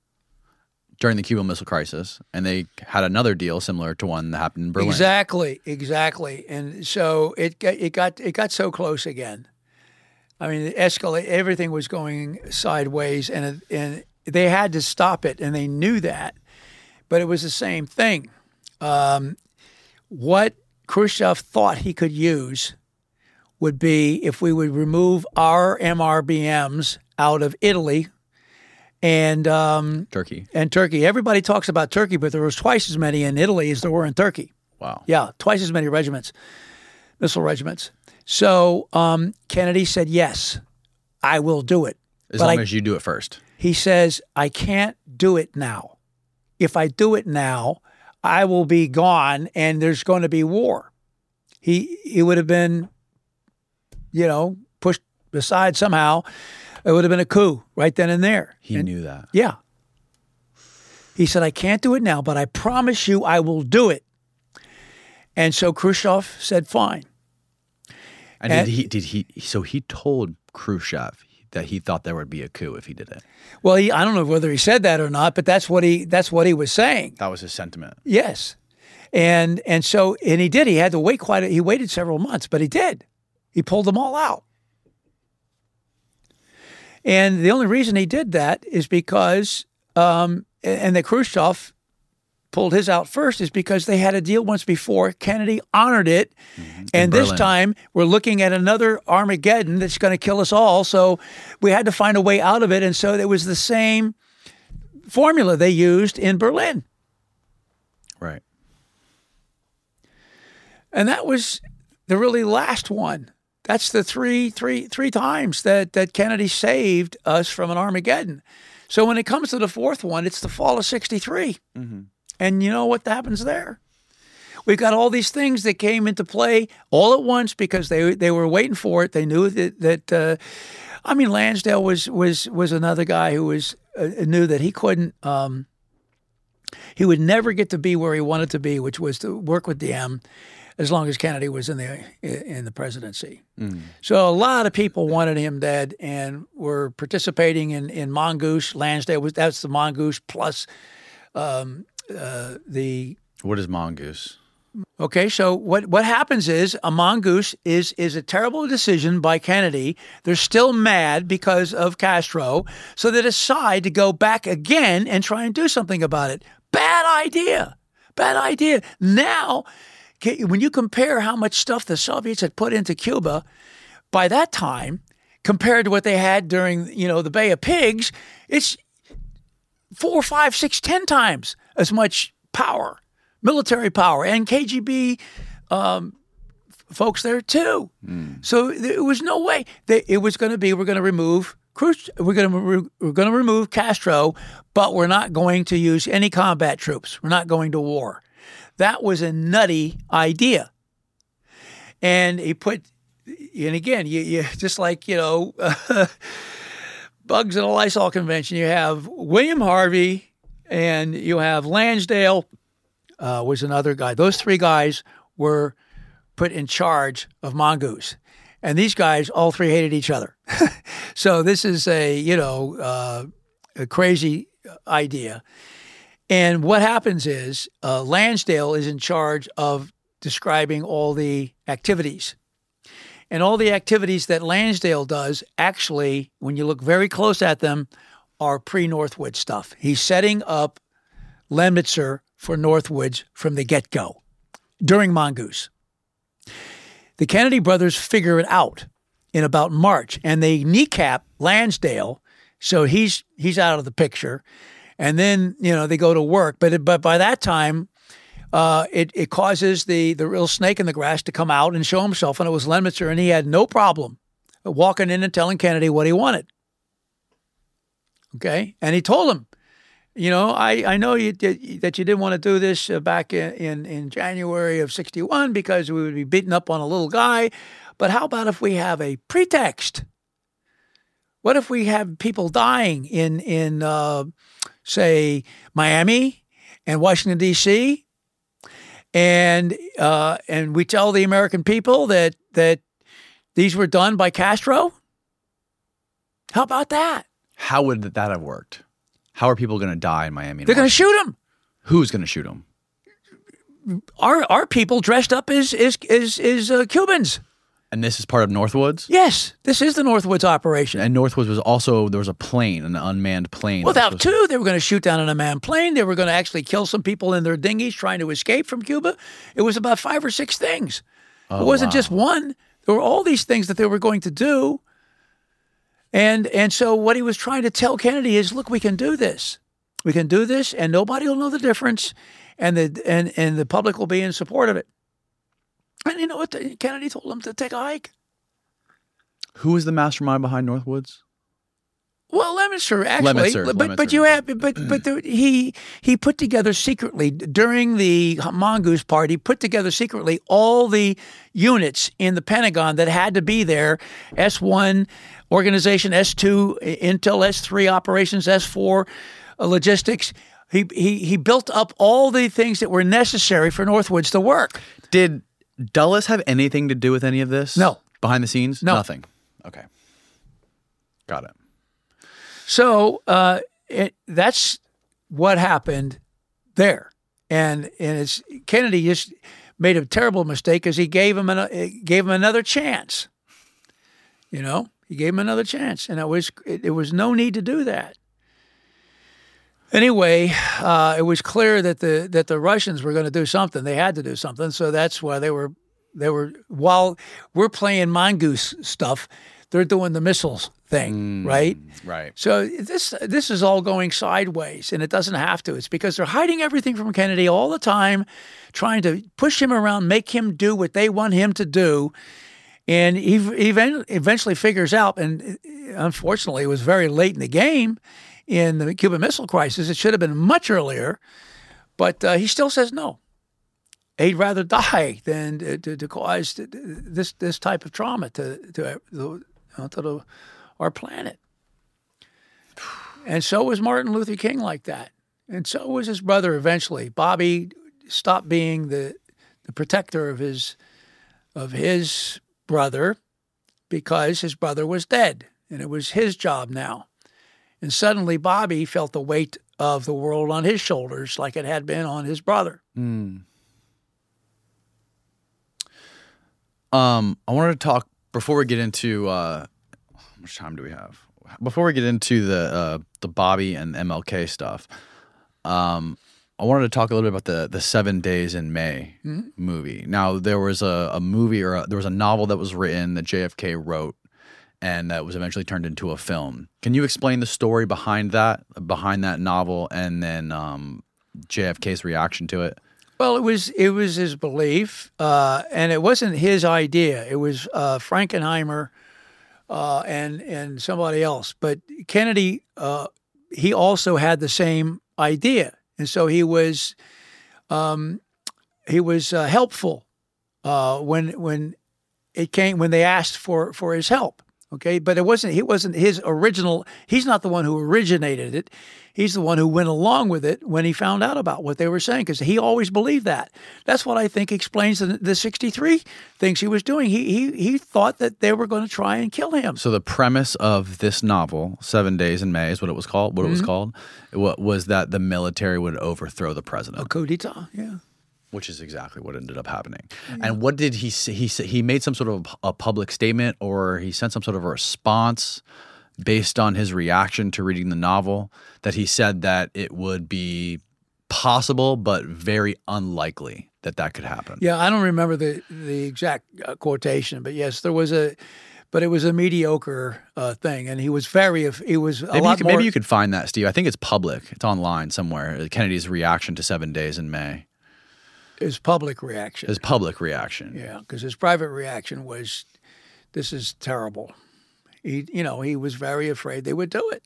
during the Cuban Missile Crisis, and they had another deal similar to one that happened in Berlin. Exactly, exactly. And so it it got it got so close again. I mean, it escalated, everything was going sideways, and it, and they had to stop it, and they knew that. But it was the same thing. Um, what Khrushchev thought he could use would be if we would remove our M R B Ms out of Italy and um, Turkey. And Turkey. Everybody talks about Turkey, but there was twice as many in Italy as there were in Turkey. Wow. Yeah, twice as many regiments, missile regiments. So um, Kennedy said, yes, I will do it. As but long I, as you do it first. He says, I can't do it now. If I do it now, I will be gone and there's going to be war. He, he would have been, you know, pushed aside somehow. It would have been a coup right then and there. He and, knew that. Yeah. He said, I can't do it now, but I promise you I will do it. And so Khrushchev said, fine. And, and did he, did he, so he told Khrushchev that he thought there would be a coup if he did it. Well, he, I don't know whether he said that or not, but that's what he that's what he was saying. That was his sentiment. Yes. And and so and he did. He had to wait quite a, he waited several months, but he did. He pulled them all out. And the only reason he did that is because um, and the Khrushchev pulled his out first is because they had a deal once before. Kennedy honored it. Mm-hmm. And this time we're looking at another Armageddon that's going to kill us all. So we had to find a way out of it. And so it was the same formula they used in Berlin. Right. And that was the really last one. That's the three, three, three times that, that Kennedy saved us from an Armageddon. So when it comes to the fourth one, it's the fall of sixty-three. Mm-hmm. And you know what happens there? We've got all these things that came into play all at once because they they were waiting for it. They knew that that uh, I mean, Lansdale was was was another guy who was uh, knew that he couldn't um, he would never get to be where he wanted to be, which was to work with D M as long as Kennedy was in the in the presidency. Mm. So a lot of people wanted him dead and were participating in in Mongoose. Lansdale was that's the Mongoose plus. Um, Uh, the what is Mongoose? Okay, so what what happens is a Mongoose is is a terrible decision by Kennedy. They're still mad because of Castro, so they decide to go back again and try and do something about it. Bad idea, bad idea. Now, when you compare how much stuff the Soviets had put into Cuba by that time compared to what they had during you know the Bay of Pigs, it's four, five, six, ten times as much power, military power, and K G B um, folks there too. Mm. So there was no way that it was going to be. We're going to remove Khrushchev, we're going to re- we're going to remove Castro, but we're not going to use any combat troops. We're not going to war. That was a nutty idea, and he put. And again, you, you just like you know. Bugs at a Lysol convention. You have William Harvey, and you have Lansdale uh, was another guy. Those three guys were put in charge of Mongoose, and these guys all three hated each other. So this is a you know uh, a crazy idea. And what happens is uh, Lansdale is in charge of describing all the activities. And all the activities that Lansdale does, actually, when you look very close at them, are pre-Northwoods stuff. He's setting up Lemnitzer for Northwoods from the get-go during Mongoose. The Kennedy brothers figure it out in about March, and they kneecap Lansdale, so he's he's out of the picture. And then you know they go to work, but it, but by that time. Uh, it, it causes the, the real snake in the grass to come out and show himself. And it was Lemnitzer, and he had no problem walking in and telling Kennedy what he wanted. Okay? And he told him, you know, I, I know you did, that you didn't want to do this back in, in, in January of sixty-one because we would be beating up on a little guy. But how about if we have a pretext? What if we have people dying in, in uh, say, Miami and Washington, D C, and uh, and we tell the American people that that these were done by Castro? How about that? How would that have worked? How are people going to die in Miami? They're going to shoot them. Who's going to shoot them? Our our people dressed up as is is is uh, Cubans. And this is part of Northwoods? Yes. This is the Northwoods operation. And Northwoods was also, there was a plane, an unmanned plane. Well, that two, they were going to shoot down an unmanned plane. They were going to actually kill some people in their dinghies trying to escape from Cuba. It was about five or six things. Oh, it wasn't wow. just one. There were all these things that they were going to do. And and so what he was trying to tell Kennedy is, look, we can do this. We can do this, and nobody will know the difference, and the and, and the public will be in support of it. And you know what? Kennedy told him to take a hike. Who is the mastermind behind Northwoods? Well, Lemnitzer, actually. Lemnitzer, but Lemnitzer. but you have but but the, he he put together secretly during the Mongoose party. Put together secretly all the units in the Pentagon that had to be there: S one organization, S two intel, S three operations, S four logistics. He he he built up all the things that were necessary for Northwoods to work. Did Dulles have anything to do with any of this? No. Behind the scenes? No. Nothing. Okay. Got it. So uh, it, that's what happened there. And and it's Kennedy just made a terrible mistake because he gave him, an, gave him another chance. You know, he gave him another chance. And it was, it, it was no need to do that. Anyway, uh, it was clear that the that the Russians were going to do something. They had to do something, so that's why they were they were while we're playing Mongoose stuff, they're doing the missiles thing, mm, right? Right. So this this is all going sideways, and it doesn't have to. It's because they're hiding everything from Kennedy all the time, trying to push him around, make him do what they want him to do, and he eventually figures out. And unfortunately, it was very late in the game. In the Cuban Missile Crisis, it should have been much earlier, but uh, he still says no. He'd rather die than to, to, to cause to, to this this type of trauma to to, to, to the, our planet. And so was Martin Luther King like that, and so was his brother. Eventually, Bobby stopped being the the protector of his of his brother because his brother was dead, and it was his job now. And suddenly Bobby felt the weight of the world on his shoulders like it had been on his brother. Mm. Um, I wanted to talk, before we get into, uh, how much time do we have? Before we get into the uh, the Bobby and M L K stuff, um, I wanted to talk a little bit about the, the Seven Days in May mm-hmm. movie. Now, there was a, a movie or a, there was a novel that was written that J F K wrote, and that was eventually turned into a film. Can you explain the story behind that, behind that novel, and then um, J F K's reaction to it? Well, it was it was his belief, uh, and it wasn't his idea. It was uh, Frankenheimer uh, and and somebody else. But Kennedy, uh, he also had the same idea, and so he was um, he was uh, helpful uh, when when it came when they asked for for his help. Okay, but it wasn't. He wasn't his original. He's not the one who originated it. He's the one who went along with it when he found out about what they were saying, because he always believed that. That's what I think explains the, the sixty-three things he was doing. He he he thought that they were going to try and kill him. So the premise of this novel, Seven Days in May, is what it was called. What mm-hmm. it was called, what was that the military would overthrow the president. A coup d'état. Yeah. Which is exactly what ended up happening. Yeah. And what did he say? He say, he made some sort of a public statement, or he sent some sort of a response based on his reaction to reading the novel, that he said that it would be possible but very unlikely that that could happen. Yeah, I don't remember the the exact quotation, but yes, there was a. But it was a mediocre uh, thing, and he was very – he was a maybe lot you could, more – Maybe you could find that, Steve. I think it's public. It's online somewhere, Kennedy's reaction to Seven Days in May. His public reaction. His public reaction. Yeah, because his private reaction was, this is terrible. He, you know, he was very afraid they would do it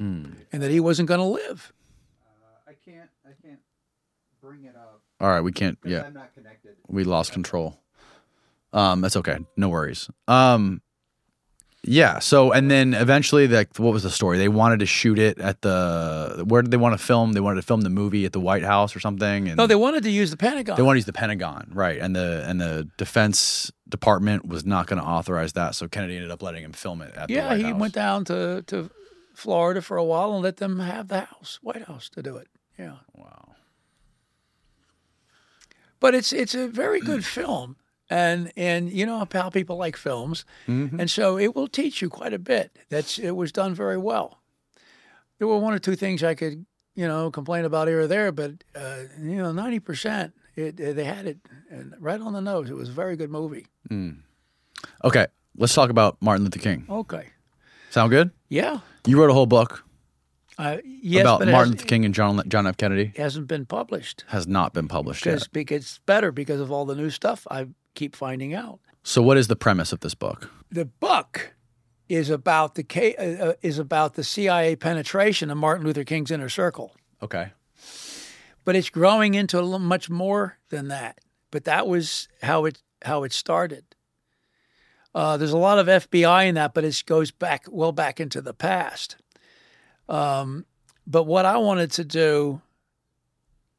mm. and that he wasn't going to live. Uh, I can't I can't bring it up. All right, we can't. Yeah. I'm not connected. We lost control. Um, that's okay. No worries. Um, Yeah. So, and then eventually, like, what was the story? They wanted to shoot it at the, where did they want to film? They wanted to film the movie at the White House or something. And no, they wanted to use the Pentagon. They wanted to use the Pentagon, right? And the and the Defense Department was not going to authorize that, so Kennedy ended up letting him film it at yeah, the White House. Yeah, he went down to, to Florida for a while and let them have the house, White House, to do it. Yeah. Wow. But it's it's a very good film. And and you know how people like films, mm-hmm. and so it will teach you quite a bit. That's it was done very well. There were one or two things I could you know complain about here or there, but uh, you know ninety percent it, it they had it right on the nose. It was a very good movie. Mm. Okay, let's talk about Martin Luther King. Okay, sound good? Yeah, you wrote a whole book. Uh, yes, about Martin Luther King and John John F. Kennedy. Hasn't been published. Has not been published because, yet. Because it's better because of all the new stuff I've. Keep finding out. So, what is the premise of this book? The book is about the uh, is about the C I A penetration of Martin Luther King's inner circle. Okay, but it's growing into a much more than that. But that was how it how it started. Uh, there's a lot of F B I in that, but it goes back well back into the past. Um, but what I wanted to do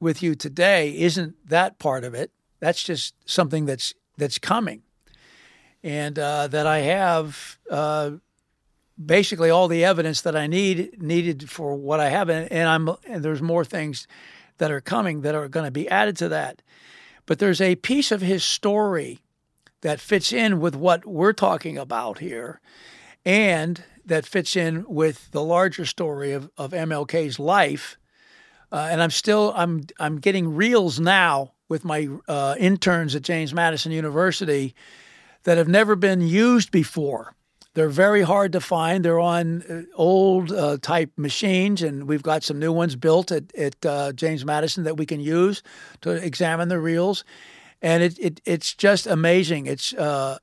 with you today isn't that part of it. That's just something that's. That's coming, and uh, that I have uh, basically all the evidence that I need needed for what I have, and, and I'm and there's more things that are coming that are going to be added to that. But there's a piece of his story that fits in with what we're talking about here, and that fits in with the larger story of, of M L K's life. Uh, and I'm still I'm I'm getting reels now. With my uh, interns at James Madison University that have never been used before. They're very hard to find. They're on old uh, type machines, and we've got some new ones built at, at uh, James Madison that we can use to examine the reels. And it, it it's just amazing. It's uh,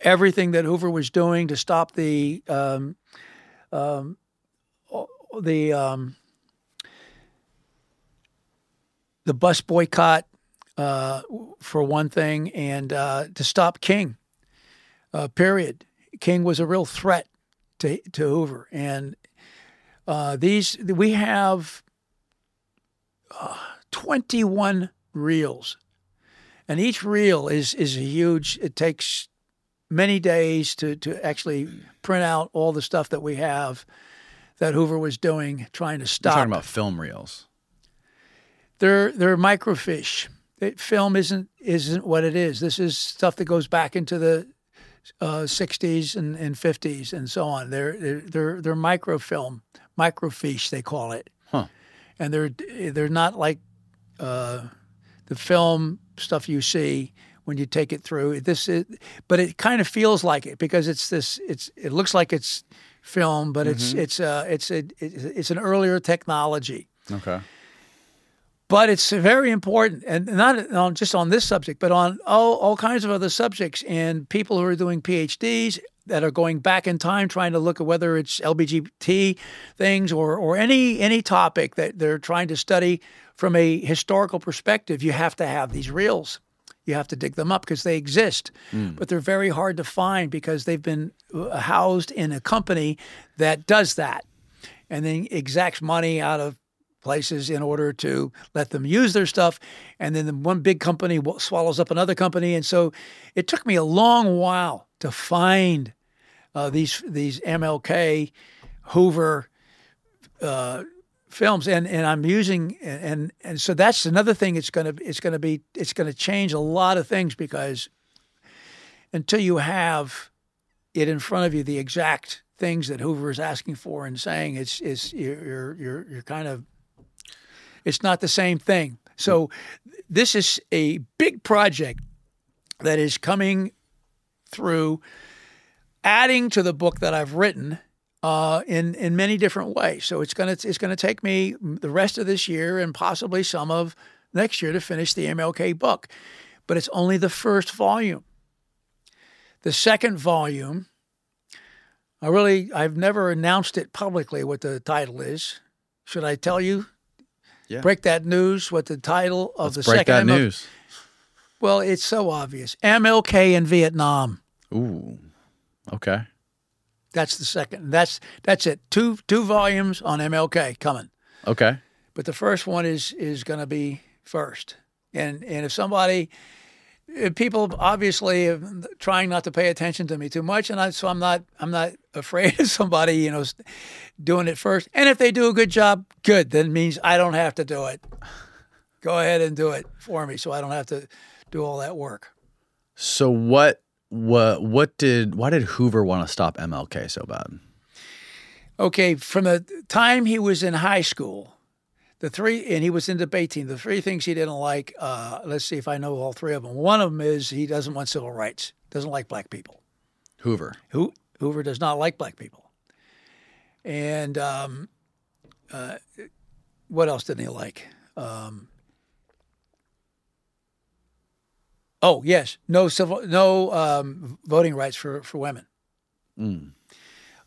everything that Hoover was doing to stop the um, um, the um, the bus boycott. Uh, for one thing, and uh, to stop King, uh, period. King was a real threat to to Hoover, and uh, these we have uh, twenty-one reels, and each reel is is a huge. It takes many days to to actually print out all the stuff that we have that Hoover was doing, trying to stop. You're talking about film reels. They're they're microfiche. It, film isn't isn't what it is. This is stuff that goes back into the uh, sixties and, and fifties and so on. They're they're they're microfilm, microfiche they call it, huh. And they're they're not like uh, the film stuff you see when you take it through. This is, but it kind of feels like it because it's this. It's it looks like it's film, but mm-hmm. it's it's uh, it's a, it's an earlier technology. Okay. But it's very important, and not on, just on this subject, but on all, all kinds of other subjects. And people who are doing PhDs that are going back in time trying to look at whether it's L B G T things or or any any topic that they're trying to study from a historical perspective, you have to have these reels. You have to dig them up because they exist, mm. but they're very hard to find because they've been housed in a company that does that and then exacts money out of places in order to let them use their stuff, and then one big company swallows up another company, and so it took me a long while to find uh, these these M L K, Hoover uh, films, and and I'm using and and so that's another thing. It's gonna it's gonna be it's gonna change a lot of things because until you have it in front of you, the exact things that Hoover is asking for and saying, it's it's you're you're you're kind of it's not the same thing. So this is a big project that is coming through, adding to the book that I've written uh, in in many different ways. So it's gonna it's gonna take me the rest of this year and possibly some of next year to finish the M L K book, but it's only the first volume. The second volume, I really I've never announced it publicly what the title is. Should I tell you? Yeah. Break that news. What the title of Let's the break second? Break that M L K news. Well, it's so obvious. M L K in Vietnam. Ooh. Okay. That's the second. That's that's it. Two two volumes on M L K coming. Okay. But the first one is is going to be first. And and if somebody, if people obviously are trying not to pay attention to me too much, and I, so I'm not I'm not afraid of somebody you know doing it first. And if they do a good job, good. That means I don't have to do it. Go ahead and do it for me, so I don't have to do all that work. So what? What what did why did Hoover want to stop M L K so bad? Okay, from the time he was in high school, the three and he was in debate team. The three things he didn't like. Uh, let's see if I know all three of them. One of them is he doesn't want civil rights. Doesn't like black people. Hoover. Who Hoover does not like black people. And um, uh, what else didn't he like? Um, Oh yes, no civil, no um, voting rights for for women. Mm.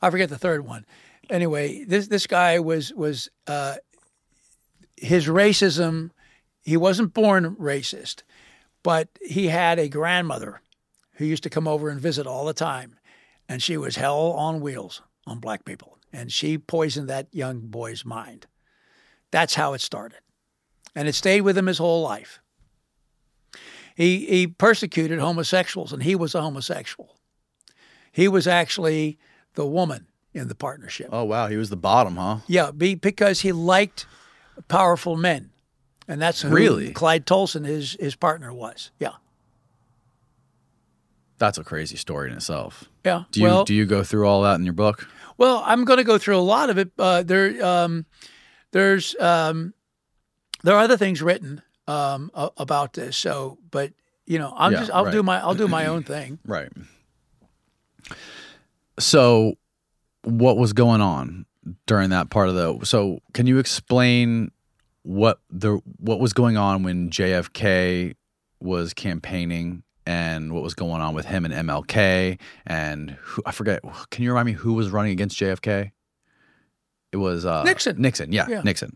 I forget the third one. Anyway, this this guy was was uh, his racism. He wasn't born racist, but he had a grandmother who used to come over and visit all the time, and she was hell on wheels on black people, and she poisoned that young boy's mind. That's how it started, and it stayed with him his whole life. He, he persecuted homosexuals, and he was a homosexual. He was actually the woman in the partnership. Oh, wow. He was the bottom, huh? Yeah, be, because he liked powerful men, and that's who really? Clyde Tolson, his, his partner, was. Yeah. That's a crazy story in itself. Yeah. Do you, well, do you go through all that in your book? Well, I'm going to go through a lot of it. Uh, there, um, there's, um, there are other things written Um, about this, so but you know, I'm yeah, just I'll right. do my I'll do my own thing. Right. So, what was going on during that part of the? So, can you explain what the what was going on when J F K was campaigning, and what was going on with him and M L K, and who, I forget? Can you remind me who was running against J F K? It was uh, Nixon. Nixon, yeah, yeah. Nixon.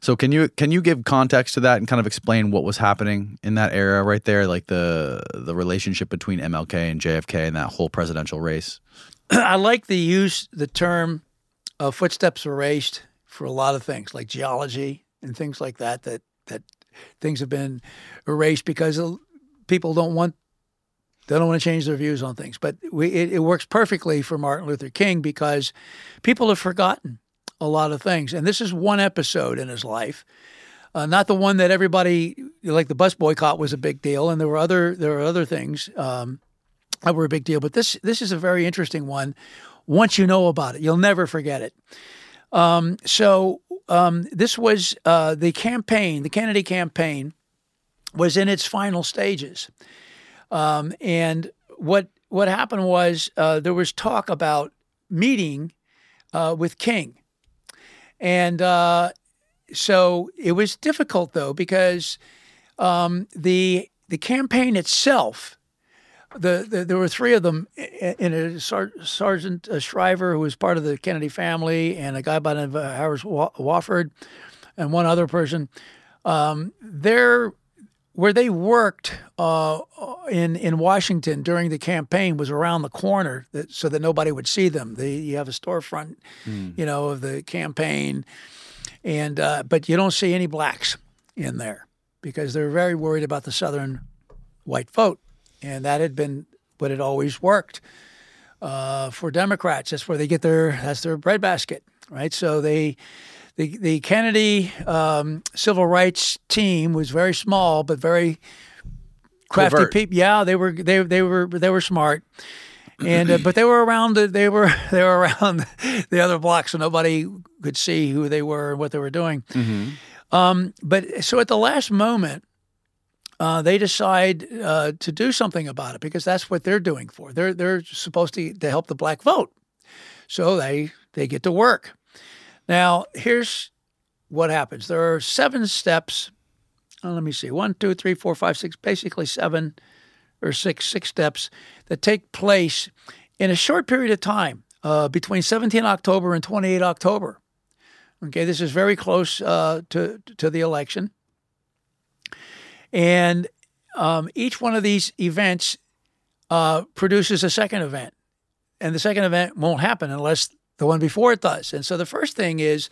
So can you can you give context to that and kind of explain what was happening in that era right there, like the the relationship between M L K and J F K and that whole presidential race? I like the use the term uh, footsteps erased for a lot of things, like geology and things like that, that that things have been erased because people don't want they don't want to change their views on things. But we, it, it works perfectly for Martin Luther King because people have forgotten a lot of things. And this is one episode in his life, uh, not the one that everybody, like the bus boycott was a big deal, and there were other there were other things um, that were a big deal. But this this is a very interesting one. Once you know about it, you'll never forget it. Um, so um, this was uh, the campaign, the Kennedy campaign was in its final stages. Um, and what, what happened was uh, there was talk about meeting uh, with King. And uh, so it was difficult, though, because um, the the campaign itself, the, the there were three of them, in a Sar- Sergeant Shriver, who was part of the Kennedy family, and a guy by the name of Harris Wofford, and one other person. Um, there, where they worked uh, in in Washington during the campaign was around the corner, that, so that nobody would see them. They, you have a storefront, mm. you know, of the campaign, and uh, but you don't see any blacks in there because they're very worried about the Southern white vote, and that had been what had always worked uh, for Democrats. That's where they get their that's their breadbasket, right? So they. The the Kennedy um, civil rights team was very small, but very crafty people. Yeah, they were they they were they were smart, and uh, but they were around the, they were they were around the other block, so nobody could see who they were and what they were doing. Mm-hmm. Um, but so at the last moment, uh, they decide uh, to do something about it because that's what they're doing for. They're they're supposed to to help the black vote, so they they get to work. Now, here's what happens. There are seven steps. Oh, let me see. One, two, three, four, five, six, basically seven or six, six steps that take place in a short period of time uh, between seventeenth October and twenty-eighth October. Okay, this is very close uh, to, to the election. And um, each one of these events uh, produces a second event. and the second event won't happen unless the one before it does. And so the first thing is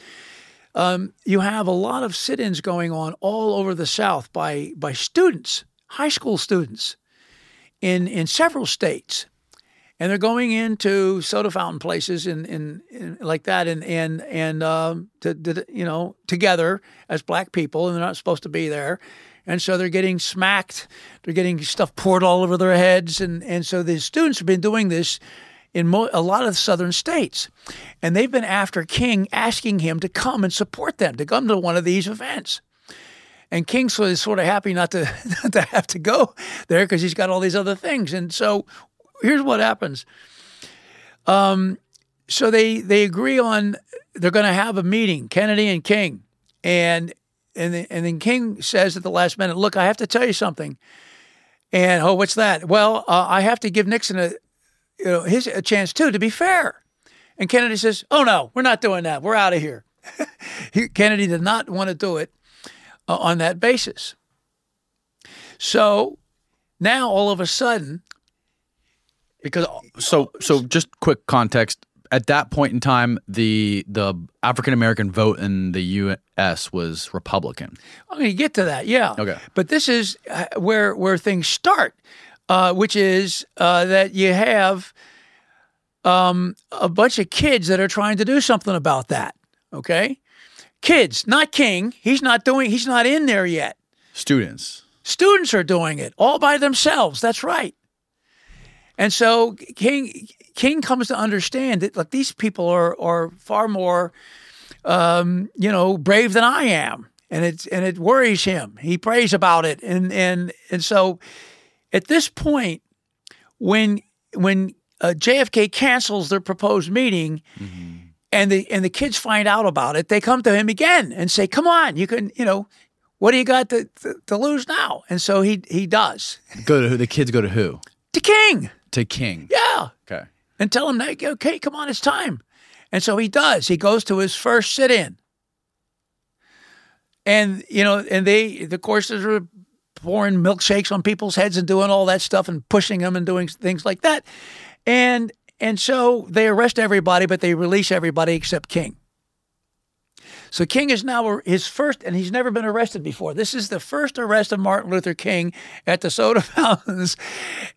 um, you have a lot of sit-ins going on all over the South by by students, high school students in in several states. And they're going into soda fountain places and in, in, in like that, and and and um, to, to, you know, together as black people, and they're not supposed to be there, and so they're getting smacked, they're getting stuff poured all over their heads, and and so the students have been doing this in mo a lot of southern states, and they've been after King, asking him to come and support them, to come to one of these events. And King is sort of happy not to not to have to go there because he's got all these other things, and so. Here's what happens. Um, so they they agree on they're going to have a meeting, Kennedy and King, and and the, and then King says at the last minute, "Look, I have to tell you something." And oh, what's that? Well, uh, I have to give Nixon a you know his a chance too, to be fair. And Kennedy says, "Oh no, we're not doing that. We're out of here." Kennedy did not want to do it uh, on that basis. So now all of a sudden. Because so so just quick context, at that point in time the the African American vote in the U S was Republican. I'm going to get to that, yeah. Okay. But this is where where things start, uh, which is uh, that you have um, a bunch of kids that are trying to do something about that. Okay, kids, not King. He's not doing. He's not in there yet. Students. Students are doing it all by themselves. That's right. And so King King comes to understand that like these people are are far more, um, you know, brave than I am, and it and it worries him. He prays about it, and and and so at this point, when when uh, J F K cancels their proposed meeting, mm-hmm. and the and the kids find out about it, they come to him again and say, "Come on, you can, you know, what do you got to to, to lose now?" And so he he does. Go to who? The kids go to who? To King. To King. Yeah. Okay. And tell him, okay, come on, it's time. And so he does. He goes to his first sit-in. And, you know, and they, the courses are pouring milkshakes on people's heads and doing all that stuff and pushing them and doing things like that. And, and so they arrest everybody, but they release everybody except King. So King is now his first, and he's never been arrested before. This is the first arrest of Martin Luther King at the soda fountains,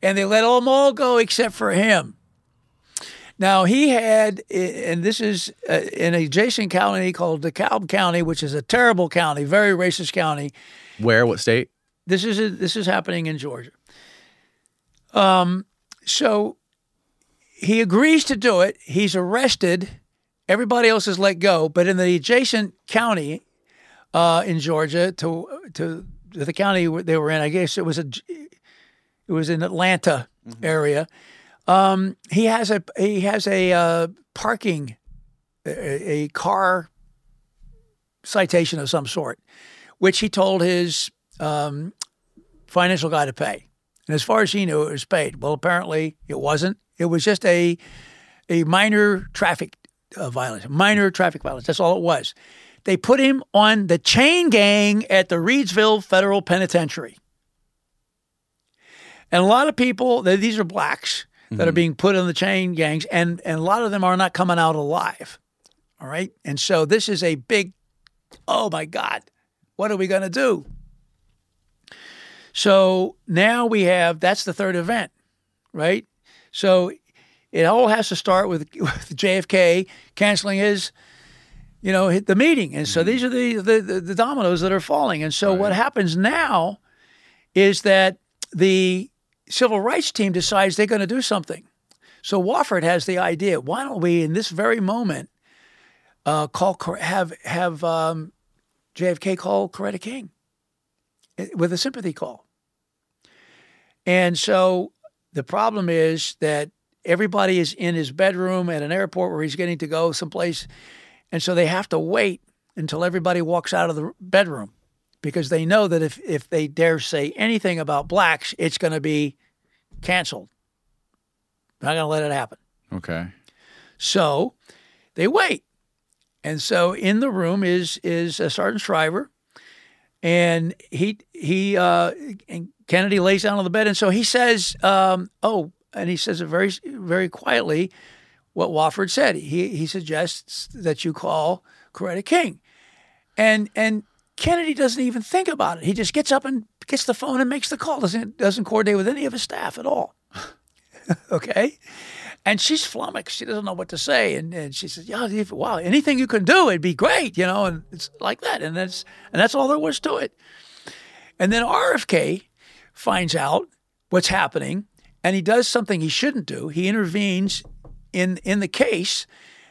and they let them all go except for him. Now he had, and this is in an adjacent county called DeKalb County, which is a terrible county, very racist county. Where? What state? This is a, this is happening in Georgia. Um, so he agrees to do it. He's arrested. Everybody else is let go, but in the adjacent county uh, in Georgia to, to to the county they were in, I guess it was a it was in Atlanta mm-hmm. area. Um, he has a he has a uh, parking a, a car citation of some sort, which he told his um, financial guy to pay, and as far as he knew, it was paid. Well, apparently it wasn't. It was just a a minor traffic. Uh, violence, minor traffic violence. That's all it was. They put him on the chain gang at the Reidsville Federal Penitentiary. And a lot of people, they, these are blacks that mm-hmm. are being put on the chain gangs, and, and a lot of them are not coming out alive. All right? And so this is a big, oh my God, what are we going to do? So now we have, that's the third event, right? So it all has to start with, with J F K canceling his, you know, hit the meeting. And so these are the, the, the dominoes that are falling. And so right. what happens now is that the civil rights team decides they're going to do something. So Wofford has the idea, why don't we in this very moment uh, call have, have um, J F K call Coretta King with a sympathy call. And so the problem is that everybody is in his bedroom at an airport where he's getting to go someplace. And so they have to wait until everybody walks out of the bedroom because they know that if, if they dare say anything about blacks, it's going to be canceled. They're not going to let it happen. Okay. So they wait. And so in the room is is a Sergeant Shriver. And he, he uh, and Kennedy lays down on the bed. And so he says, um, oh, and he says it very, very quietly what Wofford said. He he suggests that you call Coretta King. And and Kennedy doesn't even think about it. He just gets up and gets the phone and makes the call. Doesn't doesn't coordinate with any of his staff at all. Okay? And she's flummoxed. She doesn't know what to say. And, and she says, yeah, if, wow, anything you can do, it'd be great, you know, and it's like that. And that's and that's all there was to it. And then R F K finds out what's happening, and he does something he shouldn't do. He intervenes in in the case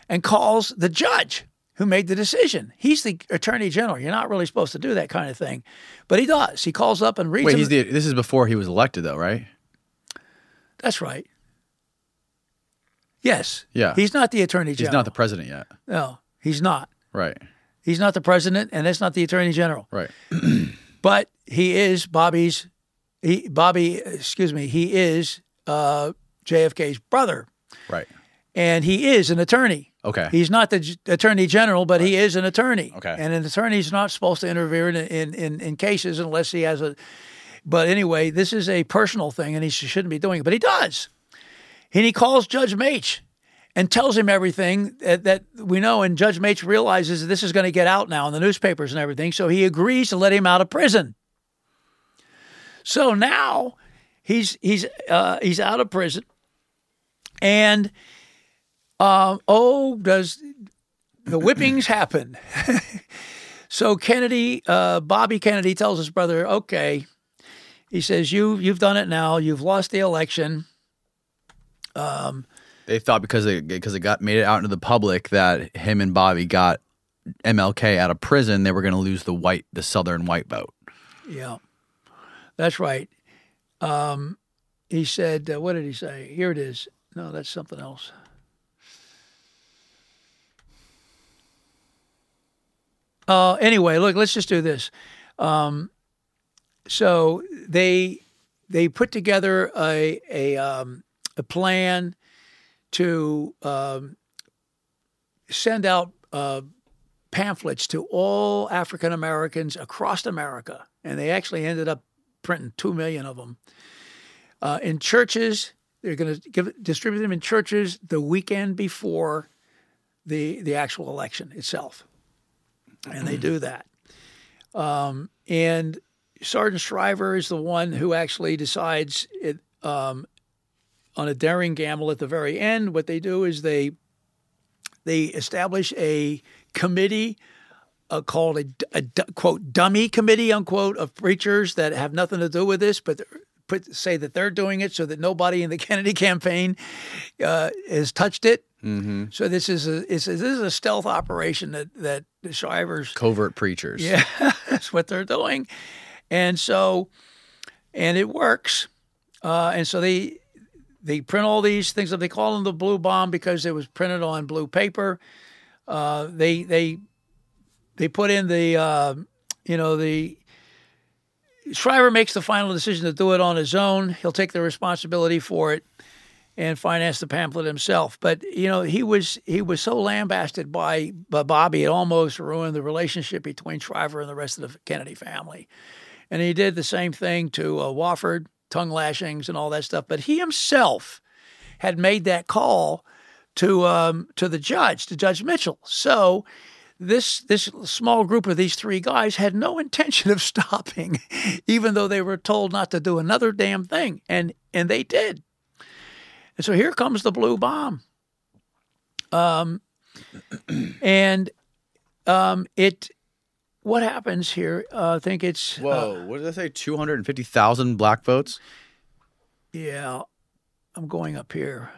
and calls the judge who made the decision. He's the attorney general. You're not really supposed to do that kind of thing. But he does. He calls up and reads Wait, him. He's the, this is before he was elected, though, right? That's right. Yes. Yeah. He's not the attorney general. He's not the president yet. No, he's not. Right. He's not the president, and that's not the attorney general. Right. But he is Bobby's, he, Bobby, excuse me, he is uh, J F K's brother. Right. And he is an attorney. Okay. He's not the attorney general, but right. he is an attorney. Okay. And an attorney's not supposed to interfere in, in, in, in cases unless he has a, but anyway, this is a personal thing, and he shouldn't be doing it, but he does. And he calls Judge Mache and tells him everything that, that we know. And Judge Mache realizes this is going to get out now in the newspapers and everything. So he agrees to let him out of prison. So now he's he's uh, he's out of prison. And, uh, oh, does the whippings happen? So Kennedy, uh, Bobby Kennedy tells his brother, okay. He says, you, you've done it now. You've lost the election. Um, they thought because they because it got made it out into the public that him and Bobby got M L K out of prison, they were going to lose the white the Southern white vote. Yeah, that's right. Um, he said, uh, "What did he say?" Here it is. No, that's something else. Uh, anyway, look, let's just do this. Um, so they they put together a a. Um, The plan to um, send out uh, pamphlets to all African Americans across America, and they actually ended up printing two million of them uh, in churches. They're going to give distribute them in churches the weekend before the the actual election itself, and they do that. Um, and Sergeant Shriver is the one who actually decides it. Um, On a daring gamble at the very end, what they do is they they establish a committee uh, called a, a, a quote dummy committee unquote of preachers that have nothing to do with this, but put say that they're doing it so that nobody in the Kennedy campaign uh, has touched it. Mm-hmm. So this is a it's, this is a stealth operation that that the Shriver's covert preachers. Yeah, that's what they're doing, and so and it works, uh, and so they. They print all these things up. They call them the blue bomb because it was printed on blue paper. Uh, they they they put in the uh, you know the Shriver makes the final decision to do it on his own. He'll take the responsibility for it and finance the pamphlet himself. But you know he was he was so lambasted by by Bobby it almost ruined the relationship between Shriver and the rest of the Kennedy family. And he did the same thing to uh, Wofford. Tongue lashings and all that stuff, but he himself had made that call to um, to the judge, to Judge Mitchell. So this this small group of these three guys had no intention of stopping, even though they were told not to do another damn thing, and and they did. And so here comes the blue bomb, um, and um, it. What happens here? Uh, I think it's... Whoa, uh, what did I say? two hundred fifty thousand black votes? Yeah, I'm going up here.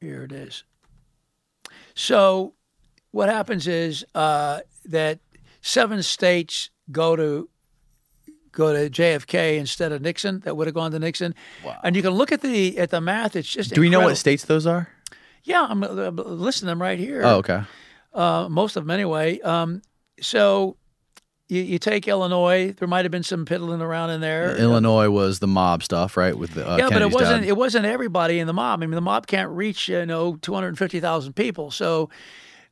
Here it is. So what happens is uh, that seven states go to go to J F K instead of Nixon. That would have gone to Nixon. Wow. And you can look at the at the math. It's just Do incredible. We know what states those are? Yeah, I'm listing them right here. Oh, okay. Uh, most of them anyway. Um, so you, you take Illinois. There might have been some piddling around in there. Yeah, Illinois was the mob stuff, right? With the uh, yeah, Kennedy's but it wasn't. Dad. It wasn't everybody in the mob. I mean, the mob can't reach you know two hundred fifty thousand people, so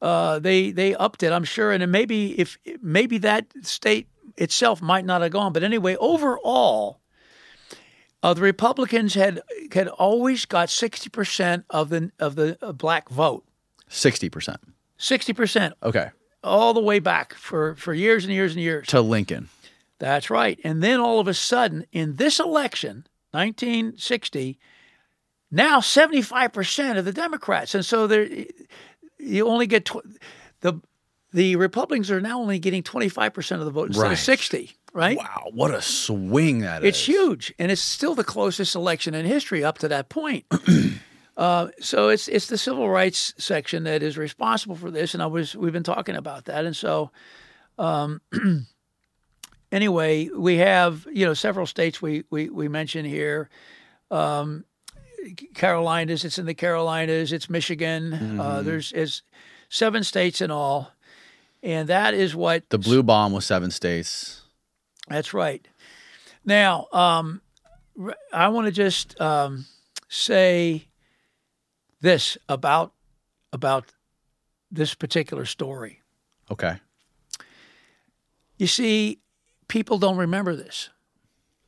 uh, they they upped it, I'm sure. And maybe if maybe that state itself might not have gone, but anyway, overall, Uh, the Republicans had had always got sixty percent of the of the uh, black vote. sixty percent. sixty percent. Okay. All the way back for, for years and years and years. To Lincoln. That's right. And then all of a sudden, in this election, nineteen sixty, now seventy-five percent of the Democrats. And so there, you only get tw- the the Republicans are now only getting twenty-five percent of the vote instead right. of sixty. Right? Wow, what a swing that it's is. It's huge, and it's still the closest election in history up to that point. uh, so it's it's the civil rights section that is responsible for this, and I was we've been talking about that. And so um, anyway, we have, you know, several states we we, we mention here. Um, Carolinas, it's in the Carolinas, it's Michigan. Mm-hmm. Uh, there's is seven states in all, and that is what... The blue bomb was seven states. That's right. Now, um, I want to just um, say this about about this particular story. Okay. You see, people don't remember this,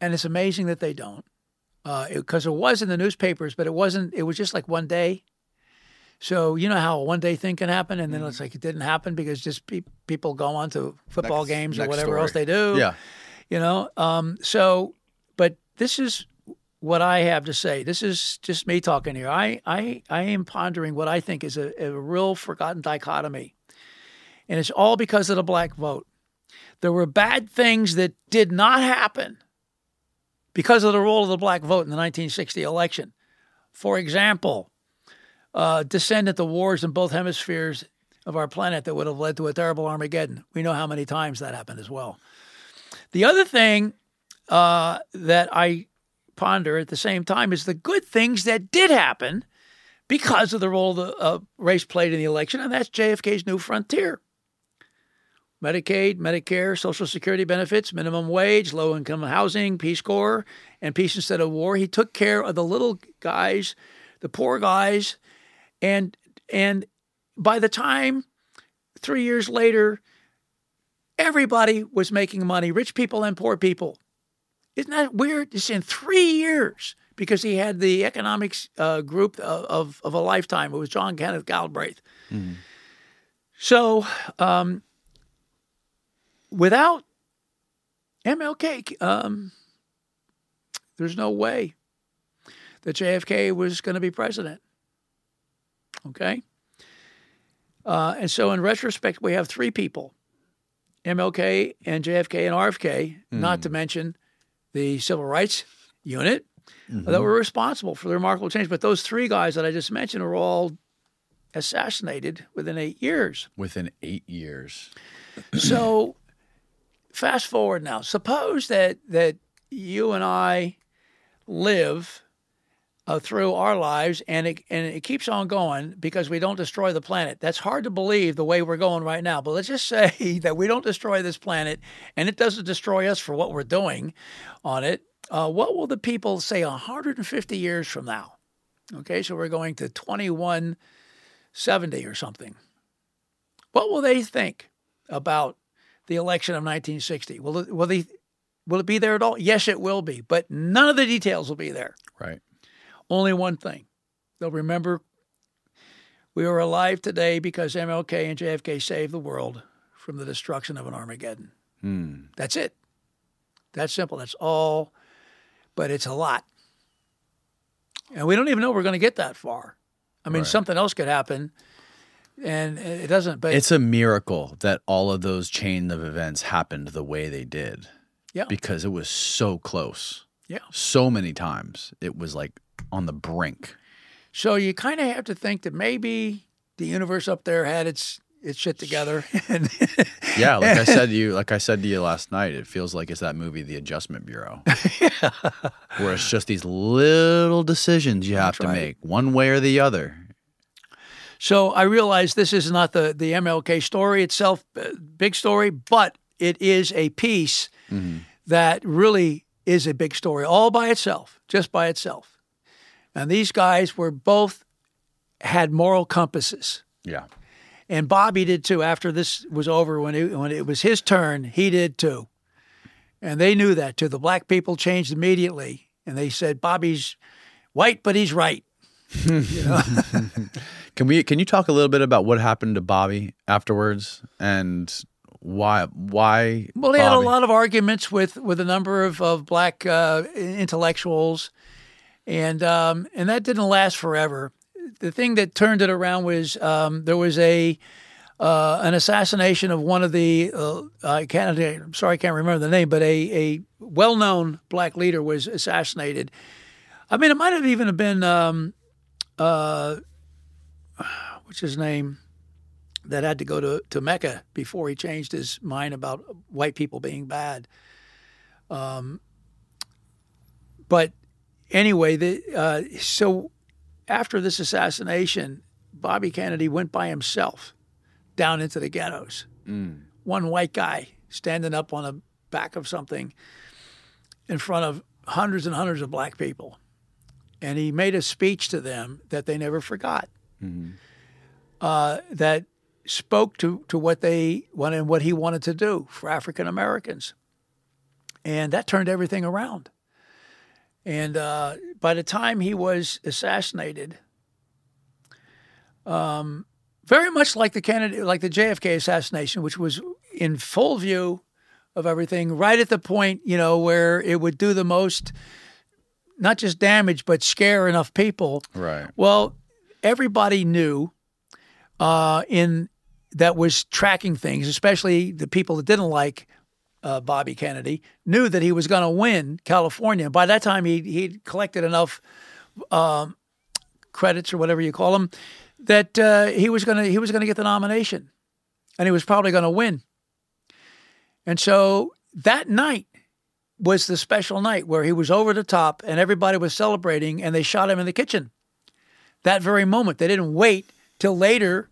and it's amazing that they don't, because uh, it, it was in the newspapers, but it wasn't. It was just like one day. So you know how a one-day thing can happen, and then mm-hmm. it's like it didn't happen because just pe- people go on to football next, games next or whatever story. else they do. Yeah. You know, um, so, but this is what I have to say. This is just me talking here. I I, I am pondering what I think is a, a real forgotten dichotomy. And it's all because of the black vote. There were bad things that did not happen because of the role of the black vote in the nineteen sixty election. For example, uh, descend into wars in both hemispheres of our planet that would have led to a terrible Armageddon. We know how many times that happened as well. The other thing uh, that I ponder at the same time is the good things that did happen because of the role the uh, race played in the election, and that's J F K's new frontier. Medicaid, Medicare, Social Security benefits, minimum wage, low-income housing, Peace Corps, and peace instead of war. He took care of the little guys, the poor guys, and and by the time three years later, everybody was making money, rich people and poor people. Isn't that weird? It's in three years because he had the economics uh, group of, of, of a lifetime. It was John Kenneth Galbraith. Mm-hmm. So um, without M L K, um, there's no way that J F K was going to be president. Okay? Uh, and so in retrospect, we have three people. M L K and J F K and R F K, mm. not to mention the Civil Rights Unit, mm-hmm. that were responsible for the remarkable change. But those three guys that I just mentioned were all assassinated within eight years. Within eight years. So fast forward now. Suppose that, that you and I live uh, through our lives and it, and it keeps on going because we don't destroy the planet. That's hard to believe the way we're going right now. But let's just say that we don't destroy this planet and it doesn't destroy us for what we're doing on it. Uh, what will the people say one hundred fifty years from now? Okay, so we're going to twenty-one seventy or something. What will they think about the election of nineteen sixty? Will it, will they, will it be there at all? Yes, it will be, but none of the details will be there. Right. Only one thing. They'll remember we were alive today because M L K and J F K saved the world from the destruction of an Armageddon. Mm. That's it. That's simple. That's all, but it's a lot. And we don't even know we're going to get that far. I mean, right. something else could happen, and it doesn't. But it's a miracle that all of those chain of events happened the way they did. Yeah. Because it was so close. Yeah. So many times it was like on the brink. So you kind of have to think that maybe the universe up there had its its shit together. And yeah, like I said to you, like I said to you last night, it feels like it's that movie, The Adjustment Bureau, yeah. where it's just these little decisions you have That's to right. make, one way or the other. So I realize this is not the the M L K story itself, big story, but it is a piece mm-hmm. that really is a big story all by itself, just by itself. And these guys were both had moral compasses. Yeah. And Bobby did too. After this was over, when it, when it was his turn, he did too. And they knew that too. The black people changed immediately. And they said, Bobby's white, but he's right. You know? Can we? Can you talk a little bit about what happened to Bobby afterwards and why? Why? Well, he Bobby? had a lot of arguments with, with a number of of black uh, intellectuals, and um, and that didn't last forever. The thing that turned it around was um, there was a uh, an assassination of one of the uh, I can't I'm sorry I can't remember the name, but a a well known black leader was assassinated. I mean, it might have even been. Um, Uh, what's his name, that had to go to, to Mecca before he changed his mind about white people being bad. Um, but anyway, the, uh, so after this assassination, Bobby Kennedy went by himself down into the ghettos. Mm. One white guy standing up on the back of something in front of hundreds and hundreds of black people. And he made a speech to them that they never forgot, mm-hmm. uh, that spoke to, to what they wanted and what he wanted to do for African Americans. And that turned everything around. And uh, by the time he was assassinated, um, very much like the Kennedy, like the J F K assassination, which was in full view of everything, right at the point, you know, where it would do the most. Not just damage, but scare enough people. Right. Well, everybody knew uh, in that was tracking things, especially the people that didn't like uh, Bobby Kennedy, knew that he was going to win California. By that time, he he'd collected enough um, credits or whatever you call them that uh, he was going to he was going to get the nomination, and he was probably going to win. And so that night was the special night where he was over the top and everybody was celebrating, and they shot him in the kitchen that very moment. They didn't wait till later,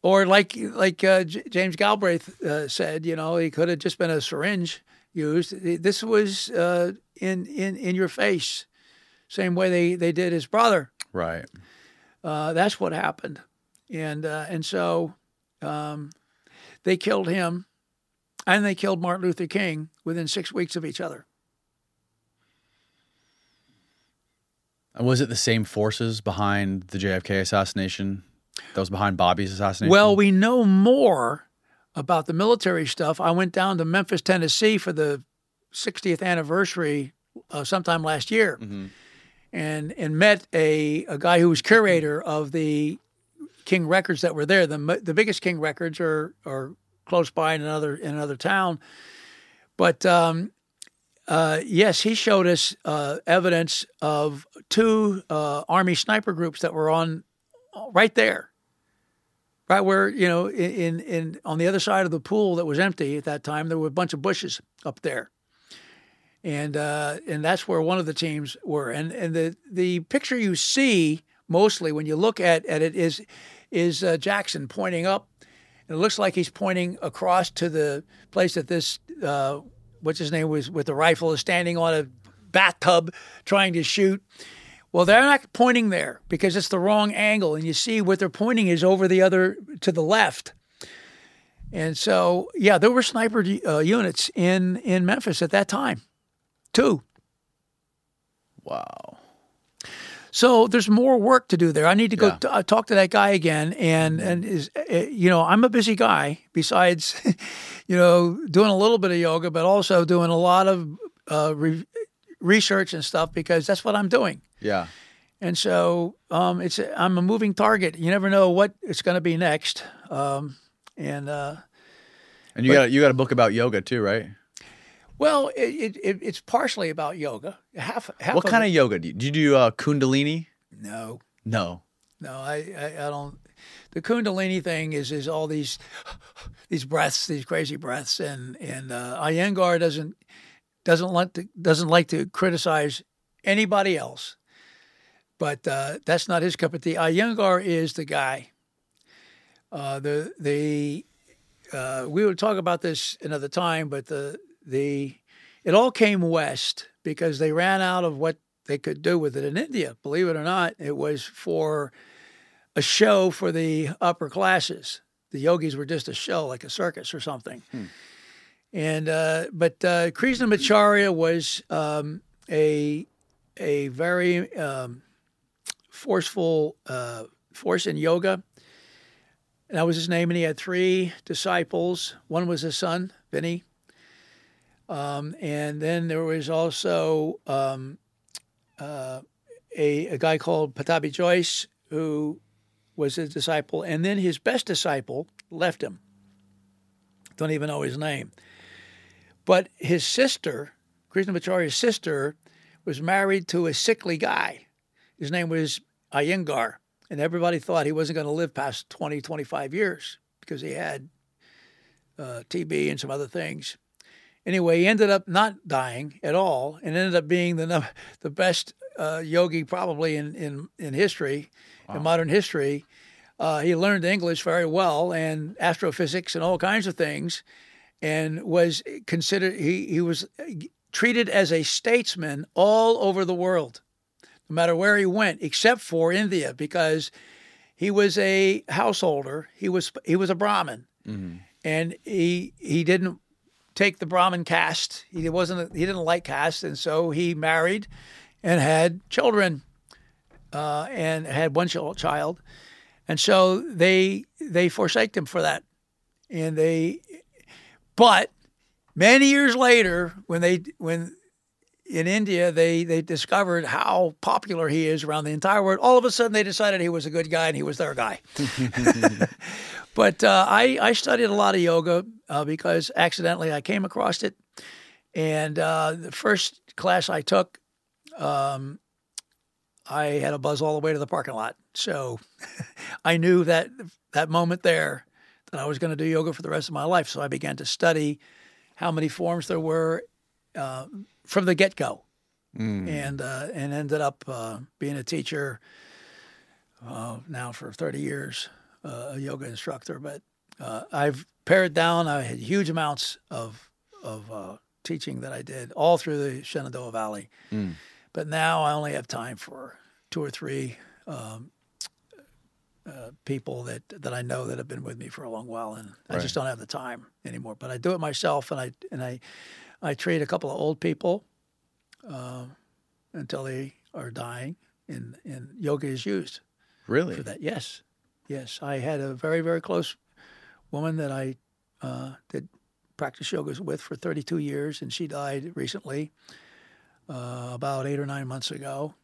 or like like uh, J- James Galbraith uh, said, you know, he could have just been a syringe used. This was uh, in, in in your face, same way they, they did his brother. Right. Uh, that's what happened. And, uh, and so um, they killed him. And they killed Martin Luther King within six weeks of each other. And was it the same forces behind the J F K assassination that was behind Bobby's assassination? Well, we know more about the military stuff. I went down to Memphis, Tennessee for the sixtieth anniversary uh, sometime last year, mm-hmm. and and met a, a guy who was curator of the King records that were there. The, the biggest King records are... are close by in another in another town, but um, uh, yes, he showed us uh, evidence of two uh, Army sniper groups that were on right there, right where you know in in on the other side of the pool that was empty at that time. There were a bunch of bushes up there, and uh, and that's where one of the teams were. And and the the picture you see mostly when you look at at it is is uh, Jackson pointing up. It looks like he's pointing across to the place that this, uh, what's his name, was with the rifle, is standing on a bathtub trying to shoot. Well, they're not pointing there because it's the wrong angle. And you see what they're pointing is over the other, to the left. And so, yeah, there were sniper uh, units in, in Memphis at that time, too. Wow. So there's more work to do there. I need to go yeah. t- uh, talk to that guy again. And, and is uh, you know, I'm a busy guy besides, you know, doing a little bit of yoga, but also doing a lot of uh, re- research and stuff because that's what I'm doing. Yeah. And so um, it's I'm a moving target. You never know what it's going to be next. Um, and uh, and you but, got you got a book about yoga too, right? Well, it, it it's partially about yoga. Half. half what of kind it. of yoga? Do you do, you do uh, Kundalini? No. No. No, I, I, I don't. The Kundalini thing is is all these these breaths, these crazy breaths, and and uh, Iyengar doesn't doesn't like to doesn't like to criticize anybody else, but uh, that's not his cup of tea. Iyengar is the guy. Uh, the the uh, we would talk about this another time, but the. The it all came west because they ran out of what they could do with it in India. Believe it or not, it was for a show for the upper classes. The yogis were just a show, like a circus or something. Hmm. And uh, but uh, Krishnamacharya was um, a a very um, forceful uh, force in yoga. And that was his name, and he had three disciples. One was his son, Vinny. Um, and then there was also um, uh, a, a guy called Patabi Joyce, who was his disciple. And then his best disciple left him. Don't even know his name. But his sister, Krishnamacharya's sister, was married to a sickly guy. His name was Iyengar. And everybody thought he wasn't going to live past twenty, twenty-five years because he had uh, T B and some other things. Anyway, he ended up not dying at all and ended up being the the best uh, yogi probably in, in, in history, wow. in modern history. Uh, he learned English very well and astrophysics and all kinds of things, and was considered, he, he was treated as a statesman all over the world, no matter where he went, except for India, because he was a householder. He was he was a Brahmin, mm-hmm. and he he didn't take the Brahmin caste. He wasn't he didn't like caste, and so he married and had children, uh, and had one child, and so they they forsake him for that, and they. But many years later, when they when in India they they discovered how popular he is around the entire world, all of a sudden they decided he was a good guy and he was their guy. But uh, I I studied a lot of yoga uh, because accidentally I came across it, and uh, the first class I took, um, I had a buzz all the way to the parking lot. So I knew that that moment there. And I was going to do yoga for the rest of my life. So I began to study how many forms there were uh, from the get-go, mm. and uh, and ended up uh, being a teacher uh, now for thirty years, uh, a yoga instructor. But uh, I've pared down. I had huge amounts of, of uh, teaching that I did all through the Shenandoah Valley. Mm. But now I only have time for two or three um Uh, people that, that I know that have been with me for a long while, and right. I just don't have the time anymore. But I do it myself, and I and I, I treat a couple of old people uh, until they are dying, and, and yoga is used. Really? For that, yes, yes. I had a very very close woman that I uh, did practice yoga with for thirty-two years, and she died recently, uh, about eight or nine months ago,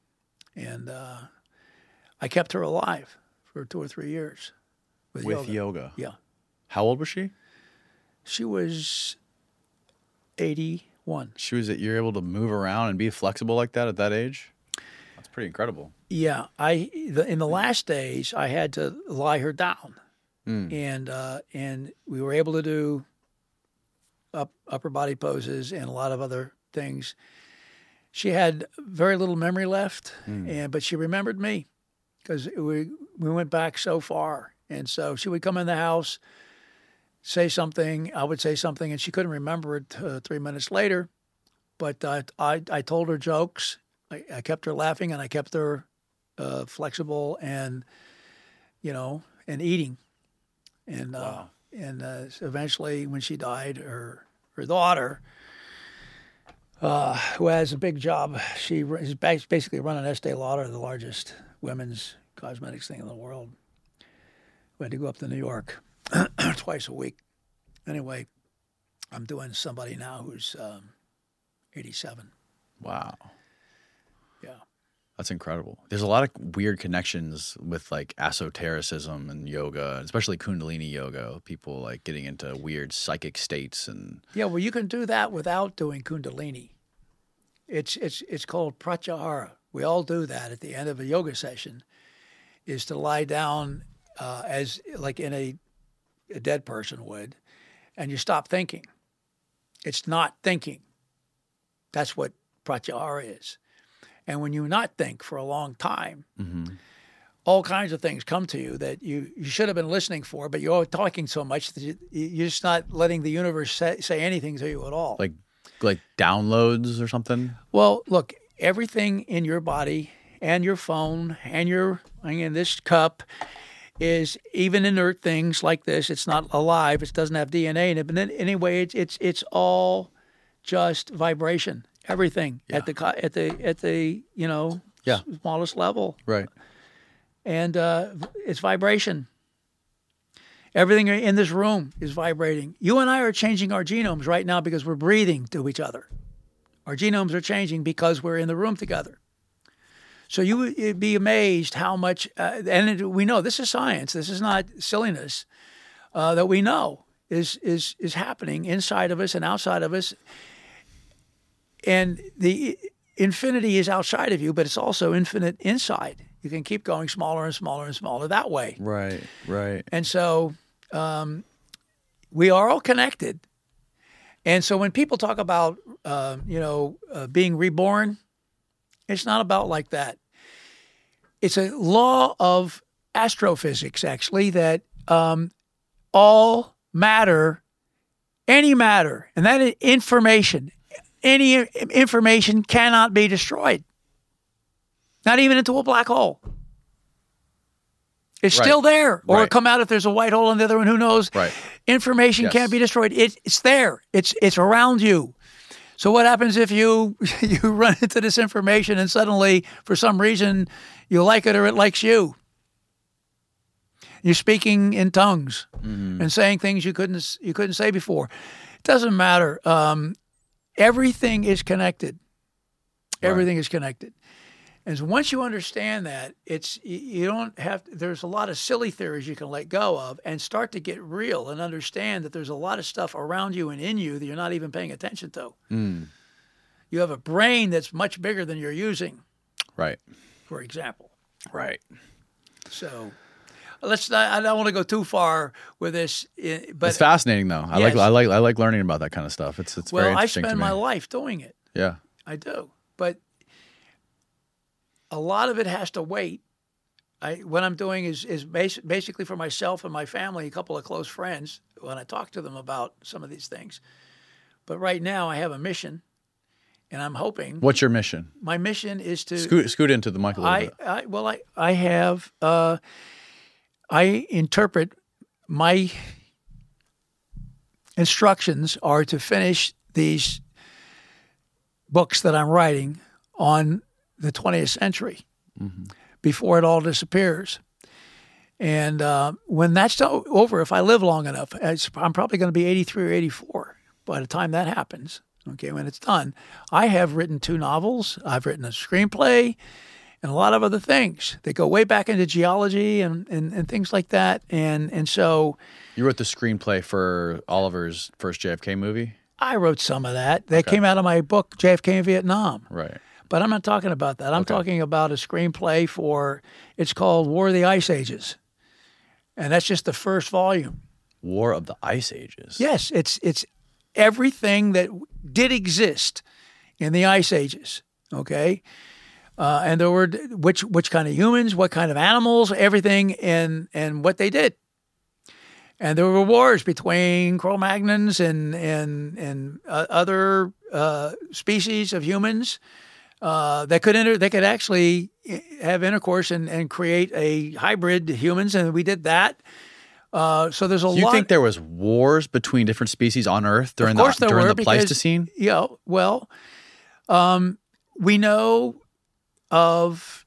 and uh, I kept her alive for two or three years. With, with yoga. yoga. Yeah. How old was she? She was eighty-one. She was that you're able to move around and be flexible like that at that age? That's pretty incredible. Yeah. I the, In the last days, I had to lie her down. Mm. And uh, and we were able to do up, upper body poses and a lot of other things. She had very little memory left, mm. and but she remembered me. Because we we went back so far. And so she would come in the house, say something, I would say something, and she couldn't remember it uh, three minutes later. But uh, I I told her jokes. I, I kept her laughing, and I kept her uh, flexible and, you know, and eating. And uh, wow. and uh, eventually when she died, her, her daughter, uh, who has a big job, she is basically running Estee Lauder, the largest women's cosmetics thing in the world. We had to go up to New York twice a week. Anyway, I'm doing somebody now who's um, eighty-seven. Wow. Yeah. That's incredible. There's a lot of weird connections with like esotericism and yoga, especially Kundalini yoga, people like getting into weird psychic states. And yeah, well, you can do that without doing Kundalini. It's, it's, it's called pratyahara. We all do that at the end of a yoga session, is to lie down uh, as like in a, a dead person would, and you stop thinking. It's not thinking. That's what pratyahara is. And when you not think for a long time, mm-hmm. all kinds of things come to you that you, you should have been listening for, but you're talking so much that you, you're just not letting the universe say, say anything to you at all. Like like downloads or something? Well, look, everything in your body and your phone and your in this cup is even inert things like this. It's not alive. It doesn't have D N A in it. But then anyway, it's it's it's all just vibration. everything yeah. at the at the at the you know yeah. smallest level. Right. And uh, it's vibration. Everything in this room is vibrating. You and I are changing our genomes right now because we're breathing to each other. Our genomes are changing because we're in the room together. So you would be amazed how much, uh, and it, we know this is science. This is not silliness uh, that we know is is is happening inside of us and outside of us. And the infinity is outside of you, but it's also infinite inside. You can keep going smaller and smaller and smaller that way. Right, right. And so um, we are all connected. And so when people talk about, uh, you know, uh, being reborn, it's not about like that. It's a law of astrophysics, actually, that um, all matter, any matter, and that is information, any information cannot be destroyed. Not even into a black hole. It's right. still there. Or right. it'll come out if there's a white hole on the other one. Who knows? Right. Information yes. can't be destroyed. It, it's there. It's it's around you. So what happens if you you run into this information and suddenly, for some reason, you like it or it likes you? You're speaking in tongues mm-hmm. and saying things you couldn't you couldn't say before. It doesn't matter. Um, everything is connected. Right. Everything is connected. And so once you understand that, it's you don't have. There's a lot of silly theories you can let go of and start to get real and understand that there's a lot of stuff around you and in you that you're not even paying attention to. Mm. You have a brain that's much bigger than you're using. Right. For example. Right. So, let's. Not, I don't want to go too far with this. But it's fascinating, though. I yes. like. I like. I like learning about that kind of stuff. It's. It's well, very interesting to me. Well, I spend my life doing it. Yeah. I do, but. A lot of it has to wait. I, what I'm doing is is bas- basically for myself and my family, a couple of close friends, when I talk to them about some of these things. But right now I have a mission, and I'm hoping. What's your mission? My mission is to scoot, scoot into the mic a little I, bit. I, well, I I have uh, I interpret my instructions are to finish these books that I'm writing on. The twentieth century, mm-hmm. before it all disappears. And uh, when that's over, if I live long enough, I'm probably going to be eighty-three or eighty-four by the time that happens, okay, when it's done. I have written two novels. I've written a screenplay and a lot of other things that go way back into geology and, and, and things like that. And, and so... You wrote the screenplay for Oliver's first J F K movie? I wrote some of that. That okay. came out of my book, J F K in Vietnam. Right. But I'm not talking about that. I'm okay. talking about a screenplay for, it's called War of the Ice Ages. And that's just the first volume. War of the Ice Ages? Yes. It's it's everything that did exist in the Ice Ages, okay? Uh, and there were, which which kind of humans, what kind of animals, everything, and, and what they did. And there were wars between Cro-Magnons and, and, and uh, other uh, species of humans. Uh, they could enter. They could actually have intercourse and, and create a hybrid humans, and we did that. Uh, so there's a. You lot... think there was wars between different species on Earth during the during were, the Pleistocene? Because, yeah. Well, um, we know of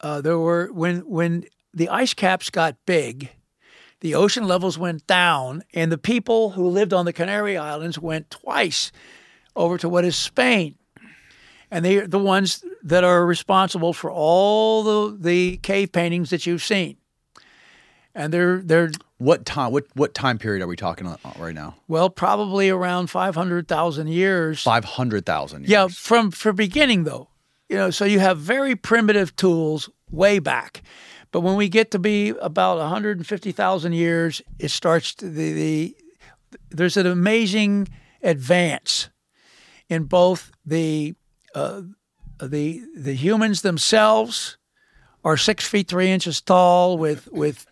uh, there were when when the ice caps got big, the ocean levels went down, and the people who lived on the Canary Islands went twice over to what is Spain. And they're the ones that are responsible for all the, the cave paintings that you've seen. And they're they're what time what what time period are we talking about right now? Well, probably around five hundred thousand years. Five hundred thousand years. Yeah, from from beginning though. You know, so you have very primitive tools way back. But when we get to be about one hundred and fifty thousand years, it starts to the, the there's an amazing advance in both the Uh, the the humans themselves are six feet three inches tall with with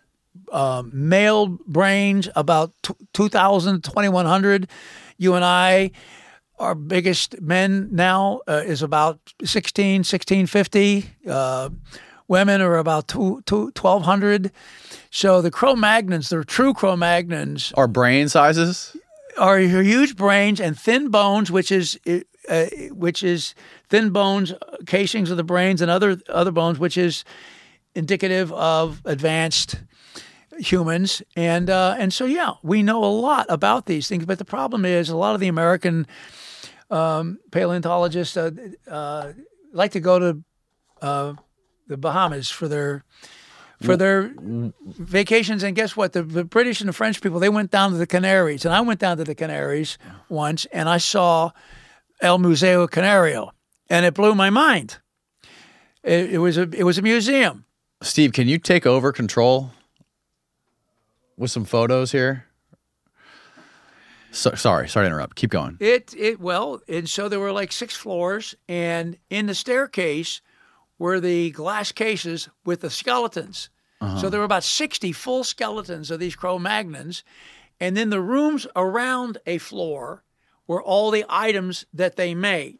um, male brains about two thousand, twenty-one hundred. You and I, our biggest men now uh, is about sixteen, sixteen fifty. Uh, women are about twelve hundred. So the Cro-Magnons, the true Cro-Magnons, are brain sizes. Are huge brains and thin bones, which is. It, uh, which is thin bones, casings of the brains, and other other bones, which is indicative of advanced humans. And uh, and so, yeah, we know a lot about these things. But the problem is a lot of the American um, paleontologists uh, uh, like to go to uh, the Bahamas for their for their vacations. And guess what? The, the British and the French people, they went down to the Canaries. And I went down to the Canaries once, and I saw El Museo Canario. And it blew my mind. It, it was a it was a museum. Steve, can you take over control with some photos here? So, sorry, sorry to interrupt. Keep going. It it well, and so there were like six floors, and in the staircase were the glass cases with the skeletons. Uh-huh. So there were about sixty full skeletons of these Cro-Magnons, and then the rooms around a floor were all the items that they made,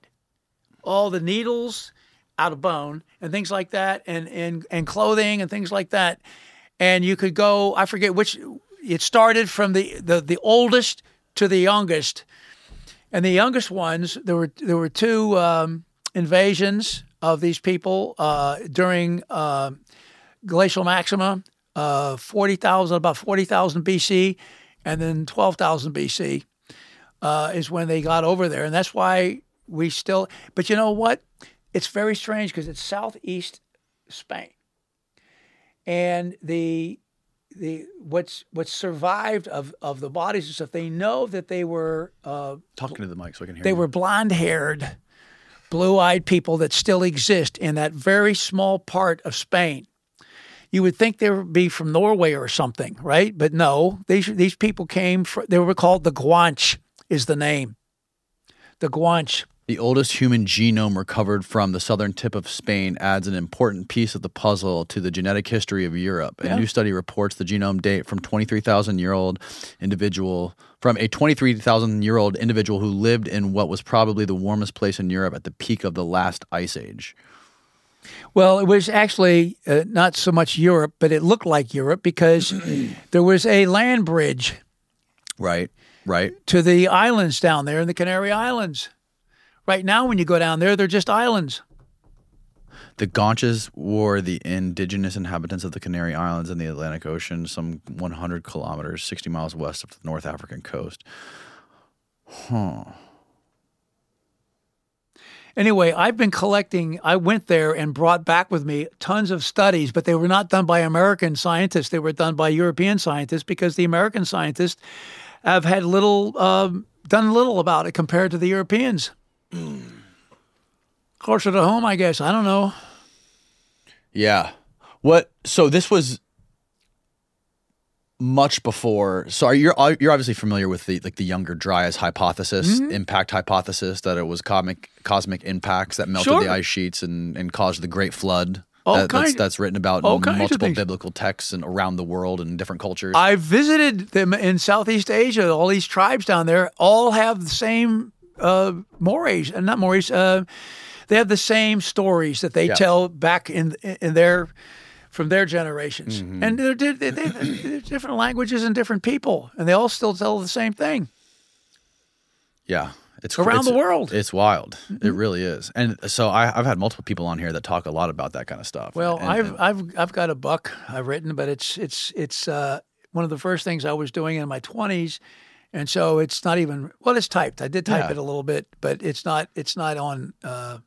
all the needles out of bone and things like that, and and and clothing and things like that. And you could go, I forget which, it started from the, the, the oldest to the youngest. And the youngest ones, there were there were two um, invasions of these people uh, during uh, Glacial Maxima, uh, forty thousand, about forty thousand B C, and then twelve thousand B C uh, is when they got over there. And that's why we still, but you know what? It's very strange because it's southeast Spain. And the the what's what's survived of, of the bodies and stuff, they know that they were uh, talking to the mic so I can hear. They you. were blonde-haired, blue-eyed people that still exist in that very small part of Spain. You would think they would be from Norway or something, right? But no, these these people came from. They were called the Guanche, is the name. The Guanche. The oldest human genome recovered from the southern tip of Spain adds an important piece of the puzzle to the genetic history of Europe. Yeah. A new study reports the genome date from twenty-three thousand year old individual from a twenty-three thousand year old individual who lived in what was probably the warmest place in Europe at the peak of the last ice age. Well, it was actually uh, not so much Europe, but it looked like Europe because there was a land bridge, right, right, to the islands down there in the Canary Islands. Right now, when you go down there, they're just islands. The Guanches were the indigenous inhabitants of the Canary Islands in the Atlantic Ocean, some one hundred kilometers, sixty miles west of the North African coast. Huh. Anyway, I've been collecting, I went there and brought back with me tons of studies, but they were not done by American scientists. They were done by European scientists because the American scientists have had little, um, done little about it compared to the Europeans. Closer to home, I guess. I don't know. Yeah. What? So this was much before. So are you, you're obviously familiar with the like the Younger Dryas hypothesis, mm-hmm. impact hypothesis, that it was cosmic cosmic impacts that melted sure. the ice sheets and, and caused the Great Flood. All that, kind, that's, that's written about in multiple biblical texts and around the world and different cultures. I visited them in Southeast Asia. All these tribes down there all have the same. Uh, mores, uh, not mores. Uh, they have the same stories that they yeah. tell back in in their from their generations, mm-hmm. and they're, they're, they're different languages and different people, and they all still tell the same thing. Yeah, it's around it's, the world. It's wild. Mm-hmm. It really is. And so I, I've had multiple people on here that talk a lot about that kind of stuff. Well, and, I've and, I've I've got a book I've written, but it's it's it's uh, one of the first things I was doing in my twenties. And so it's not even well. It's typed. I did type yeah. it a little bit, but it's not. It's not on uh,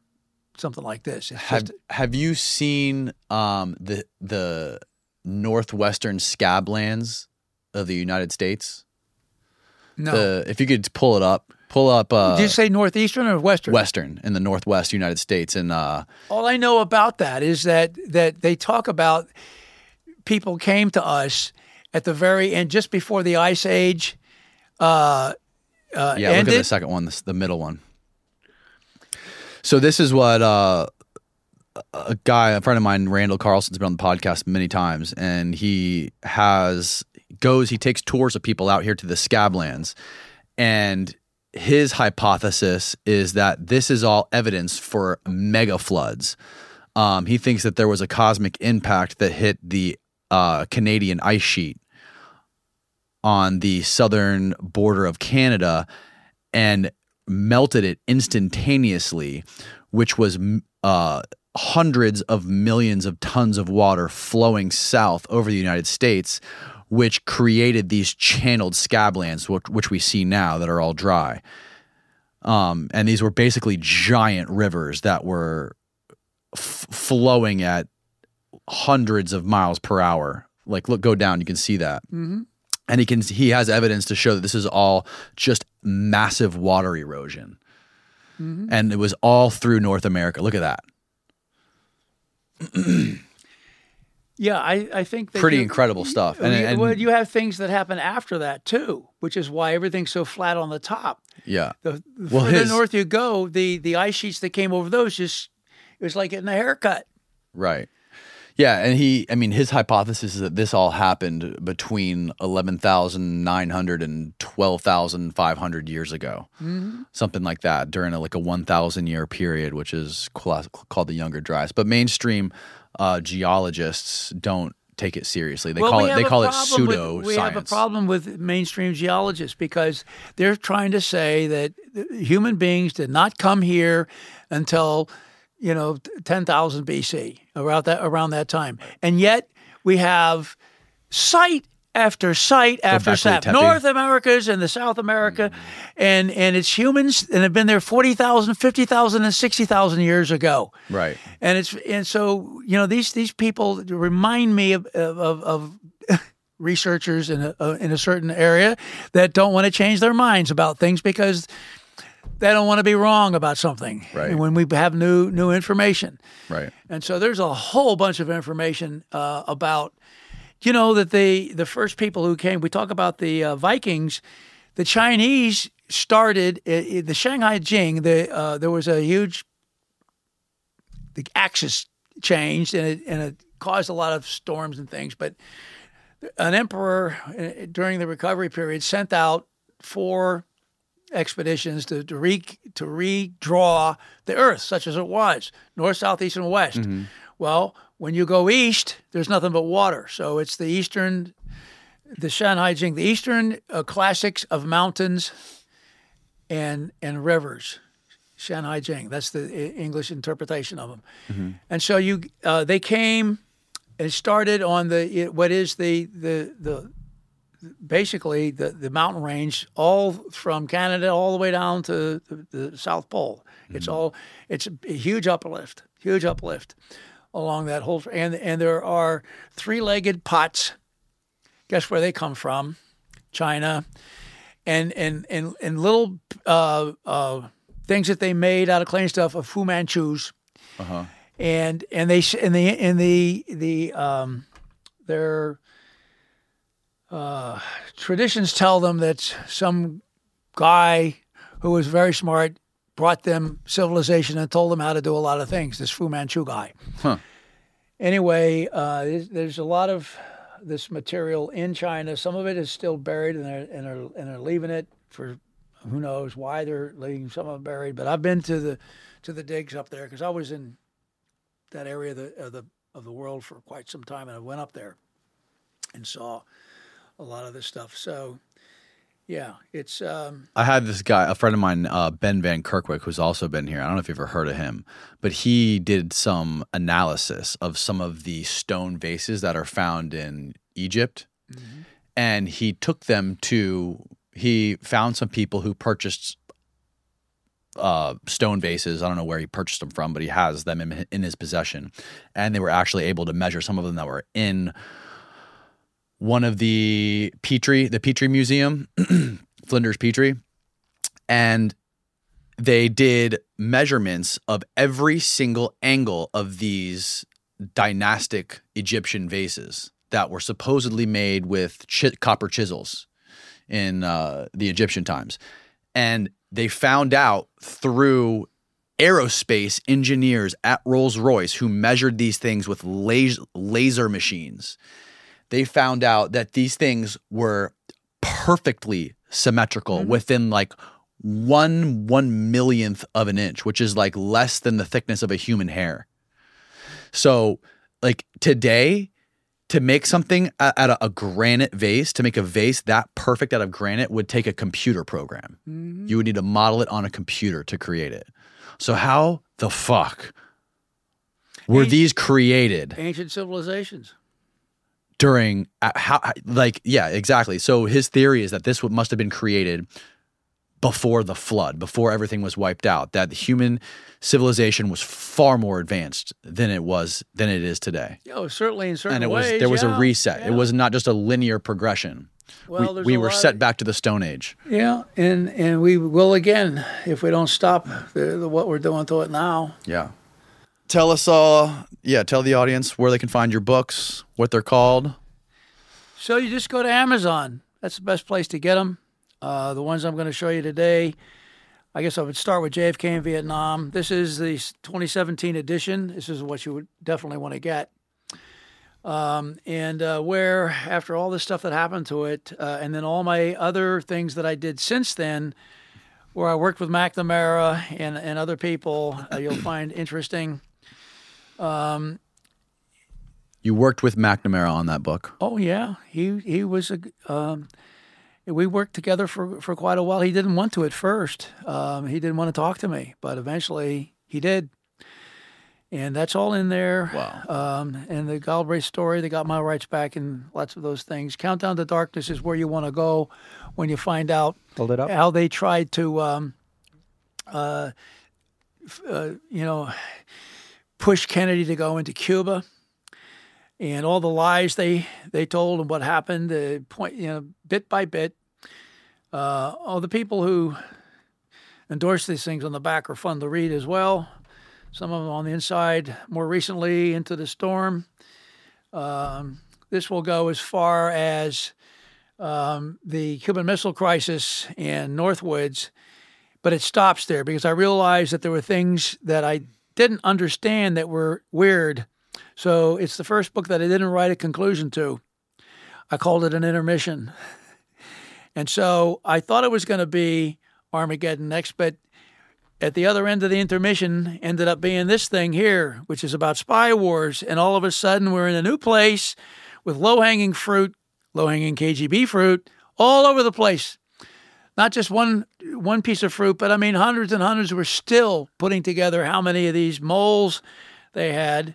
something like this. It's have just, Have you seen um, the the northwestern scablands of the United States? No. The, if you could pull it up, pull up. Uh, did you say northeastern or western? Western in the northwest United States, and uh, all I know about that is that that they talk about people came to us at the very end, just before the Ice Age. Uh, uh, yeah, ended. Look at the second one, the, the middle one. So this is what uh, a guy, a friend of mine, Randall Carlson's been on the podcast many times, and he has goes, he takes tours of people out here to the Scablands, and his hypothesis is that this is all evidence for mega floods. Um, he thinks that there was a cosmic impact that hit the uh, Canadian ice sheet on the southern border of Canada and melted it instantaneously, which was uh, hundreds of millions of tons of water flowing south over the United States, which created these channeled scablands, which we see now that are all dry. Um, and these were basically giant rivers that were f- flowing at hundreds of miles per hour. Like, look, go down, you can see that. Mm-hmm. And he can, he has evidence to show that this is all just massive water erosion. Mm-hmm. And it was all through North America. Look at that. Yeah, I, I think that pretty you, incredible stuff. And, you, and well, you have things that happen after that too, which is why everything's so flat on the top. Yeah, the, the well, further his, north you go, the the ice sheets that came over those just it was like getting a haircut. Right. Yeah, and he, I mean, his hypothesis is that this all happened between eleven thousand nine hundred and twelve thousand five hundred years ago, mm-hmm. something like that, during a, like a one thousand year period, which is cl- called the Younger Dryas. But mainstream uh, geologists don't take it seriously. They well, call it they call it pseudo with, we science. We have a problem with mainstream geologists because they're trying to say that human beings did not come here until, you know, ten thousand B C, around that around that time. And yet we have site after site after site. North America's and the South America, mm-hmm. and, and it's humans and have been there forty thousand, fifty thousand, and sixty thousand years ago. Right. And it's and so, you know, these these people remind me of of, of researchers in a, in a certain area that don't want to change their minds about things because they don't want to be wrong about something, right. When we have new new information, right? And so there's a whole bunch of information uh, about, you know, that the the first people who came. We talk about the uh, Vikings, the Chinese started uh, the Shanghai Jing. The uh, there was a huge the axis changed and it and it caused a lot of storms and things. But an emperor uh, during the recovery period sent out four expeditions to to, re, to redraw the earth such as it was, north, south, east, and west. Mm-hmm. Well, when you go east, there's nothing but water. So it's the eastern, the Shanghai Jing, the eastern uh, classics of mountains and and rivers. Shanghai Jing, that's the English interpretation of them. Mm-hmm. And so you uh, they came and started on the what is the the the basically the, the mountain range all from Canada all the way down to the, the South Pole. Mm-hmm. It's all it's a huge uplift, huge uplift along that whole and and there are three-legged pots. Guess where they come from? China. And and and, and little uh, uh, things that they made out of clay and stuff of Fu Manchus. Uh-huh. And and they and the and the the um their Uh, traditions tell them that some guy who was very smart brought them civilization and told them how to do a lot of things, this Fu Manchu guy. Huh. Anyway, uh, there's, there's a lot of this material in China. Some of it is still buried, and they're, and they're, and they're leaving it for who knows why they're leaving some of it buried. But I've been to the to the digs up there because I was in that area of the, of the of the world for quite some time, and I went up there and saw a lot of this stuff. So, yeah, it's... Um, I had this guy, a friend of mine, uh, Ben Van Kirkwick, who's also been here. I don't know if you've ever heard of him, but he did some analysis of some of the stone vases that are found in Egypt. Mm-hmm. And he took them to... He found some people who purchased uh, stone vases. I don't know where he purchased them from, but he has them in, in his possession. And they were actually able to measure some of them that were in... one of the Petrie, the Petrie Museum, Flinders Petrie, and they did measurements of every single angle of these dynastic Egyptian vases that were supposedly made with ch- copper chisels in uh, the Egyptian times. And they found out through aerospace engineers at Rolls-Royce who measured these things with laser, laser machines. They found out that these things were perfectly symmetrical, mm-hmm. within like one one millionth of an inch, which is like less than the thickness of a human hair. So like today, to make something out of a granite vase, to make a vase that perfect out of granite would take a computer program. Mm-hmm. You would need to model it on a computer to create it. So how the fuck were ancient, these created? Ancient civilizations. During, uh, how, like, yeah, exactly. So his theory is that this must have been created before the flood, before everything was wiped out, that the human civilization was far more advanced than it was, than it is today. Oh, certainly in certain ways. And it ways, was, there was yeah, a reset. Yeah. It was not just a linear progression. Well, we we were set of, back to the Stone Age. Yeah, and, and we will again, if we don't stop the, the, what we're doing to it now. Yeah. Tell us all, yeah, tell the audience where they can find your books, what they're called. So you just go to Amazon. That's the best place to get them. Uh, the ones I'm going to show you today, I guess I would start with J F K in Vietnam. This is the twenty seventeen edition. This is what you would definitely want to get. Um, and uh, where, after all this stuff that happened to it, uh, and then all my other things that I did since then, where I worked with McNamara and, and other people, uh, you'll find interesting. Um, you worked with McNamara on that book. Oh, yeah. He, he was a... Um, We worked together for, for quite a while. He didn't want to at first. Um, he didn't want to talk to me, but eventually he did. And that's all in there. Wow. Um, and the Galbraith story, they got my rights back and lots of those things. Countdown to Darkness is where you want to go when you find out Hold it up. how they tried to, um, uh, uh, you know, push Kennedy to go into Cuba. And all the lies they, they told and what happened, uh, point, you know, bit by bit. Uh, all the people who endorse these things on the back are fun to read as well. Some of them on the inside. More recently, Into the Storm. Um, this will go as far as um, the Cuban Missile Crisis and Northwoods. But it stops there because I realized that there were things that I didn't understand that were weird. So it's the first book that I didn't write a conclusion to. I called it an intermission. And so I thought it was going to be Armageddon next, but at the other end of the intermission ended up being this thing here, which is about spy wars. And all of a sudden we're in a new place with low-hanging fruit, low-hanging K G B fruit, all over the place. Not just one one piece of fruit, but I mean hundreds and hundreds were still putting together how many of these moles they had.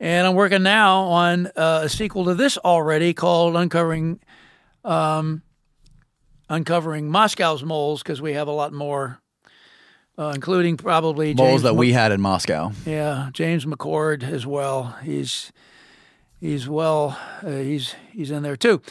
And I'm working now on uh, a sequel to this already called Uncovering um, Uncovering Moscow's Moles, because we have a lot more, uh, including probably James moles that we had in Moscow. Yeah, James McCord as well. He's he's well uh, he's he's in there too.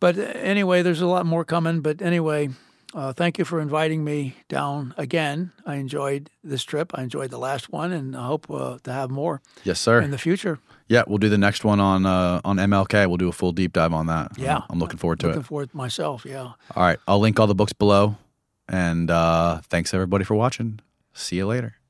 But anyway, there's a lot more coming. But anyway, uh, thank you for inviting me down again. I enjoyed this trip. I enjoyed the last one, and I hope uh, to have more. Yes, sir. In the future. Yeah, we'll do the next one on uh, on M L K. We'll do a full deep dive on that. Yeah. I'm, I'm looking forward to looking it. Looking forward myself, yeah. All right. I'll link all the books below, and uh, thanks, everybody, for watching. See you later.